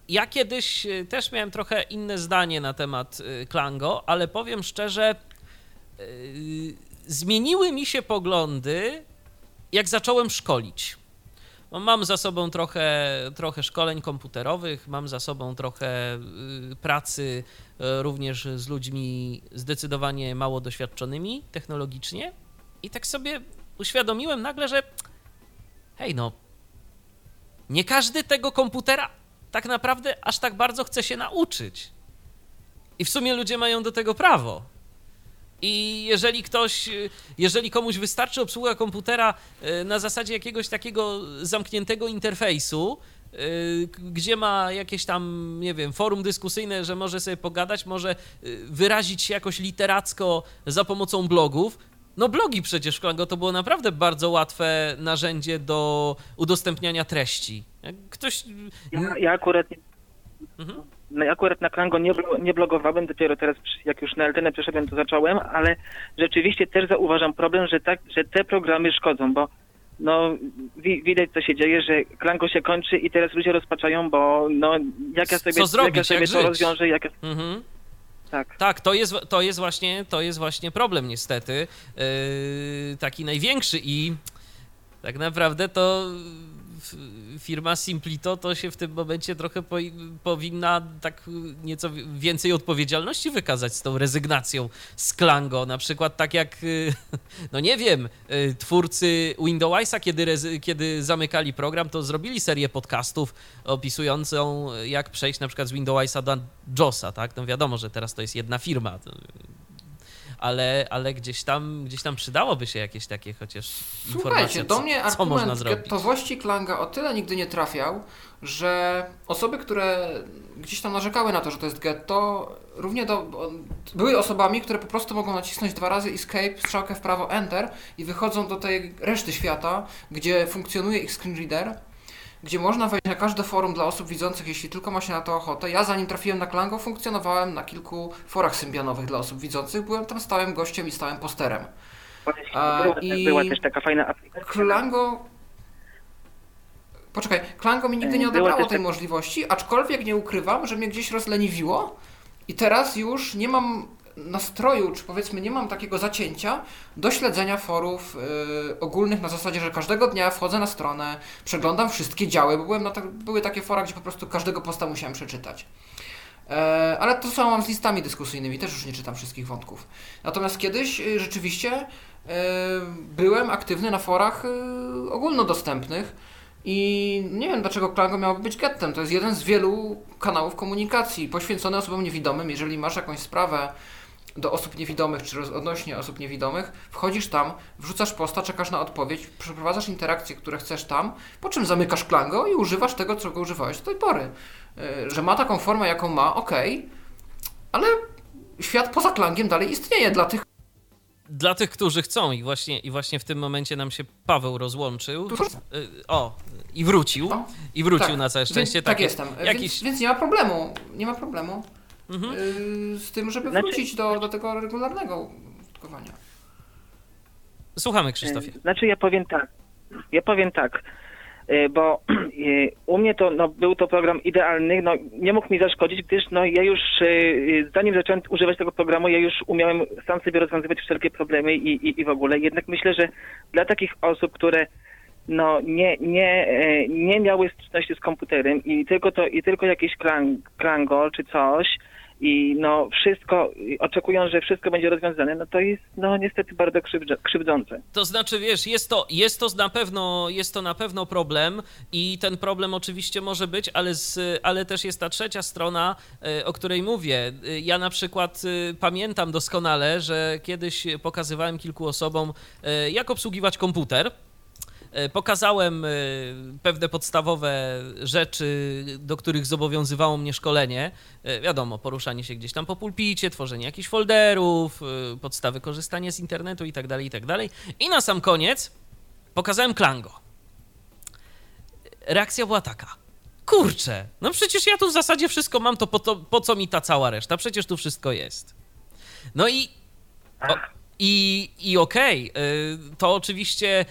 ja kiedyś też miałem trochę inne zdanie na temat Klango, ale powiem szczerze, zmieniły mi się poglądy, jak zacząłem szkolić. Mam za sobą trochę, trochę szkoleń komputerowych, mam za sobą trochę pracy również z ludźmi zdecydowanie mało doświadczonymi technologicznie i tak sobie uświadomiłem nagle, że hej no, nie każdy tego komputera tak naprawdę aż tak bardzo chce się nauczyć i w sumie ludzie mają do tego prawo. I jeżeli ktoś, jeżeli komuś wystarczy obsługa komputera na zasadzie jakiegoś takiego zamkniętego interfejsu, gdzie ma jakieś tam, nie wiem, forum dyskusyjne, że może sobie pogadać, może wyrazić się jakoś literacko za pomocą blogów, no blogi przecież, Klango, to było naprawdę bardzo łatwe narzędzie do udostępniania treści. Ktoś... Ja, ja akurat... Mhm. No, akurat na Klango nie, nie blogowałem, dopiero teraz, jak już na L T N przeszedłem, to zacząłem, ale rzeczywiście też zauważam problem, że, tak, że te programy szkodzą, bo no, wi- widać, co się dzieje, że Klango się kończy i teraz ludzie rozpaczają, bo no, jak ja sobie, co zrobić, jak ja sobie jak to żyć? Rozwiążę, jak ja... mhm. Tak, tak to, jest, to, jest właśnie, to jest właśnie problem niestety, yy, taki największy i tak naprawdę to... Firma Simplito to się w tym momencie trochę po, powinna tak nieco więcej odpowiedzialności wykazać z tą rezygnacją z Klango. Na przykład tak jak, no nie wiem, twórcy Windowsa, kiedy, rezy, kiedy zamykali program, to zrobili serię podcastów opisującą jak przejść na przykład z Windowsa do Josa, tak? No wiadomo, że teraz to jest jedna firma, ale, ale gdzieś tam gdzieś tam przydałoby się jakieś takie chociaż informacje, co, do mnie co można zrobić. Gettowości Klanga o tyle nigdy nie trafiał, że osoby, które gdzieś tam narzekały na to, że to jest getto, równie do, były osobami, które po prostu mogą nacisnąć dwa razy escape, strzałkę w prawo enter i wychodzą do tej reszty świata, gdzie funkcjonuje ich screen reader, gdzie można wejść na każde forum dla osób widzących, jeśli tylko ma się na to ochotę. Ja zanim trafiłem na Klango, funkcjonowałem na kilku forach symbianowych dla osób widzących. Byłem tam stałym gościem i stałym posterem. A, i była też taka fajna aplikacja. Klango... Poczekaj, Klango mi nigdy nie odebrało tej możliwości, aczkolwiek nie ukrywam, że mnie gdzieś rozleniwiło i teraz już nie mam nastroju, czy powiedzmy nie mam takiego zacięcia do śledzenia forów yy, ogólnych na zasadzie, że każdego dnia wchodzę na stronę, przeglądam wszystkie działy, bo byłem na ta- były takie fora, gdzie po prostu każdego posta musiałem przeczytać. Yy, ale to samo mam z listami dyskusyjnymi, też już nie czytam wszystkich wątków. Natomiast kiedyś yy, rzeczywiście yy, byłem aktywny na forach yy, ogólnodostępnych. I nie wiem, dlaczego Klango miałoby być gettem. To jest jeden z wielu kanałów komunikacji poświęcony osobom niewidomym. Jeżeli masz jakąś sprawę do osób niewidomych, czy odnośnie osób niewidomych, wchodzisz tam, wrzucasz posta, czekasz na odpowiedź, przeprowadzasz interakcje, które chcesz tam, po czym zamykasz Klango i używasz tego, czego używałeś do tej pory. Że ma taką formę, jaką ma, okej, okay, ale świat poza Klangiem dalej istnieje dla tych, Dla tych, którzy chcą i właśnie, i właśnie w tym momencie nam się Paweł rozłączył. O, i wrócił. I wrócił tak, na całe szczęście. Więc, tak jestem. Jakiś... Więc, więc nie ma problemu. Nie ma problemu mhm. z tym, żeby znaczy... wrócić do, do tego regularnego użytkowania. Słuchamy, Krzysztofie. Znaczy ja powiem tak. Ja powiem tak, bo u mnie to no, był to program idealny, no, nie mógł mi zaszkodzić, gdyż no, ja już zanim zacząłem używać tego programu, ja już umiałem sam sobie rozwiązywać wszelkie problemy i, i, i w ogóle. Jednak myślę, że dla takich osób, które no, nie, nie, nie miały styczności z komputerem i tylko, to, i tylko jakieś klang, klangol czy coś i no, wszystko, oczekują, że wszystko będzie rozwiązane, no to jest no, niestety bardzo krzywdzące. To znaczy, wiesz, jest to, jest to na pewno, jest to na pewno problem i ten problem oczywiście może być, ale, z, ale też jest ta trzecia strona, o której mówię. Ja na przykład pamiętam doskonale, że kiedyś pokazywałem kilku osobom, jak obsługiwać komputer. Pokazałem pewne podstawowe rzeczy, do których zobowiązywało mnie szkolenie. Wiadomo, poruszanie się gdzieś tam po pulpicie, tworzenie jakichś folderów, podstawy korzystania z internetu itd., itd. I na sam koniec pokazałem Klango. Reakcja była taka. Kurczę, no przecież ja tu w zasadzie wszystko mam, to po, to, po co mi ta cała reszta? Przecież tu wszystko jest. No i... O, I, i okej, okay, to oczywiście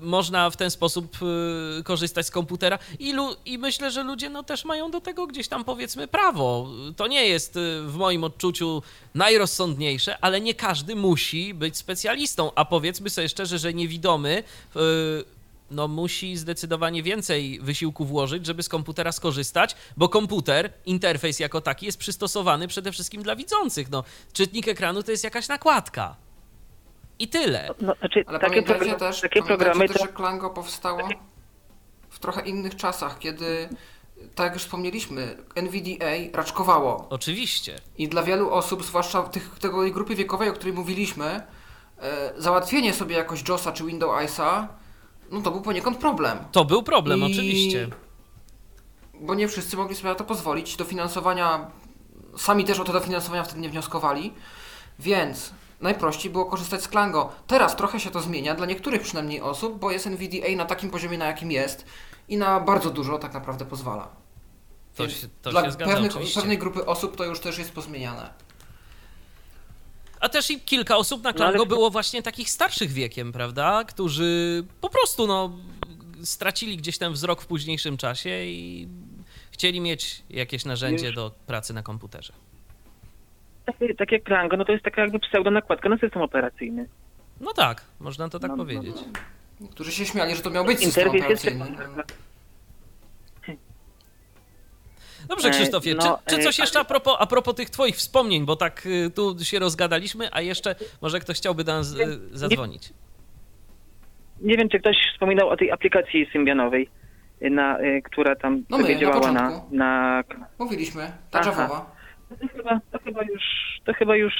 można w ten sposób korzystać z komputera i, lu, i myślę, że ludzie no też mają do tego gdzieś tam powiedzmy prawo. To nie jest w moim odczuciu najrozsądniejsze, ale nie każdy musi być specjalistą, a powiedzmy sobie szczerze, że niewidomy no musi zdecydowanie więcej wysiłku włożyć, żeby z komputera skorzystać, bo komputer, interfejs jako taki jest przystosowany przede wszystkim dla widzących. No, czytnik ekranu to jest jakaś nakładka. I tyle. No, znaczy, ale takie pamiętajcie programy, też, takie programy, też to... że Klango powstało w trochę innych czasach, kiedy, tak jak już wspomnieliśmy, N V D A raczkowało. Oczywiście. I dla wielu osób, zwłaszcza tych, tej grupy wiekowej, o której mówiliśmy, e, załatwienie sobie jakoś josa czy Windowsa, no to był poniekąd problem. To był problem, I... oczywiście. Bo nie wszyscy mogli sobie na to pozwolić. Dofinansowania, sami też o to dofinansowania wtedy nie wnioskowali, więc... Najprościej było korzystać z Klango. Teraz trochę się to zmienia, dla niektórych przynajmniej osób, bo jest N V D A na takim poziomie, na jakim jest i na bardzo dużo tak naprawdę pozwala. To się, to dla się zgadza, pewnych, pewnej grupy osób to już też jest pozmieniane. A też i kilka osób na Klango no, ale... było właśnie takich starszych wiekiem, prawda? Którzy po prostu no, stracili gdzieś ten wzrok w późniejszym czasie i chcieli mieć jakieś narzędzie już. do pracy na komputerze. Takie, takie Klango, no to jest taka jakby pseudonakładka na system operacyjny. No tak, można to tak no, powiedzieć. No, no. Niektórzy się śmiali, że to miał być system operacyjny. Dobrze, Krzysztofie, no, czy, czy coś jeszcze a propos, a propos tych twoich wspomnień, bo tak tu się rozgadaliśmy, a jeszcze może ktoś chciałby do nas zadzwonić. Nie, nie wiem, czy ktoś wspominał o tej aplikacji symbianowej, na, która tam no my, działała na, na, na... Mówiliśmy, ta Javowa. To chyba, to, chyba już, to chyba już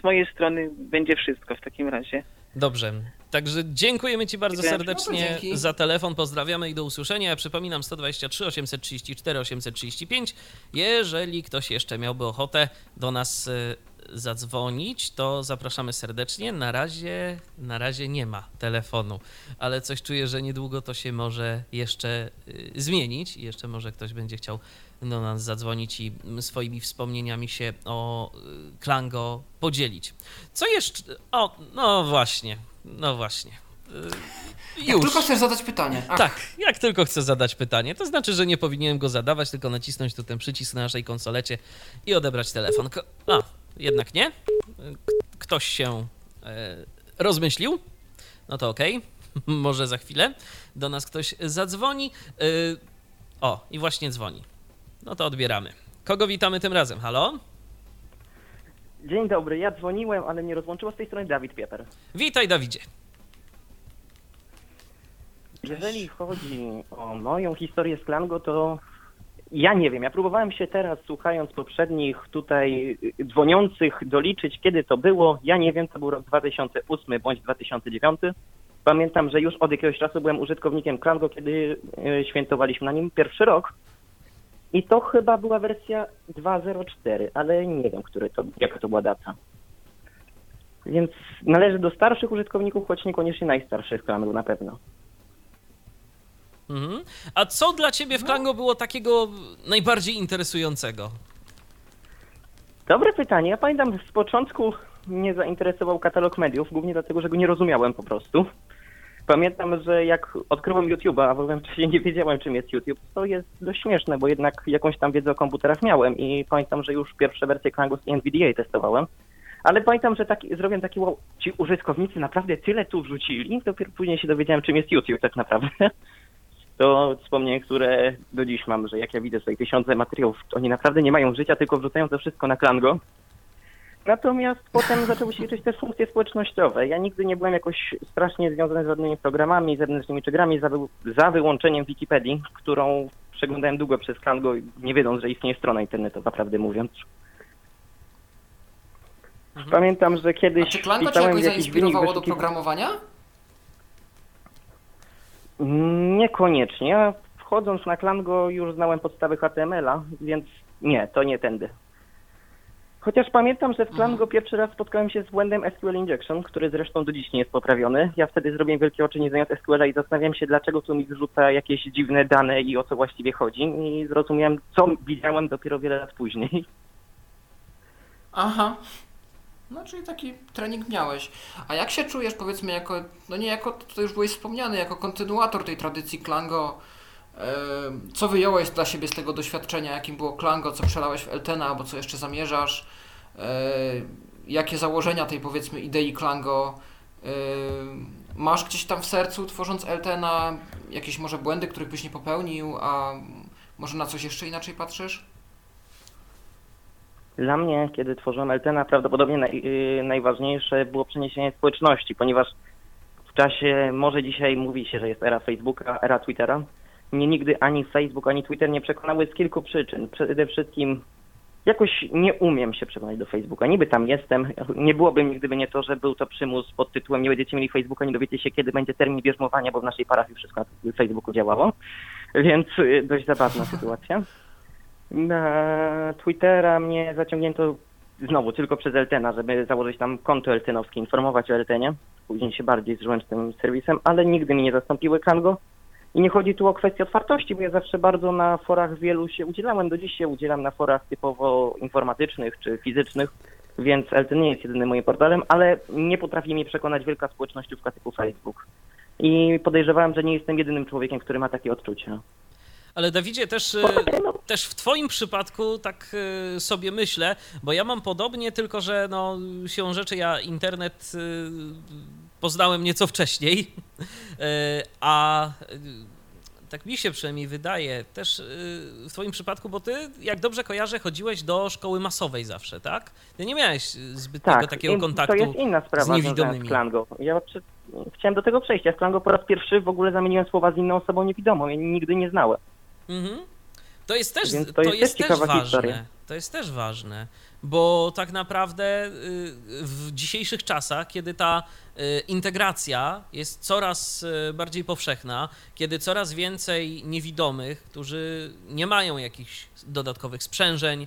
z mojej strony będzie wszystko w takim razie. Dobrze. Także dziękujemy Ci bardzo serdecznie no, za telefon. Pozdrawiamy i do usłyszenia. Ja przypominam jeden dwa trzy, osiem trzy cztery, osiem trzy pięć. Jeżeli ktoś jeszcze miałby ochotę do nas zadzwonić, to zapraszamy serdecznie. Na razie, na razie nie ma telefonu, ale coś czuję, że niedługo to się może jeszcze zmienić i jeszcze może ktoś będzie chciał do nas zadzwonić i swoimi wspomnieniami się o Klango podzielić. Co jeszcze? O, no właśnie, no właśnie. Już. Jak tylko chcesz zadać pytanie. Ach. Tak, jak tylko chcę zadać pytanie. To znaczy, że nie powinienem go zadawać, tylko nacisnąć tu ten przycisk na naszej konsolecie i odebrać telefon. Ko- A, jednak nie. Ktoś się e, rozmyślił. No to okej. Okay. Może za chwilę do nas ktoś zadzwoni. E, o, i właśnie dzwoni. No to odbieramy. Kogo witamy tym razem? Halo? Dzień dobry, ja dzwoniłem, ale mnie rozłączyło. Z tej strony Dawid Pieper. Witaj, Dawidzie. Jeżeli chodzi o moją historię z Klango, to ja nie wiem. Ja próbowałem się teraz, słuchając poprzednich tutaj dzwoniących, doliczyć, kiedy to było. Ja nie wiem, to był rok dwa tysiące ósmy bądź dwa tysiące dziewiąty. Pamiętam, że już od jakiegoś czasu byłem użytkownikiem Klango, kiedy świętowaliśmy na nim pierwszy rok. I to chyba była wersja dwa zero cztery, ale nie wiem, który to, jaka to była data. Więc należy do starszych użytkowników, choć niekoniecznie najstarszych Klango na pewno. Mhm. A co dla ciebie w Klango było takiego najbardziej interesującego? Dobre pytanie. Ja pamiętam, z początku mnie zainteresował katalog mediów, głównie dlatego, że go nie rozumiałem po prostu. Pamiętam, że jak odkryłem YouTube'a, a w ogóle wcześniej nie wiedziałem, czym jest YouTube, to jest dość śmieszne, bo jednak jakąś tam wiedzę o komputerach miałem i pamiętam, że już pierwsze wersje Klango z N V D A testowałem, ale pamiętam, że taki, zrobiłem taki wow, ci użytkownicy naprawdę tyle tu wrzucili, dopiero później się dowiedziałem, czym jest YouTube tak naprawdę. To wspomnienie, które do dziś mam, że jak ja widzę tutaj tysiące materiałów, to oni naprawdę nie mają życia, tylko wrzucają to wszystko na Klango. Natomiast potem zaczęły się liczyć też funkcje społecznościowe. Ja nigdy nie byłem jakoś strasznie związany z żadnymi programami, zewnętrznymi czy grami, za, wy- za wyłączeniem Wikipedii, którą przeglądałem długo przez Klango, nie wiedząc, że istnieje strona internetowa, prawdę mówiąc. Mhm. Pamiętam, że kiedyś... A czy Klango cię jakoś zainspirowało do programowania? Niekoniecznie. Ja wchodząc na Klango już znałem podstawy H T M L a, więc nie, to nie tędy. Chociaż pamiętam, że w Klango pierwszy raz spotkałem się z błędem S Q L Injection, który zresztą do dziś nie jest poprawiony. Ja wtedy zrobiłem wielkie oczy nie znając S Q L a i zastanawiałem się, dlaczego tu mi wrzuca jakieś dziwne dane i o co właściwie chodzi. I zrozumiałem, co widziałem dopiero wiele lat później. Aha. No, czyli taki trening miałeś. A jak się czujesz, powiedzmy, jako, no nie jako, to już byłeś wspomniany, jako kontynuator tej tradycji Klango, yy, co wyjąłeś dla siebie z tego doświadczenia, jakim było Klango, co przelałeś w Eltena, albo co jeszcze zamierzasz, yy, jakie założenia tej, powiedzmy, idei Klango yy, masz gdzieś tam w sercu, tworząc Eltena, jakieś może błędy, których byś nie popełnił, a może na coś jeszcze inaczej patrzysz? Dla mnie, kiedy tworzyłem Eltena, prawdopodobnie naj, yy, najważniejsze było przeniesienie społeczności, ponieważ w czasie, może dzisiaj mówi się, że jest era Facebooka, era Twittera. Mnie nigdy ani Facebook, ani Twitter nie przekonały z kilku przyczyn. Przede wszystkim jakoś nie umiem się przekonać do Facebooka. Niby tam jestem, nie byłoby mi, gdyby nie to, że był to przymus pod tytułem nie będziecie mieli Facebooka, nie dowiecie się, kiedy będzie termin bierzmowania, bo w naszej parafii wszystko na Facebooku działało, więc yy, dość zabawna sytuacja. Na Twittera mnie zaciągnięto znowu tylko przez Eltena, żeby założyć tam konto eltenowskie, informować o Eltenie. Później się bardziej zżyłem z tym serwisem, ale nigdy mi nie zastąpiły Klango. I nie chodzi tu o kwestię otwartości, bo ja zawsze bardzo na forach wielu się udzielałem. Do dziś się udzielam na forach typowo informatycznych czy fizycznych, więc Elten nie jest jedynym moim portalem, ale nie potrafi mnie przekonać wielka społecznościówka typu Facebook. I podejrzewałem, że nie jestem jedynym człowiekiem, który ma takie odczucia. Ale Dawidzie, też, też w twoim przypadku tak sobie myślę, bo ja mam podobnie, tylko że no, siłą rzeczy ja internet poznałem nieco wcześniej, a tak mi się przynajmniej wydaje, też w twoim przypadku, bo ty, jak dobrze kojarzę, chodziłeś do szkoły masowej zawsze, tak? Ty nie miałeś zbytniego tak, takiego kontaktu z niewidomymi. To jest inna sprawa związana z Klango. Ja przy... chciałem do tego przejść. Ja w Klango po raz pierwszy w ogóle zamieniłem słowa z inną osobą niewidomą. Ja nigdy nie znałem. Mhm. To jest też, to to jest jest też ważne. Historia. To jest też ważne, bo tak naprawdę w dzisiejszych czasach, kiedy ta integracja jest coraz bardziej powszechna, kiedy coraz więcej niewidomych, którzy nie mają jakichś dodatkowych sprzężeń,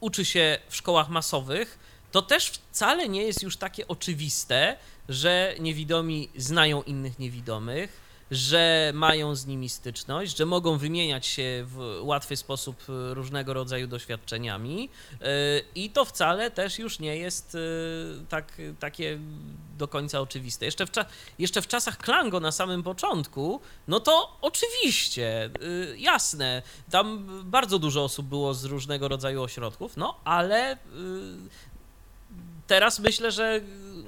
uczy się w szkołach masowych, to też wcale nie jest już takie oczywiste, że niewidomi znają innych niewidomych, że mają z nimi styczność, że mogą wymieniać się w łatwy sposób różnego rodzaju doświadczeniami i to wcale też już nie jest tak, takie do końca oczywiste. Jeszcze w, jeszcze w czasach Klango na samym początku, no to oczywiście, jasne, tam bardzo dużo osób było z różnego rodzaju ośrodków, no ale... Teraz myślę, że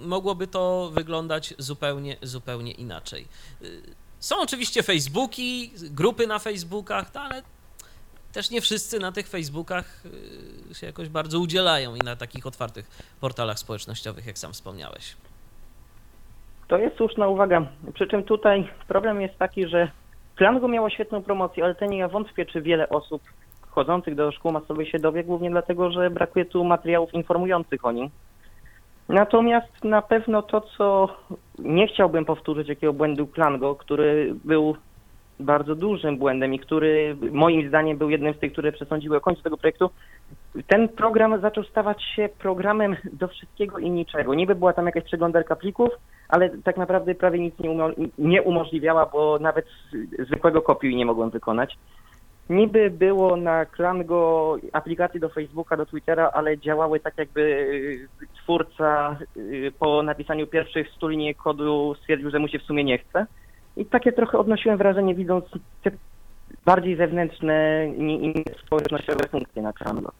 mogłoby to wyglądać zupełnie, zupełnie inaczej. Są oczywiście Facebooki, grupy na Facebookach, no ale też nie wszyscy na tych Facebookach się jakoś bardzo udzielają i na takich otwartych portalach społecznościowych, jak sam wspomniałeś. To jest słuszna uwaga. Przy czym tutaj problem jest taki, że Klango miało świetną promocję, ale ten ja wątpię, czy wiele osób chodzących do szkół masowych się dowie, głównie dlatego, że brakuje tu materiałów informujących o nim. Natomiast na pewno to, co nie chciałbym powtórzyć, jakiego błędu Klango, który był bardzo dużym błędem i który moim zdaniem był jednym z tych, które przesądziły o końcu tego projektu, ten program zaczął stawać się programem do wszystkiego i niczego. Niby była tam jakaś przeglądarka plików, ale tak naprawdę prawie nic nie, umo- nie umożliwiała, bo nawet zwykłego kopiuj nie mogłem wykonać. Niby było na Klango aplikacje do Facebooka, do Twittera, ale działały tak jakby twórca po napisaniu pierwszych stu linii kodu stwierdził, że mu się w sumie nie chce. I takie trochę odnosiłem wrażenie, widząc te bardziej zewnętrzne i inne społecznościowe funkcje na Klango.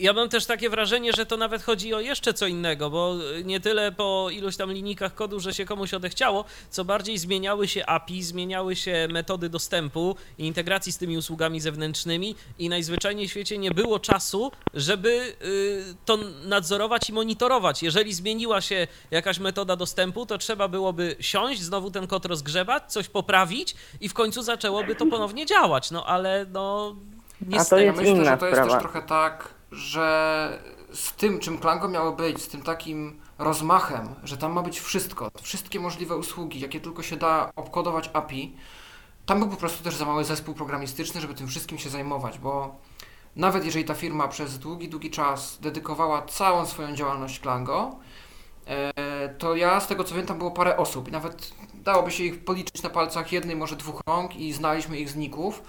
Ja mam też takie wrażenie, że to nawet chodzi o jeszcze co innego, bo nie tyle po iluś tam linijkach kodu, że się komuś odechciało, co bardziej zmieniały się A P I, zmieniały się metody dostępu i integracji z tymi usługami zewnętrznymi i najzwyczajniej w świecie nie było czasu, żeby to nadzorować i monitorować. Jeżeli zmieniła się jakaś metoda dostępu, to trzeba byłoby siąść, znowu ten kod rozgrzebać, coś poprawić i w końcu zaczęłoby to ponownie działać, no ale no... A to jest inna sprawa. Myślę, że to jest też trochę tak... że z tym, czym Klango miało być, z tym takim rozmachem, że tam ma być wszystko, wszystkie możliwe usługi, jakie tylko się da obkodować A P I, tam był po prostu też za mały zespół programistyczny, żeby tym wszystkim się zajmować, bo nawet jeżeli ta firma przez długi, długi czas dedykowała całą swoją działalność Clango, to ja z tego co wiem, tam było parę osób i nawet dałoby się ich policzyć na palcach jednej, może dwóch rąk i znaliśmy ich zników.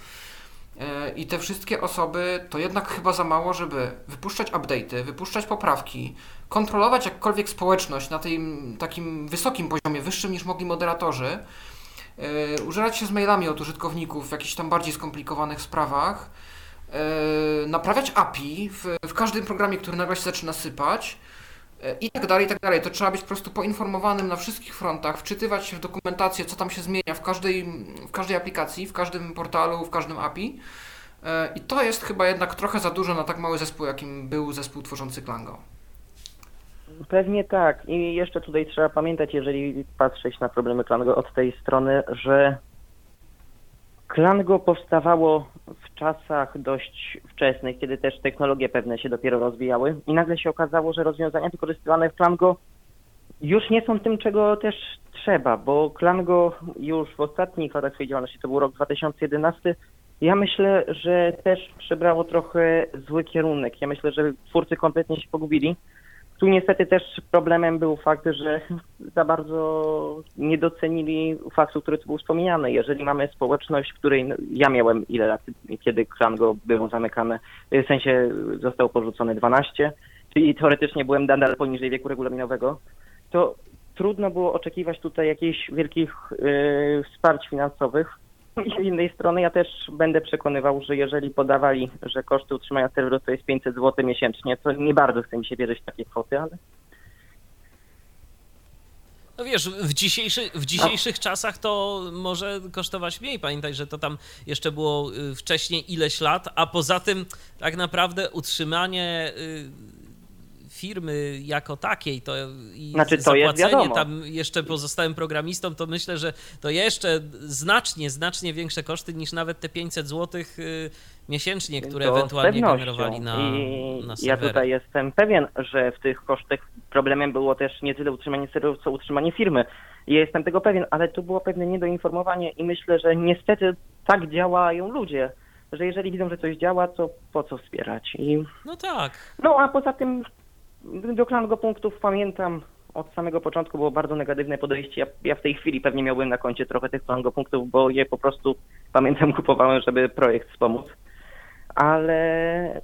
I te wszystkie osoby to jednak chyba za mało, żeby wypuszczać update'y, wypuszczać poprawki, kontrolować jakkolwiek społeczność na tym takim wysokim poziomie, wyższym niż mogli moderatorzy, yy, użerać się z mailami od użytkowników w jakichś tam bardziej skomplikowanych sprawach, yy, naprawiać A P I w, w każdym programie, który nagle się zaczyna sypać yy, i tak dalej, i tak dalej. To trzeba być po prostu poinformowanym na wszystkich frontach, wczytywać się w dokumentację, co tam się zmienia w każdej, w każdej aplikacji, w każdym portalu, w każdym A P I. Yy, I to jest chyba jednak trochę za dużo na tak mały zespół, jakim był zespół tworzący Clango. Pewnie tak. I jeszcze tutaj trzeba pamiętać, jeżeli patrzeć na problemy Clango od tej strony, że Clango powstawało w czasach dość wczesnych, kiedy też technologie pewne się dopiero rozwijały i nagle się okazało, że rozwiązania wykorzystywane w Clango już nie są tym, czego też trzeba, bo Clango już w ostatnich latach swojej działalności, to był rok dwa tysiące jedenasty, ja myślę, że też przybrało trochę zły kierunek. Ja myślę, że twórcy kompletnie się pogubili. Tu niestety też problemem był fakt, że za bardzo nie docenili faktu, który tu był wspomniany. Jeżeli mamy społeczność, w której ja miałem ile lat, kiedy Clango było zamykane, w sensie został porzucony dwanaście, czyli teoretycznie byłem nadal poniżej wieku regulaminowego, to trudno było oczekiwać tutaj jakichś wielkich yy, wsparć finansowych. Z innej strony ja też będę przekonywał, że jeżeli podawali, że koszty utrzymania serweru to jest pięćset złotych miesięcznie, to nie bardzo chce mi się wierzyć w takie kwoty, ale... No wiesz, w, dzisiejszy, w dzisiejszych no. czasach to może kosztować mniej. Pamiętaj, że to tam jeszcze było wcześniej ileś lat, a poza tym tak naprawdę utrzymanie... firmy jako takiej to i znaczy, to zapłacenie tam jeszcze pozostałym programistom, to myślę, że to jeszcze znacznie, znacznie większe koszty niż nawet te pięćset złotych miesięcznie, które to ewentualnie generowali na, na serwery. Ja tutaj jestem pewien, że w tych kosztach problemem było też nie tyle utrzymanie serwerów, co utrzymanie firmy. Ja jestem tego pewien, ale tu było pewne niedoinformowanie i myślę, że niestety tak działają ludzie, że jeżeli widzą, że coś działa, to po co wspierać. I... No tak. No a poza tym do Clango punktów pamiętam od samego początku było bardzo negatywne podejście. Ja, ja w tej chwili pewnie miałbym na koncie trochę tych Clango punktów, bo je po prostu pamiętam kupowałem, żeby projekt wspomóc. Ale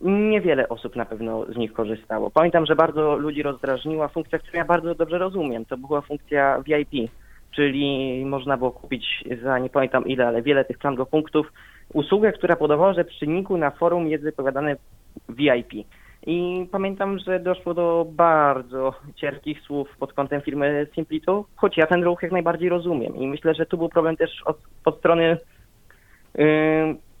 niewiele osób na pewno z nich korzystało. Pamiętam, że bardzo ludzi rozdrażniła funkcja, którą ja bardzo dobrze rozumiem. To była funkcja V I P, czyli można było kupić za nie pamiętam ile, ale wiele tych Clango punktów usługę, która podawała, że przy niku na forum jest wypowiadane V I P. I pamiętam, że doszło do bardzo cierpkich słów pod kątem firmy Simplito, choć ja ten ruch jak najbardziej rozumiem. I myślę, że tu był problem też od, od strony yy,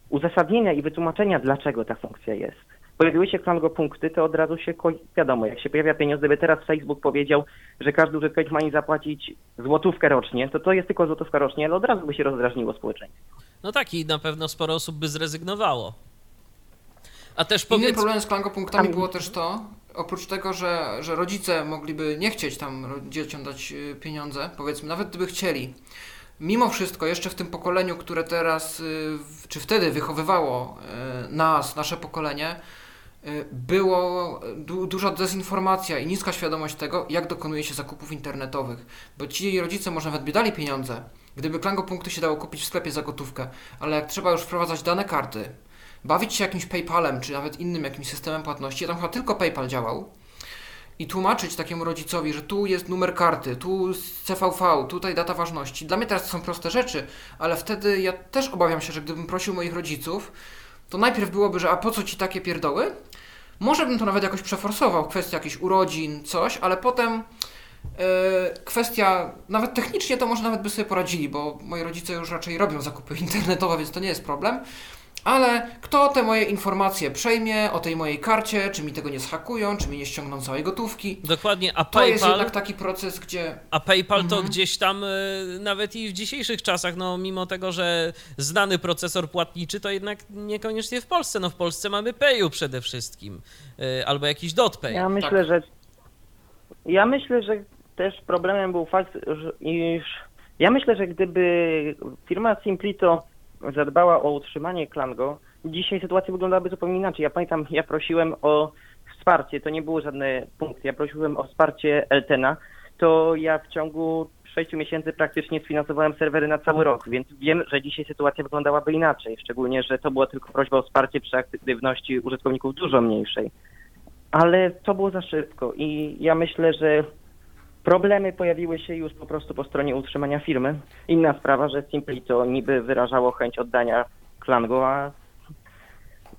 uzasadnienia i wytłumaczenia, dlaczego ta funkcja jest. Pojawiły się Clango punkty, to od razu się ko- wiadomo, jak się pojawia pieniądz, gdyby teraz Facebook powiedział, że każdy użytkownik ma im zapłacić złotówkę rocznie, to to jest tylko złotówka rocznie, ale od razu by się rozdrażniło społeczeństwo. No tak i na pewno sporo osób by zrezygnowało. A też powiedz... Innym problemem z Clango punktami było też to, oprócz tego, że, że rodzice mogliby nie chcieć tam dzieciom dać pieniądze, powiedzmy, nawet gdyby chcieli. Mimo wszystko, jeszcze w tym pokoleniu, które teraz, czy wtedy wychowywało nas, nasze pokolenie, było du- duża dezinformacja i niska świadomość tego, jak dokonuje się zakupów internetowych. Bo ci rodzice może nawet by dali pieniądze, gdyby Clango punkty się dało kupić w sklepie za gotówkę, ale jak trzeba już wprowadzać dane karty, bawić się jakimś PayPalem, czy nawet innym jakimś systemem płatności, tam chyba tylko PayPal działał, i tłumaczyć takiemu rodzicowi, że tu jest numer karty, tu C V V, tutaj data ważności. Dla mnie teraz to są proste rzeczy, ale wtedy ja też obawiam się, że gdybym prosił moich rodziców, to najpierw byłoby, że a po co ci takie pierdoły? Może bym to nawet jakoś przeforsował, kwestia jakichś urodzin, coś, ale potem yy, kwestia, nawet technicznie to może nawet by sobie poradzili, bo moi rodzice już raczej robią zakupy internetowe, więc to nie jest problem. Ale kto te moje informacje przejmie o tej mojej karcie, czy mi tego nie zhakują, czy mi nie ściągną całej gotówki. Dokładnie, a PayPal... To jest jednak taki proces, gdzie... A PayPal mhm. to gdzieś tam nawet i w dzisiejszych czasach, no mimo tego, że znany procesor płatniczy, to jednak niekoniecznie w Polsce. No w Polsce mamy Payu przede wszystkim, albo jakiś DotPay. Ja myślę, tak. że Ja myślę, że też problemem był fakt, iż ja myślę, że gdyby firma Simplito zadbała o utrzymanie Klango, dzisiaj sytuacja wyglądałaby zupełnie inaczej. Ja pamiętam, ja prosiłem o wsparcie, to nie było żadne punkty, ja prosiłem o wsparcie Eltena, to ja w ciągu sześciu miesięcy praktycznie sfinansowałem serwery na cały rok, więc wiem, że dzisiaj sytuacja wyglądałaby inaczej, szczególnie, że to była tylko prośba o wsparcie przy aktywności użytkowników dużo mniejszej. Ale to było za szybko i ja myślę, że problemy pojawiły się już po prostu po stronie utrzymania firmy. Inna sprawa, że Simplito niby wyrażało chęć oddania Klango, a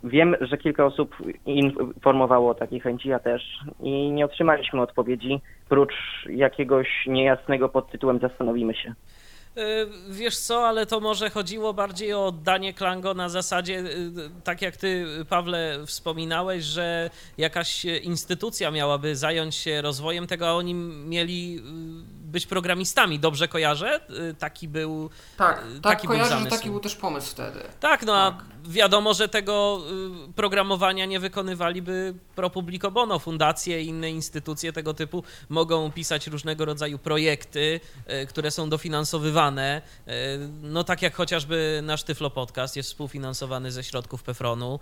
wiem, że kilka osób informowało o takiej chęci, ja też, i nie otrzymaliśmy odpowiedzi, prócz jakiegoś niejasnego pod tytułem zastanowimy się. Wiesz co, ale to może chodziło bardziej o oddanie Klango na zasadzie, tak jak ty, Pawle, wspominałeś, że jakaś instytucja miałaby zająć się rozwojem tego, a oni mieli być programistami. Dobrze kojarzę? Taki był Tak, tak taki kojarzę, był że taki był też pomysł wtedy. Tak, no tak. A wiadomo, że tego programowania nie wykonywaliby pro publico bono. Fundacje i inne instytucje tego typu mogą pisać różnego rodzaju projekty, które są dofinansowywane. No tak jak chociażby nasz Tyflo Podcast jest współfinansowany ze środków Pefronu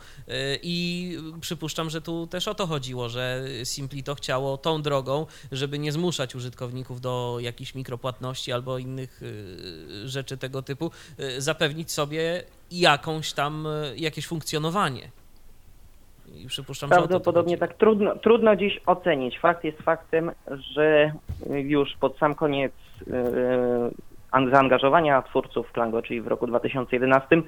i przypuszczam, że tu też o to chodziło, że Simplito chciało tą drogą, żeby nie zmuszać użytkowników do jakichś mikropłatności albo innych rzeczy tego typu, zapewnić sobie jakąś tam, jakieś funkcjonowanie. I przypuszczam, prawdopodobnie tak. Trudno, trudno dziś ocenić. Fakt jest faktem, że już pod sam koniec yy, zaangażowania twórców Klango, czyli w roku dwa tysiące jedenastym.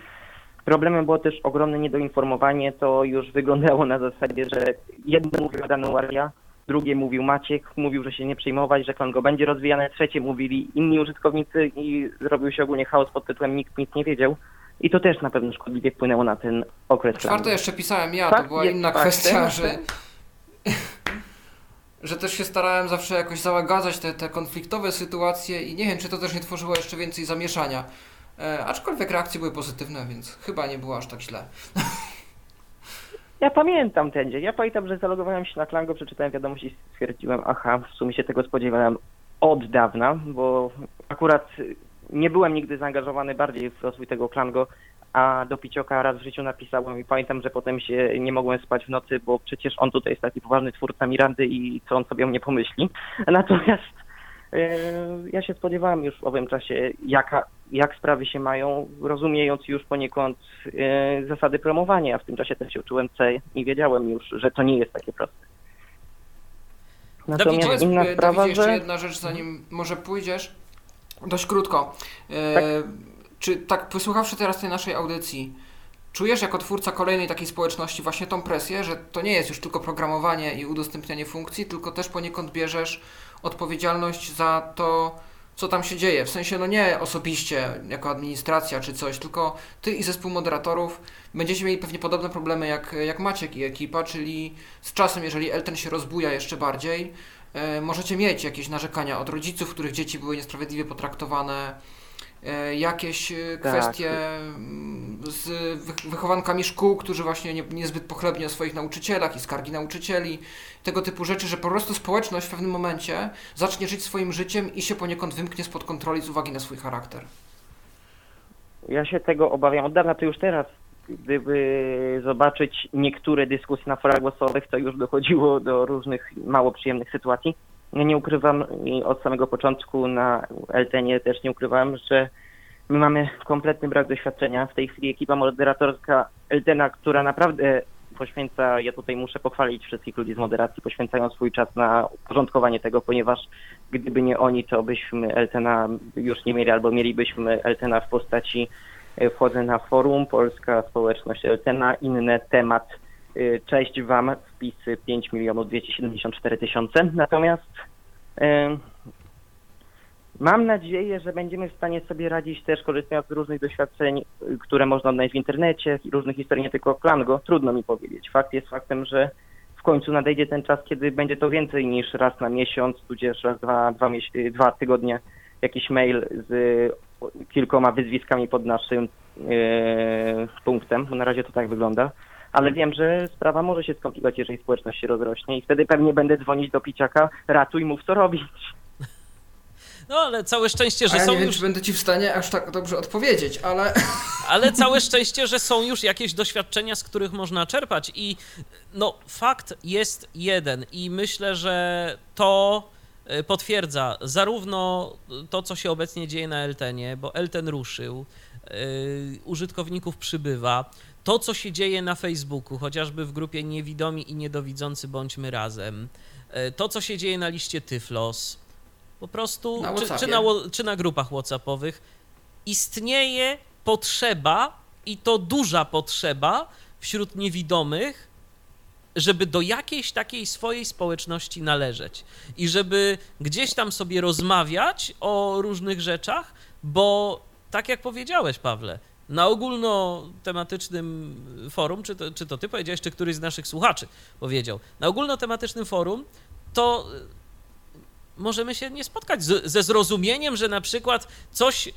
Problemem było też ogromne niedoinformowanie, to już wyglądało na zasadzie, że jeden mówił Januaria, drugi mówił Maciek, mówił, że się nie przejmować, że Klango będzie rozwijane, trzecie mówili inni użytkownicy i zrobił się ogólnie chaos pod tytułem nikt nic nie wiedział. I to też na pewno szkodliwie wpłynęło na ten okres. Czwarte jeszcze pisałem ja, fakt to była inna faktem, kwestia, że... że też się starałem zawsze jakoś załagadzać te, te konfliktowe sytuacje i nie wiem, czy to też nie tworzyło jeszcze więcej zamieszania. E, aczkolwiek reakcje były pozytywne, więc chyba nie było aż tak źle. Ja pamiętam ten dzień. Ja pamiętam, że zalogowałem się na Klango, przeczytałem wiadomość i stwierdziłem, aha, w sumie się tego spodziewałem od dawna, bo akurat nie byłem nigdy zaangażowany bardziej w rozwój tego Klango, a do Picioka raz w życiu napisałem i pamiętam, że potem się nie mogłem spać w nocy, bo przecież on tutaj jest taki poważny twórca Mirandy i co on sobie o mnie pomyśli. Natomiast yy, ja się spodziewałem już w owym czasie, jaka, jak sprawy się mają, rozumiejąc już poniekąd yy, zasady promowania. W tym czasie też się uczyłem C i wiedziałem już, że to nie jest takie proste. Natomiast Dawidzie, inna Dawidzie, sprawa, jeszcze że... jedna rzecz, zanim może pójdziesz, dość krótko. Yy... Tak? Czy tak wysłuchawszy teraz tej naszej audycji, czujesz jako twórca kolejnej takiej społeczności właśnie tą presję, że to nie jest już tylko programowanie i udostępnianie funkcji, tylko też poniekąd bierzesz odpowiedzialność za to, co tam się dzieje. W sensie, no nie osobiście, jako administracja czy coś, tylko ty i zespół moderatorów będziecie mieli pewnie podobne problemy jak, jak Maciek i ekipa, czyli z czasem, jeżeli Elten się rozbuja jeszcze bardziej, yy, możecie mieć jakieś narzekania od rodziców, których dzieci były niesprawiedliwie potraktowane, jakieś tak. kwestie z wychowankami szkół, którzy właśnie nie, niezbyt pochlebni o swoich nauczycielach i skargi nauczycieli, tego typu rzeczy, że po prostu społeczność w pewnym momencie zacznie żyć swoim życiem i się poniekąd wymknie spod kontroli z uwagi na swój charakter. Ja się tego obawiam od dawna, to już teraz, gdyby zobaczyć niektóre dyskusje na forach głosowych, to już dochodziło do różnych mało przyjemnych sytuacji. Ja nie ukrywam i od samego początku na Eltenie też nie ukrywałem, że my mamy kompletny brak doświadczenia. W tej chwili ekipa moderatorska Eltena, która naprawdę poświęca, ja tutaj muszę pochwalić wszystkich ludzi z moderacji, poświęcają swój czas na uporządkowanie tego, ponieważ gdyby nie oni, to byśmy Eltena już nie mieli, albo mielibyśmy Eltena w postaci wchodzę na forum, Polska Społeczność Eltena, inny temat. Cześć Wam, wpisy pięć milionów dwieście siedemdziesiąt cztery tysiące. Natomiast y, mam nadzieję, że będziemy w stanie sobie radzić też korzystając z różnych doświadczeń, które można odnaleźć w internecie, różnych historii, nie tylko o Klango. Trudno mi powiedzieć. Fakt jest faktem, że w końcu nadejdzie ten czas, kiedy będzie to więcej niż raz na miesiąc, tudzież raz dwa, dwa, dwa tygodnie jakiś mail z kilkoma wyzwiskami pod naszym y, punktem. Na razie to tak wygląda. ale wiem, że sprawa może się skomplikować, jeżeli społeczność się rozrośnie i wtedy pewnie będę dzwonić do Piciaka, ratuj, mów co robić. No, ale całe szczęście, że A ja są nie wiem, już... czy będę ci w stanie aż tak dobrze odpowiedzieć, ale... Ale całe szczęście, że są już jakieś doświadczenia, z których można czerpać i no, fakt jest jeden i myślę, że to potwierdza zarówno to, co się obecnie dzieje na Eltenie, bo Elten ruszył, yy, użytkowników przybywa, to, co się dzieje na Facebooku, chociażby w grupie Niewidomi i Niedowidzący Bądźmy Razem, yy, to, co się dzieje na liście Tyflos, po prostu, na czy, czy, na, czy na grupach WhatsAppowych, istnieje potrzeba, i to duża potrzeba wśród niewidomych, żeby do jakiejś takiej swojej społeczności należeć i żeby gdzieś tam sobie rozmawiać o różnych rzeczach, bo tak jak powiedziałeś, Pawle, na ogólnotematycznym forum, czy to, czy to ty powiedziałeś, czy któryś z naszych słuchaczy powiedział, na ogólnotematycznym forum to... Możemy się nie spotkać z, ze zrozumieniem, że na przykład coś, yy,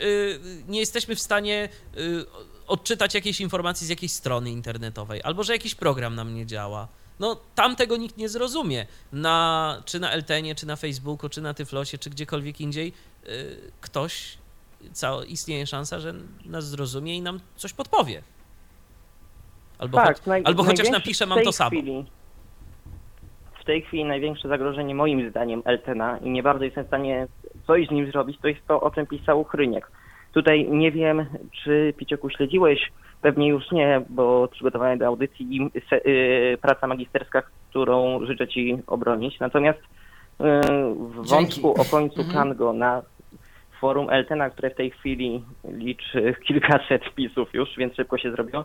nie jesteśmy w stanie yy, odczytać jakiejś informacji z jakiejś strony internetowej, albo że jakiś program nam nie działa. No tam tego nikt nie zrozumie, na, czy na Eltenie, czy na Facebooku, czy na Tyflosie, czy gdziekolwiek indziej yy, ktoś, cała, istnieje szansa, że nas zrozumie i nam coś podpowie. Albo, tak, choć, naj, albo chociaż napisze, mam to samo. W tej chwili największe zagrożenie moim zdaniem Eltena i nie bardzo jestem w stanie coś z nim zrobić, to jest to, o czym pisał Chryniak. Tutaj nie wiem, czy Picioku śledziłeś, pewnie już nie, bo przygotowałem do audycji se, yy, praca magisterska, którą życzę ci obronić. Natomiast yy, w wątku Dzięki. o końcu Kango na forum Eltena, które w tej chwili liczy kilkaset wpisów już, więc szybko się zrobiło,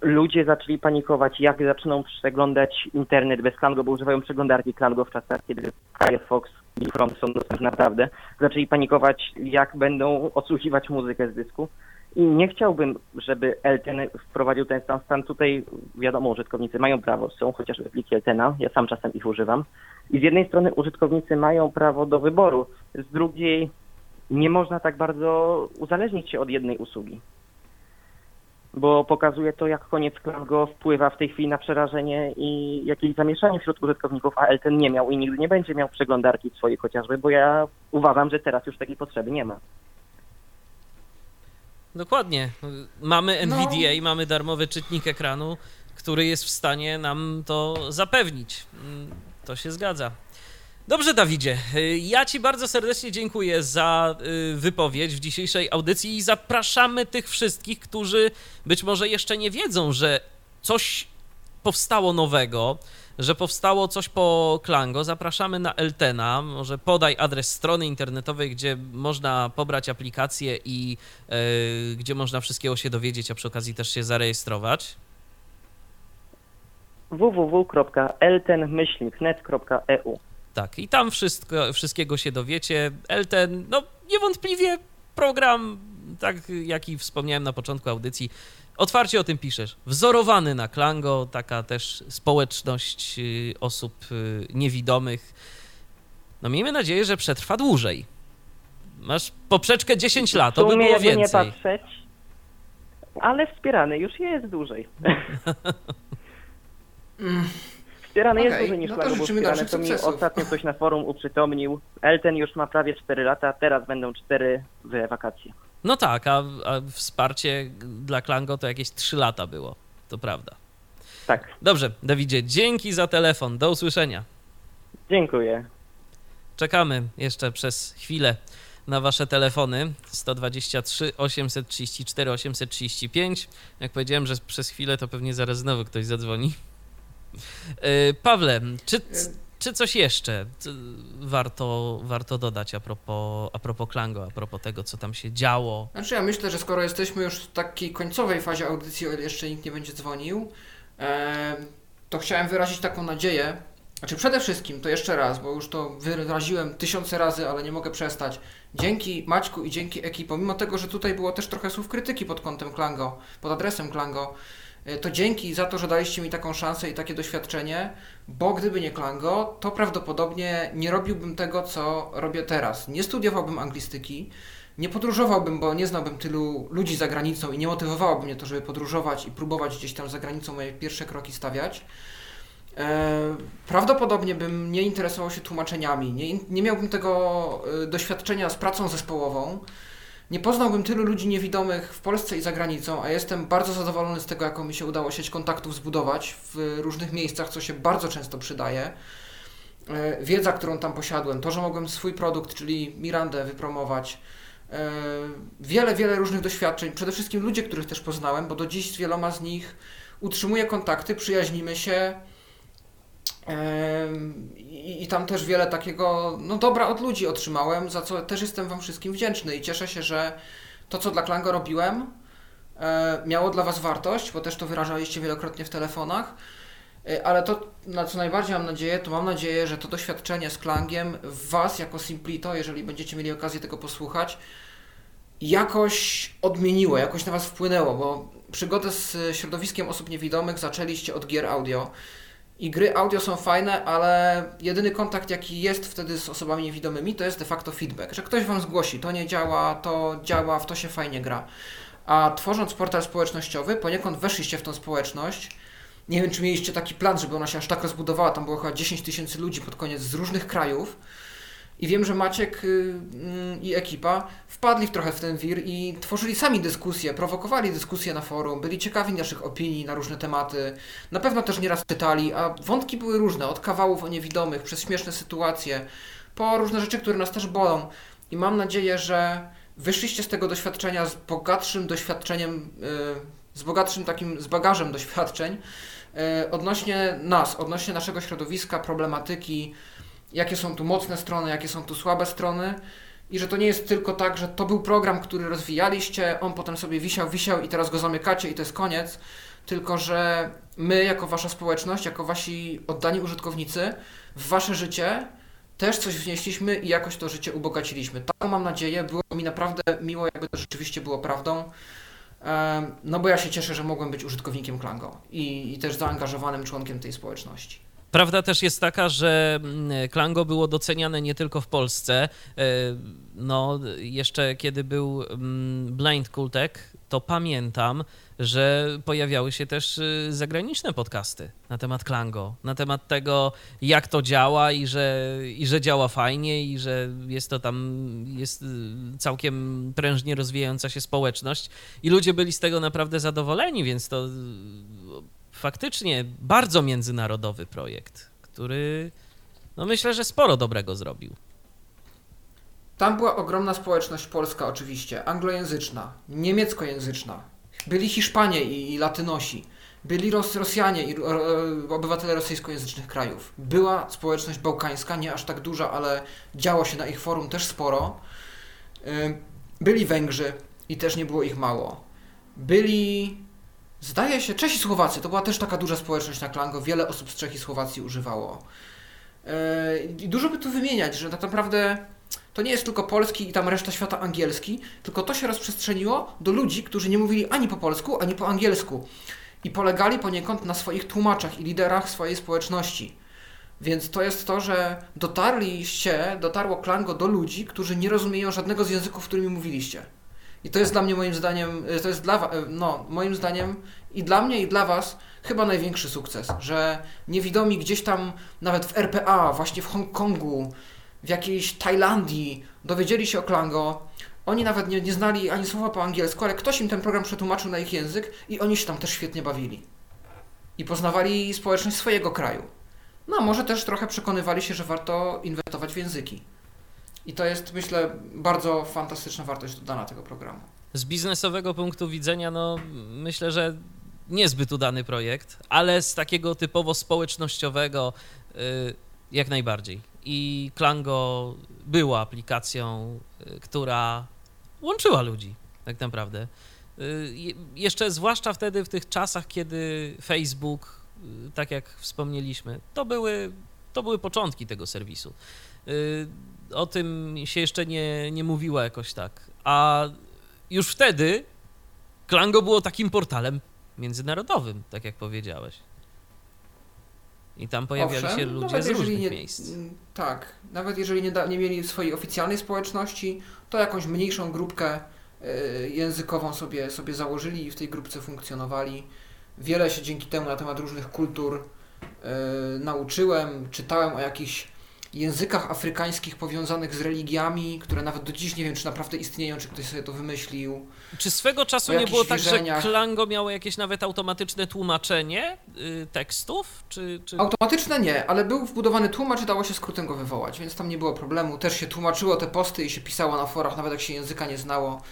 ludzie zaczęli panikować, jak zaczną przeglądać internet bez Klango, bo używają przeglądarki Klango w czasach, kiedy Firefox i Chrome są dostępne naprawdę. Zaczęli panikować, jak będą odsłuchiwać muzykę z dysku. I nie chciałbym, żeby Elten wprowadził ten sam stan. Tutaj wiadomo, użytkownicy mają prawo, są chociażby pliki Eltena, ja sam czasem ich używam. I z jednej strony użytkownicy mają prawo do wyboru, z drugiej nie można tak bardzo uzależnić się od jednej usługi. Bo pokazuje to, jak koniec Klango wpływa w tej chwili na przerażenie i jakieś zamieszanie wśród użytkowników, a Elten nie miał i nigdy nie będzie miał przeglądarki swojej chociażby, bo ja uważam, że teraz już takiej potrzeby nie ma. Dokładnie. Mamy N V D A, no. Mamy darmowy czytnik ekranu, który jest w stanie nam to zapewnić. To się zgadza. Dobrze, Dawidzie, ja ci bardzo serdecznie dziękuję za wypowiedź w dzisiejszej audycji i zapraszamy tych wszystkich, którzy być może jeszcze nie wiedzą, że coś powstało nowego, że powstało coś po Klango. Zapraszamy na Eltena. Może podaj adres strony internetowej, gdzie można pobrać aplikację i yy, gdzie można wszystkiego się dowiedzieć, a przy okazji też się zarejestrować. w w w kropka elten myślnik net kropka e u. Tak, i tam wszystko, wszystkiego się dowiecie. Elten, no niewątpliwie program, tak jaki wspomniałem na początku audycji, otwarcie o tym piszesz, wzorowany na Klango, taka też społeczność osób niewidomych. No miejmy nadzieję, że przetrwa dłużej. Masz poprzeczkę dziesięć lat, to by było więcej. Nie patrzeć, ale wspierany już jest dłużej. Wspierane okay. jest dłużej niż no Klango, bo wspierane to mi ostatnio ktoś na forum uprzytomnił. Elten już ma prawie cztery lata, teraz będą cztery w wakacje. No tak, a, a wsparcie dla Klango to jakieś trzy lata było, to prawda. Tak. Dobrze, Dawidzie, dzięki za telefon, do usłyszenia. Dziękuję. Czekamy jeszcze przez chwilę na wasze telefony jeden dwa trzy, osiem trzy cztery, osiem trzy pięć. Jak powiedziałem, że przez chwilę, to pewnie zaraz znowu ktoś zadzwoni. Pawle, czy, czy coś jeszcze warto, warto dodać a propos, a propos Klango, a propos tego, co tam się działo? Znaczy ja myślę, że skoro jesteśmy już w takiej końcowej fazie audycji, o ile jeszcze nikt nie będzie dzwonił, to chciałem wyrazić taką nadzieję, znaczy przede wszystkim, to jeszcze raz, bo już to wyraziłem tysiące razy, ale nie mogę przestać. Dzięki Maćku i dzięki ekipom, mimo tego, że tutaj było też trochę słów krytyki pod kątem Klango, pod adresem Klango, to dzięki za to, że daliście mi taką szansę i takie doświadczenie, bo gdyby nie Klango, to prawdopodobnie nie robiłbym tego, co robię teraz. Nie studiowałbym anglistyki, nie podróżowałbym, bo nie znałbym tylu ludzi za granicą i nie motywowałoby mnie to, żeby podróżować i próbować gdzieś tam za granicą moje pierwsze kroki stawiać. Prawdopodobnie bym nie interesował się tłumaczeniami, nie, nie miałbym tego doświadczenia z pracą zespołową, nie poznałbym tylu ludzi niewidomych w Polsce i za granicą, a jestem bardzo zadowolony z tego, jaką mi się udało sieć kontaktów zbudować w różnych miejscach, co się bardzo często przydaje. Wiedza, którą tam posiadłem, to, że mogłem swój produkt, czyli Mirandę, wypromować, wiele, wiele różnych doświadczeń, przede wszystkim ludzie, których też poznałem, bo do dziś z wieloma z nich utrzymuję kontakty, przyjaźnimy się i tam też wiele takiego no, dobra od ludzi otrzymałem, za co też jestem Wam wszystkim wdzięczny i cieszę się, że to, co dla Klango robiłem, miało dla Was wartość, bo też to wyrażaliście wielokrotnie w telefonach. Ale to, na co najbardziej mam nadzieję, to mam nadzieję, że to doświadczenie z Klangiem w Was jako Simplito, jeżeli będziecie mieli okazję tego posłuchać, jakoś odmieniło, jakoś na Was wpłynęło, bo przygodę z środowiskiem osób niewidomych zaczęliście od gier audio. I gry audio są fajne, ale jedyny kontakt, jaki jest wtedy z osobami niewidomymi, to jest de facto feedback, że ktoś Wam zgłosi, to nie działa, to działa, w to się fajnie gra. A tworząc portal społecznościowy, poniekąd weszliście w tą społeczność. Nie wiem, czy mieliście taki plan, żeby ona się aż tak rozbudowała, tam było chyba dziesięć tysięcy ludzi pod koniec z różnych krajów i wiem, że Maciek i ekipa wpadli w trochę w ten wir i tworzyli sami dyskusje, prowokowali dyskusje na forum, byli ciekawi naszych opinii na różne tematy, na pewno też nieraz czytali, a wątki były różne, od kawałów o niewidomych, przez śmieszne sytuacje, po różne rzeczy, które nas też bolą i mam nadzieję, że wyszliście z tego doświadczenia z bogatszym doświadczeniem, z bogatszym takim, z bagażem doświadczeń, odnośnie nas, odnośnie naszego środowiska, problematyki, jakie są tu mocne strony, jakie są tu słabe strony i że to nie jest tylko tak, że to był program, który rozwijaliście, on potem sobie wisiał, wisiał i teraz go zamykacie i to jest koniec, tylko że my jako Wasza społeczność, jako Wasi oddani użytkownicy w Wasze życie też coś wnieśliśmy i jakoś to życie ubogaciliśmy. Taką mam nadzieję, było mi naprawdę miło, jakby to rzeczywiście było prawdą. No bo ja się cieszę, że mogłem być użytkownikiem Klango i, i też zaangażowanym członkiem tej społeczności. Prawda też jest taka, że Klango było doceniane nie tylko w Polsce. No jeszcze kiedy był Blind Kultek, to pamiętam, że pojawiały się też zagraniczne podcasty na temat Klango, na temat tego, jak to działa i że, i że działa fajnie i że jest to tam jest całkiem prężnie rozwijająca się społeczność i ludzie byli z tego naprawdę zadowoleni, więc to faktycznie bardzo międzynarodowy projekt, który no myślę, że sporo dobrego zrobił. Tam była ogromna społeczność polska oczywiście, anglojęzyczna, niemieckojęzyczna. Byli Hiszpanie i Latynosi, byli Ros- Rosjanie i ro- obywatele rosyjskojęzycznych krajów. Była społeczność bałkańska, nie aż tak duża, ale działo się na ich forum też sporo. Byli Węgrzy i też nie było ich mało. Byli, zdaje się, Czesi i Słowacy, to była też taka duża społeczność na Klango, wiele osób z Czech i Słowacji używało. I dużo by tu wymieniać, że tak naprawdę to nie jest tylko polski i tam reszta świata angielski, tylko to się rozprzestrzeniło do ludzi, którzy nie mówili ani po polsku, ani po angielsku i polegali poniekąd na swoich tłumaczach i liderach swojej społeczności. Więc to jest to, że dotarliście, dotarło Klango do ludzi, którzy nie rozumieją żadnego z języków, którymi mówiliście. I to jest dla mnie, moim zdaniem, to jest dla, no, moim zdaniem i dla mnie, i dla Was chyba największy sukces, że niewidomi gdzieś tam, nawet w R P A, właśnie w Hongkongu, w jakiejś Tajlandii dowiedzieli się o Klango, oni nawet nie, nie znali ani słowa po angielsku, ale ktoś im ten program przetłumaczył na ich język i oni się tam też świetnie bawili. I poznawali społeczność swojego kraju. No a może też trochę przekonywali się, że warto inwestować w języki. I to jest, myślę, bardzo fantastyczna wartość dodana tego programu. Z biznesowego punktu widzenia, no myślę, że niezbyt udany projekt, ale z takiego typowo społecznościowego yy, jak najbardziej. I Klango była aplikacją, która łączyła ludzi tak naprawdę. Jeszcze zwłaszcza wtedy w tych czasach, kiedy Facebook, tak jak wspomnieliśmy, to były, to były początki tego serwisu. O tym się jeszcze nie, nie mówiło jakoś tak. A już wtedy Klango było takim portalem międzynarodowym, tak jak powiedziałeś. I tam pojawiali Owszem, się ludzie z różnych nie, miejsc. Tak, nawet jeżeli nie, da, nie mieli swojej oficjalnej społeczności, to jakąś mniejszą grupkę y, językową sobie, sobie założyli i w tej grupce funkcjonowali. Wiele się dzięki temu na temat różnych kultur y, nauczyłem, czytałem o jakichś językach afrykańskich powiązanych z religiami, które nawet do dziś nie wiem, czy naprawdę istnieją, czy ktoś sobie to wymyślił. Czy swego czasu nie było tak, wierzeniach. że Klango miało jakieś nawet automatyczne tłumaczenie y, tekstów? Czy, czy... Automatyczne nie, ale był wbudowany tłumacz i dało się skrótem go wywołać, więc tam nie było problemu. Też się tłumaczyło te posty i się pisało na forach, nawet jak się języka nie znało.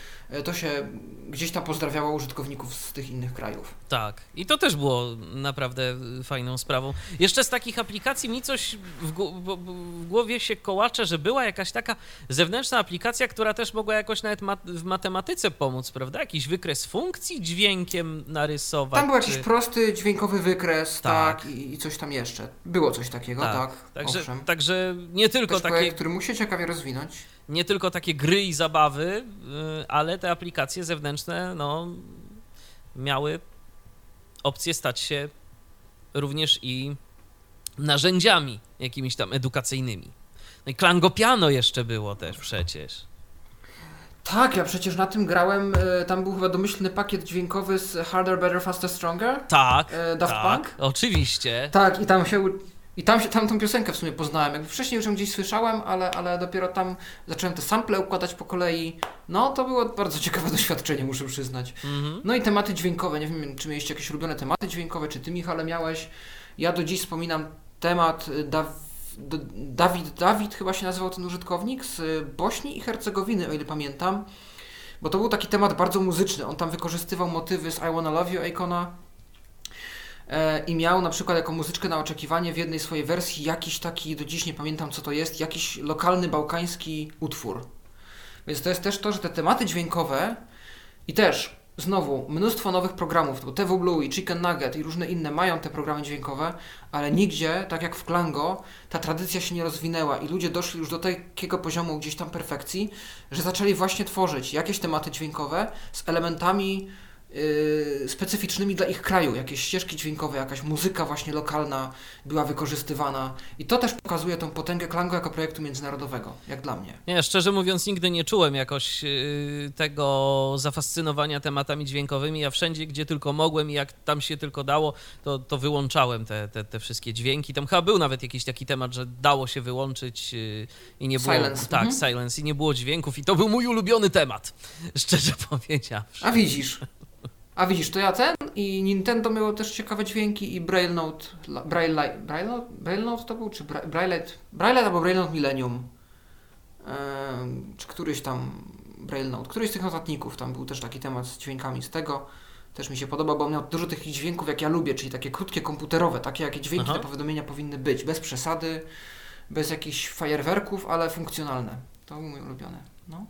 To się gdzieś tam pozdrawiało użytkowników z tych innych krajów. Tak, i to też było naprawdę fajną sprawą. Jeszcze z takich aplikacji mi coś w, w, w głowie się kołacze, że była jakaś taka zewnętrzna aplikacja, która też mogła jakoś nawet mat- w matematyce pomóc, prawda? Jakiś wykres funkcji dźwiękiem narysować. Tam był czy... jakiś prosty dźwiękowy wykres, tak, tak i, i coś tam jeszcze. Było coś takiego, tak. tak także, owszem. Także nie tylko też takie... projekt, który mógł się ciekawie rozwinąć. Nie tylko takie gry i zabawy, ale te aplikacje zewnętrzne no, miały opcję stać się również i narzędziami jakimiś tam edukacyjnymi. No i Klango Piano jeszcze było też przecież. Tak, ja przecież na tym grałem, tam był chyba domyślny pakiet dźwiękowy z Harder, Better, Faster, Stronger. Tak, Daft tak, Punk. Oczywiście. Tak, i tam się... I tam się, tam tą piosenkę w sumie poznałem. Jakby wcześniej już ją gdzieś słyszałem, ale, ale dopiero tam zacząłem te sample układać po kolei. No to było bardzo ciekawe doświadczenie, muszę przyznać. Mm-hmm. No i tematy dźwiękowe. Nie wiem, czy mieliście jakieś ulubione tematy dźwiękowe, czy ty, Michale, miałeś. Ja do dziś wspominam temat Daw... Dawid, Dawid chyba się nazywał ten użytkownik, z Bośni i Hercegowiny, o ile pamiętam. Bo to był taki temat bardzo muzyczny. On tam wykorzystywał motywy z I Wanna Love You Akona. I miał na przykład jako muzyczkę na oczekiwanie w jednej swojej wersji jakiś taki, do dziś nie pamiętam co to jest, jakiś lokalny bałkański utwór. Więc to jest też to, że te tematy dźwiękowe i też znowu mnóstwo nowych programów, bo T V Blue i Chicken Nugget i różne inne mają te programy dźwiękowe, ale nigdzie, tak jak w Klango, ta tradycja się nie rozwinęła i ludzie doszli już do takiego poziomu gdzieś tam perfekcji, że zaczęli właśnie tworzyć jakieś tematy dźwiękowe z elementami Yy, specyficznymi dla ich kraju, jakieś ścieżki dźwiękowe, jakaś muzyka właśnie lokalna była wykorzystywana i to też pokazuje tą potęgę Klango jako projektu międzynarodowego, jak dla mnie. Nie, szczerze mówiąc nigdy nie czułem jakoś yy, tego zafascynowania tematami dźwiękowymi, ja wszędzie gdzie tylko mogłem i jak tam się tylko dało, to, to wyłączałem te, te, te wszystkie dźwięki, tam chyba był nawet jakiś taki temat, że dało się wyłączyć yy, i nie było... Silence. Tak, mhm. silence i nie było dźwięków i to był mój ulubiony temat, szczerze powiedziawszy. A widzisz. A widzisz, to ja ten i Nintendo miało też ciekawe dźwięki i Braille Note, Braille Light, Braille Note, Braille Note to był, czy Braille, Braille albo Braille Note Millennium, yy, czy któryś tam Braille Note, któryś z tych notatników, tam był też taki temat z dźwiękami z tego, też mi się podoba, bo miał dużo tych dźwięków jak ja lubię, czyli takie krótkie komputerowe, takie jakie dźwięki te powiadomienia powinny być, bez przesady, bez jakichś fajerwerków, ale funkcjonalne, to był mój ulubiony, no.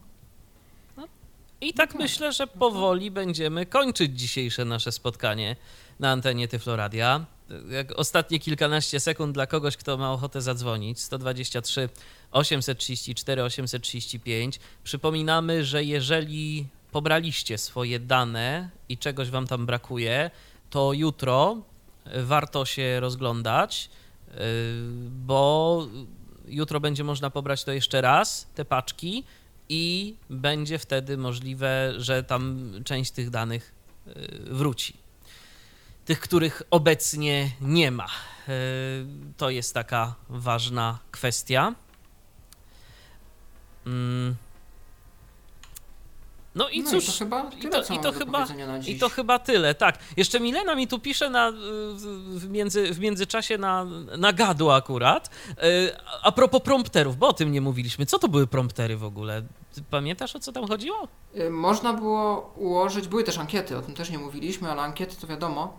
I tak no myślę, że powoli będziemy kończyć dzisiejsze nasze spotkanie na antenie Tyfloradia. Ostatnie kilkanaście sekund dla kogoś, kto ma ochotę zadzwonić. jeden dwa trzy, osiem trzy cztery, osiem trzy pięć. Przypominamy, że jeżeli pobraliście swoje dane i czegoś wam tam brakuje, to jutro warto się rozglądać, bo jutro będzie można pobrać to jeszcze raz, te paczki, i będzie wtedy możliwe, że tam część tych danych wróci. Tych, których obecnie nie ma. To jest taka ważna kwestia. No i no cóż, i to chyba tyle, i to, i to, chyba, na dziś. I to chyba tyle, tak. Jeszcze Milena mi tu pisze na, w, między, w międzyczasie na, na gadu akurat, a propos prompterów, bo o tym nie mówiliśmy. Co to były promptery w ogóle? Ty pamiętasz, o co tam chodziło? Można było ułożyć, były też ankiety, o tym też nie mówiliśmy, ale ankiety to wiadomo.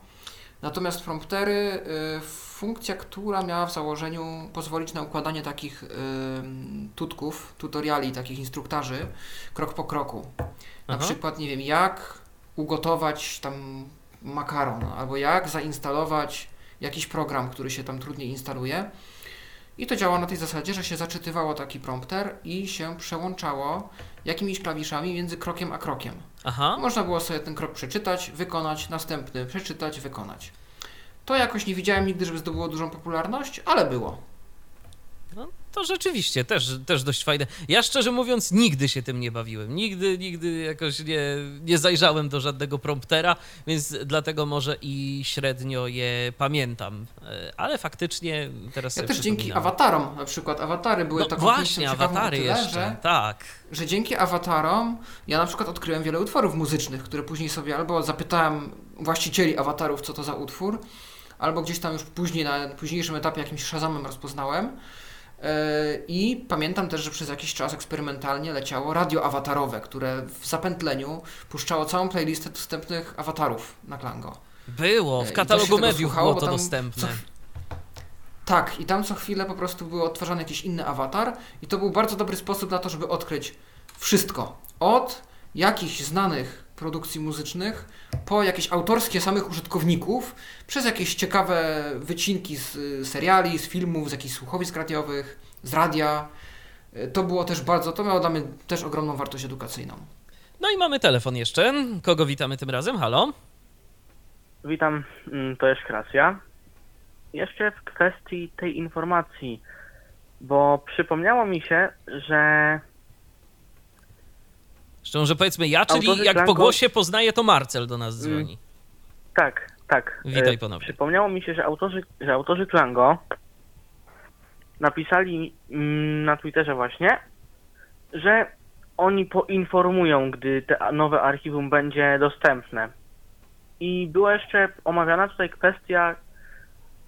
Natomiast promptery, funkcja, która miała w założeniu pozwolić na układanie takich tutków, tutoriali, takich instruktaży, krok po kroku. Na Aha. przykład, nie wiem, jak ugotować tam makaron, albo jak zainstalować jakiś program, który się tam trudniej instaluje. I to działało na tej zasadzie, że się zaczytywało taki prompter i się przełączało jakimiś klawiszami między krokiem a krokiem. Aha. Można było sobie ten krok przeczytać, wykonać, następny przeczytać, wykonać. To jakoś nie widziałem nigdy, żeby zdobyło dużą popularność, ale było. No to rzeczywiście też, też dość fajne. Ja szczerze mówiąc nigdy się tym nie bawiłem. Nigdy, nigdy jakoś nie, nie zajrzałem do żadnego promptera, więc dlatego może i średnio je pamiętam. Ale faktycznie teraz ja sobie też dzięki awatarom, na przykład awatary były no taką właśnie, awatary tyle, jeszcze, że, tak. Że dzięki awatarom ja na przykład odkryłem wiele utworów muzycznych, które później sobie albo zapytałem właścicieli awatarów, co to za utwór, albo gdzieś tam już później, na późniejszym etapie jakimś Shazamem rozpoznałem. I pamiętam też, że przez jakiś czas eksperymentalnie leciało radio awatarowe, które w zapętleniu puszczało całą playlistę dostępnych awatarów na Klango. Było, w katalogu Mediów było to dostępne. Tak, i tam co chwilę po prostu był odtwarzany jakiś inny awatar i to był bardzo dobry sposób na to, żeby odkryć wszystko. Od jakichś znanych produkcji muzycznych, po jakieś autorskie samych użytkowników, przez jakieś ciekawe wycinki z seriali, z filmów, z jakichś słuchowisk radiowych, z radia. To było też bardzo, to miało dla mnie też ogromną wartość edukacyjną. No i mamy telefon jeszcze. Kogo witamy tym razem? Halo? Witam, to jest Kracja. Jeszcze w kwestii tej informacji, bo przypomniało mi się, że... Szczerze powiedzmy ja, czyli autorzy jak Klango... po głosie poznaję, to Marcel do nas dzwoni. Tak, tak. Witaj ponownie. Przypomniało mi się, że autorzy, że autorzy Klango napisali na Twitterze właśnie, że oni poinformują, gdy te nowe archiwum będzie dostępne. I była jeszcze omawiana tutaj kwestia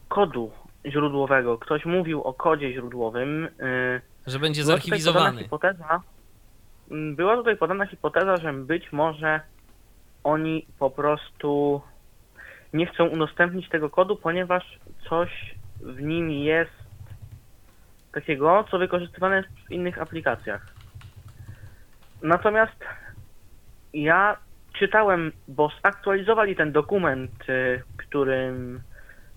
kodu źródłowego. Ktoś mówił o kodzie źródłowym. Że będzie zarchiwizowany. Była tutaj podana hipoteza, że być może oni po prostu nie chcą udostępnić tego kodu, ponieważ coś w nim jest takiego, co wykorzystywane jest w innych aplikacjach. Natomiast ja czytałem, bo zaktualizowali ten dokument, którym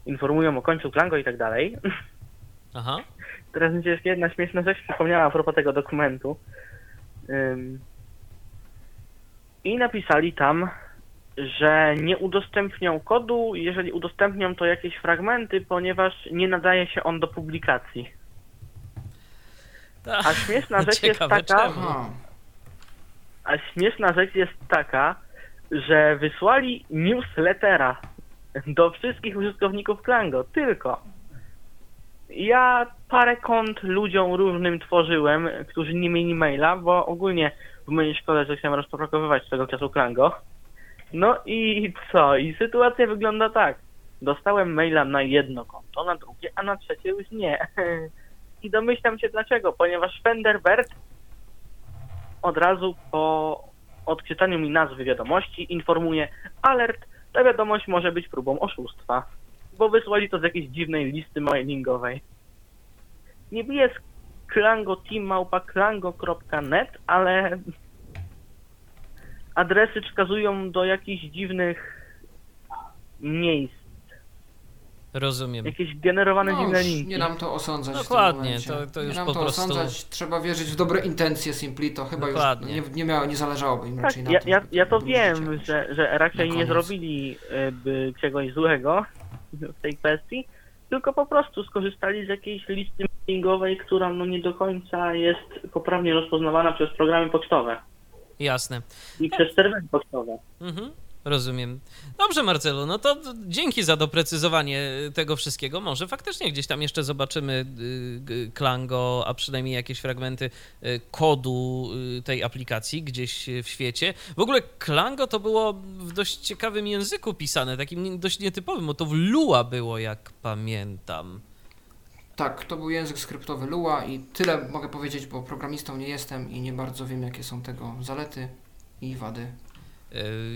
informują o końcu Klango i tak dalej. Aha. Teraz będzie jeszcze jedna śmieszna rzecz przypomniała a propos tego dokumentu. I napisali tam, że nie udostępnią kodu, jeżeli udostępnią to jakieś fragmenty, ponieważ nie nadaje się on do publikacji. A śmieszna rzecz jest taka, a śmieszna rzecz jest taka, że wysłali newslettera do wszystkich użytkowników Klango, tylko ja parę kont ludziom różnym tworzyłem, którzy nie mieli maila, bo ogólnie w mojej szkole zacząłem rozpropagowywać tego czasu Klango. No i co? I sytuacja wygląda tak. Dostałem maila na jedno konto, na drugie, a na trzecie już nie. I domyślam się dlaczego, ponieważ Fenderbert od razu po odczytaniu mi nazwy wiadomości informuje: alert, ta wiadomość może być próbą oszustwa. Bo wysłali to z jakiejś dziwnej listy mailingowej. Niby jest klango team małpa klango kropka net, ale adresy wskazują do jakichś dziwnych miejsc. Rozumiem. Jakieś generowane no dziwne linki. Nie nam to osądzać. Dokładnie, w tym to, to już nie nam po to prostu... osądzać, trzeba wierzyć w dobre intencje Simpli, to chyba dokładnie. Już nie, nie, miało, nie zależałoby im tak, raczej na ja, tym. Ja, ja to wiem, że, że raczej nie zrobili by czegoś złego w tej kwestii, tylko po prostu skorzystali z jakiejś listy mailingowej, która no nie do końca jest poprawnie rozpoznawana przez programy pocztowe. Jasne. I ja. przez serwery pocztowe. Mhm. Rozumiem. Dobrze, Marcelu, no to dzięki za doprecyzowanie tego wszystkiego. Może faktycznie gdzieś tam jeszcze zobaczymy Klango, a przynajmniej jakieś fragmenty kodu tej aplikacji gdzieś w świecie. W ogóle Klango to było w dość ciekawym języku pisane, takim dość nietypowym, bo to w Lua było, jak pamiętam. Tak, to był język skryptowy Lua i tyle mogę powiedzieć, bo programistą nie jestem i nie bardzo wiem, jakie są tego zalety i wady.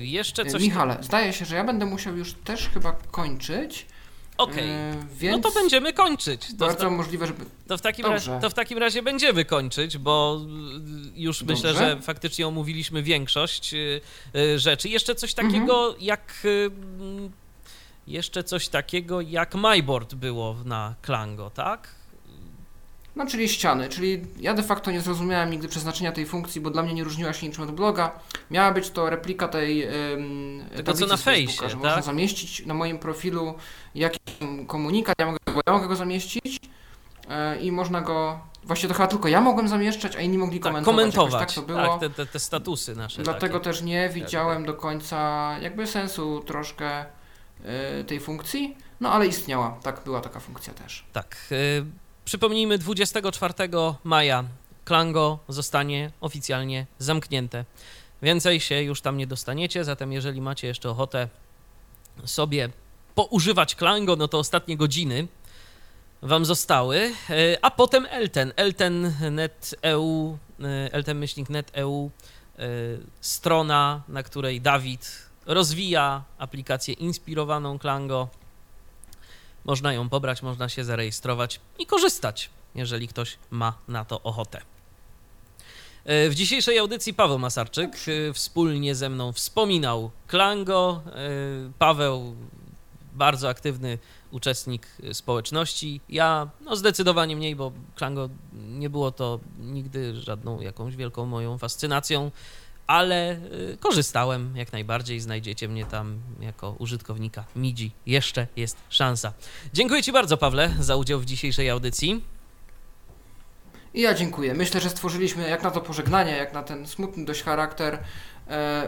Jeszcze coś... Michale, zdaje się, że ja będę musiał już też chyba kończyć. Okej, okay. No to będziemy kończyć. To bardzo ta... możliwe, żeby... To w, takim razie, to w takim razie będziemy kończyć, bo już Dobrze. myślę, że faktycznie omówiliśmy większość rzeczy. Jeszcze coś takiego mhm. jak... Jeszcze coś takiego jak MyBoard było na Klango, tak? no czyli ściany, czyli ja de facto nie zrozumiałem nigdy przeznaczenia tej funkcji, bo dla mnie nie różniła się niczym od bloga. Miała być to replika tej yy, tego co na Facebooku, tak? Że można zamieścić na moim profilu jakiś komunikat, ja mogę, ja mogę go zamieścić yy, i można go, właśnie to chyba tylko ja mogłem zamieszczać, a inni mogli tak, komentować. Komentować, jakoś tak to było. Tak, te, te, te statusy nasze. Dlatego takie. Też nie widziałem tak, tak. do końca jakby sensu troszkę yy, tej funkcji, no ale istniała, tak, była taka funkcja też. Tak. Yy... Przypomnijmy, dwudziestego czwartego maja Klango zostanie oficjalnie zamknięte. Więcej się już tam nie dostaniecie, zatem jeżeli macie jeszcze ochotę sobie poużywać Klango, no to ostatnie godziny wam zostały. A potem Elten, elten kropka net kropka e u, elten myślnik net kropka e u, strona, na której Dawid rozwija aplikację inspirowaną Klango. Można ją pobrać, można się zarejestrować i korzystać, jeżeli ktoś ma na to ochotę. W dzisiejszej audycji Paweł Masarczyk wspólnie ze mną wspominał Klango. Paweł, bardzo aktywny uczestnik społeczności. Ja no zdecydowanie mniej, bo Klango nie było to nigdy żadną jakąś wielką moją fascynacją, ale korzystałem jak najbardziej. Znajdziecie mnie tam jako użytkownika M I D I. Jeszcze jest szansa. Dziękuję Ci bardzo, Pawle, za udział w dzisiejszej audycji. I ja dziękuję. Myślę, że stworzyliśmy jak na to pożegnanie, jak na ten smutny dość charakter,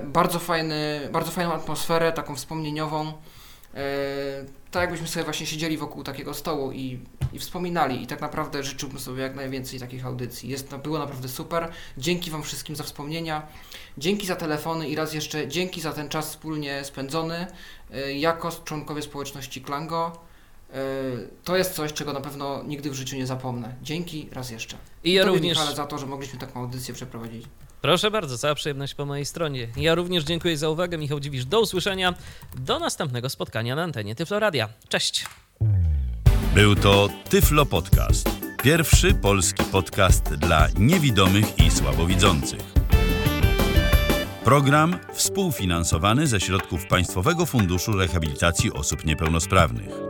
bardzo fajny, bardzo fajną atmosferę, taką wspomnieniową. Tak jakbyśmy sobie właśnie siedzieli wokół takiego stołu i, i wspominali i tak naprawdę życzyłbym sobie jak najwięcej takich audycji. Jest, było naprawdę super. Dzięki Wam wszystkim za wspomnienia, dzięki za telefony i raz jeszcze dzięki za ten czas wspólnie spędzony jako członkowie społeczności Klango. To jest coś, czego na pewno nigdy w życiu nie zapomnę. Dzięki raz jeszcze. I ja Tobie, również Michale, za to, że mogliśmy taką audycję przeprowadzić. Proszę bardzo, cała przyjemność po mojej stronie. Ja również dziękuję za uwagę. Michał Dziwisz, do usłyszenia. Do następnego spotkania na antenie Tyflo Radia. Cześć. Był to Tyflo Podcast. Pierwszy polski podcast dla niewidomych i słabowidzących. Program współfinansowany ze środków Państwowego Funduszu Rehabilitacji Osób Niepełnosprawnych.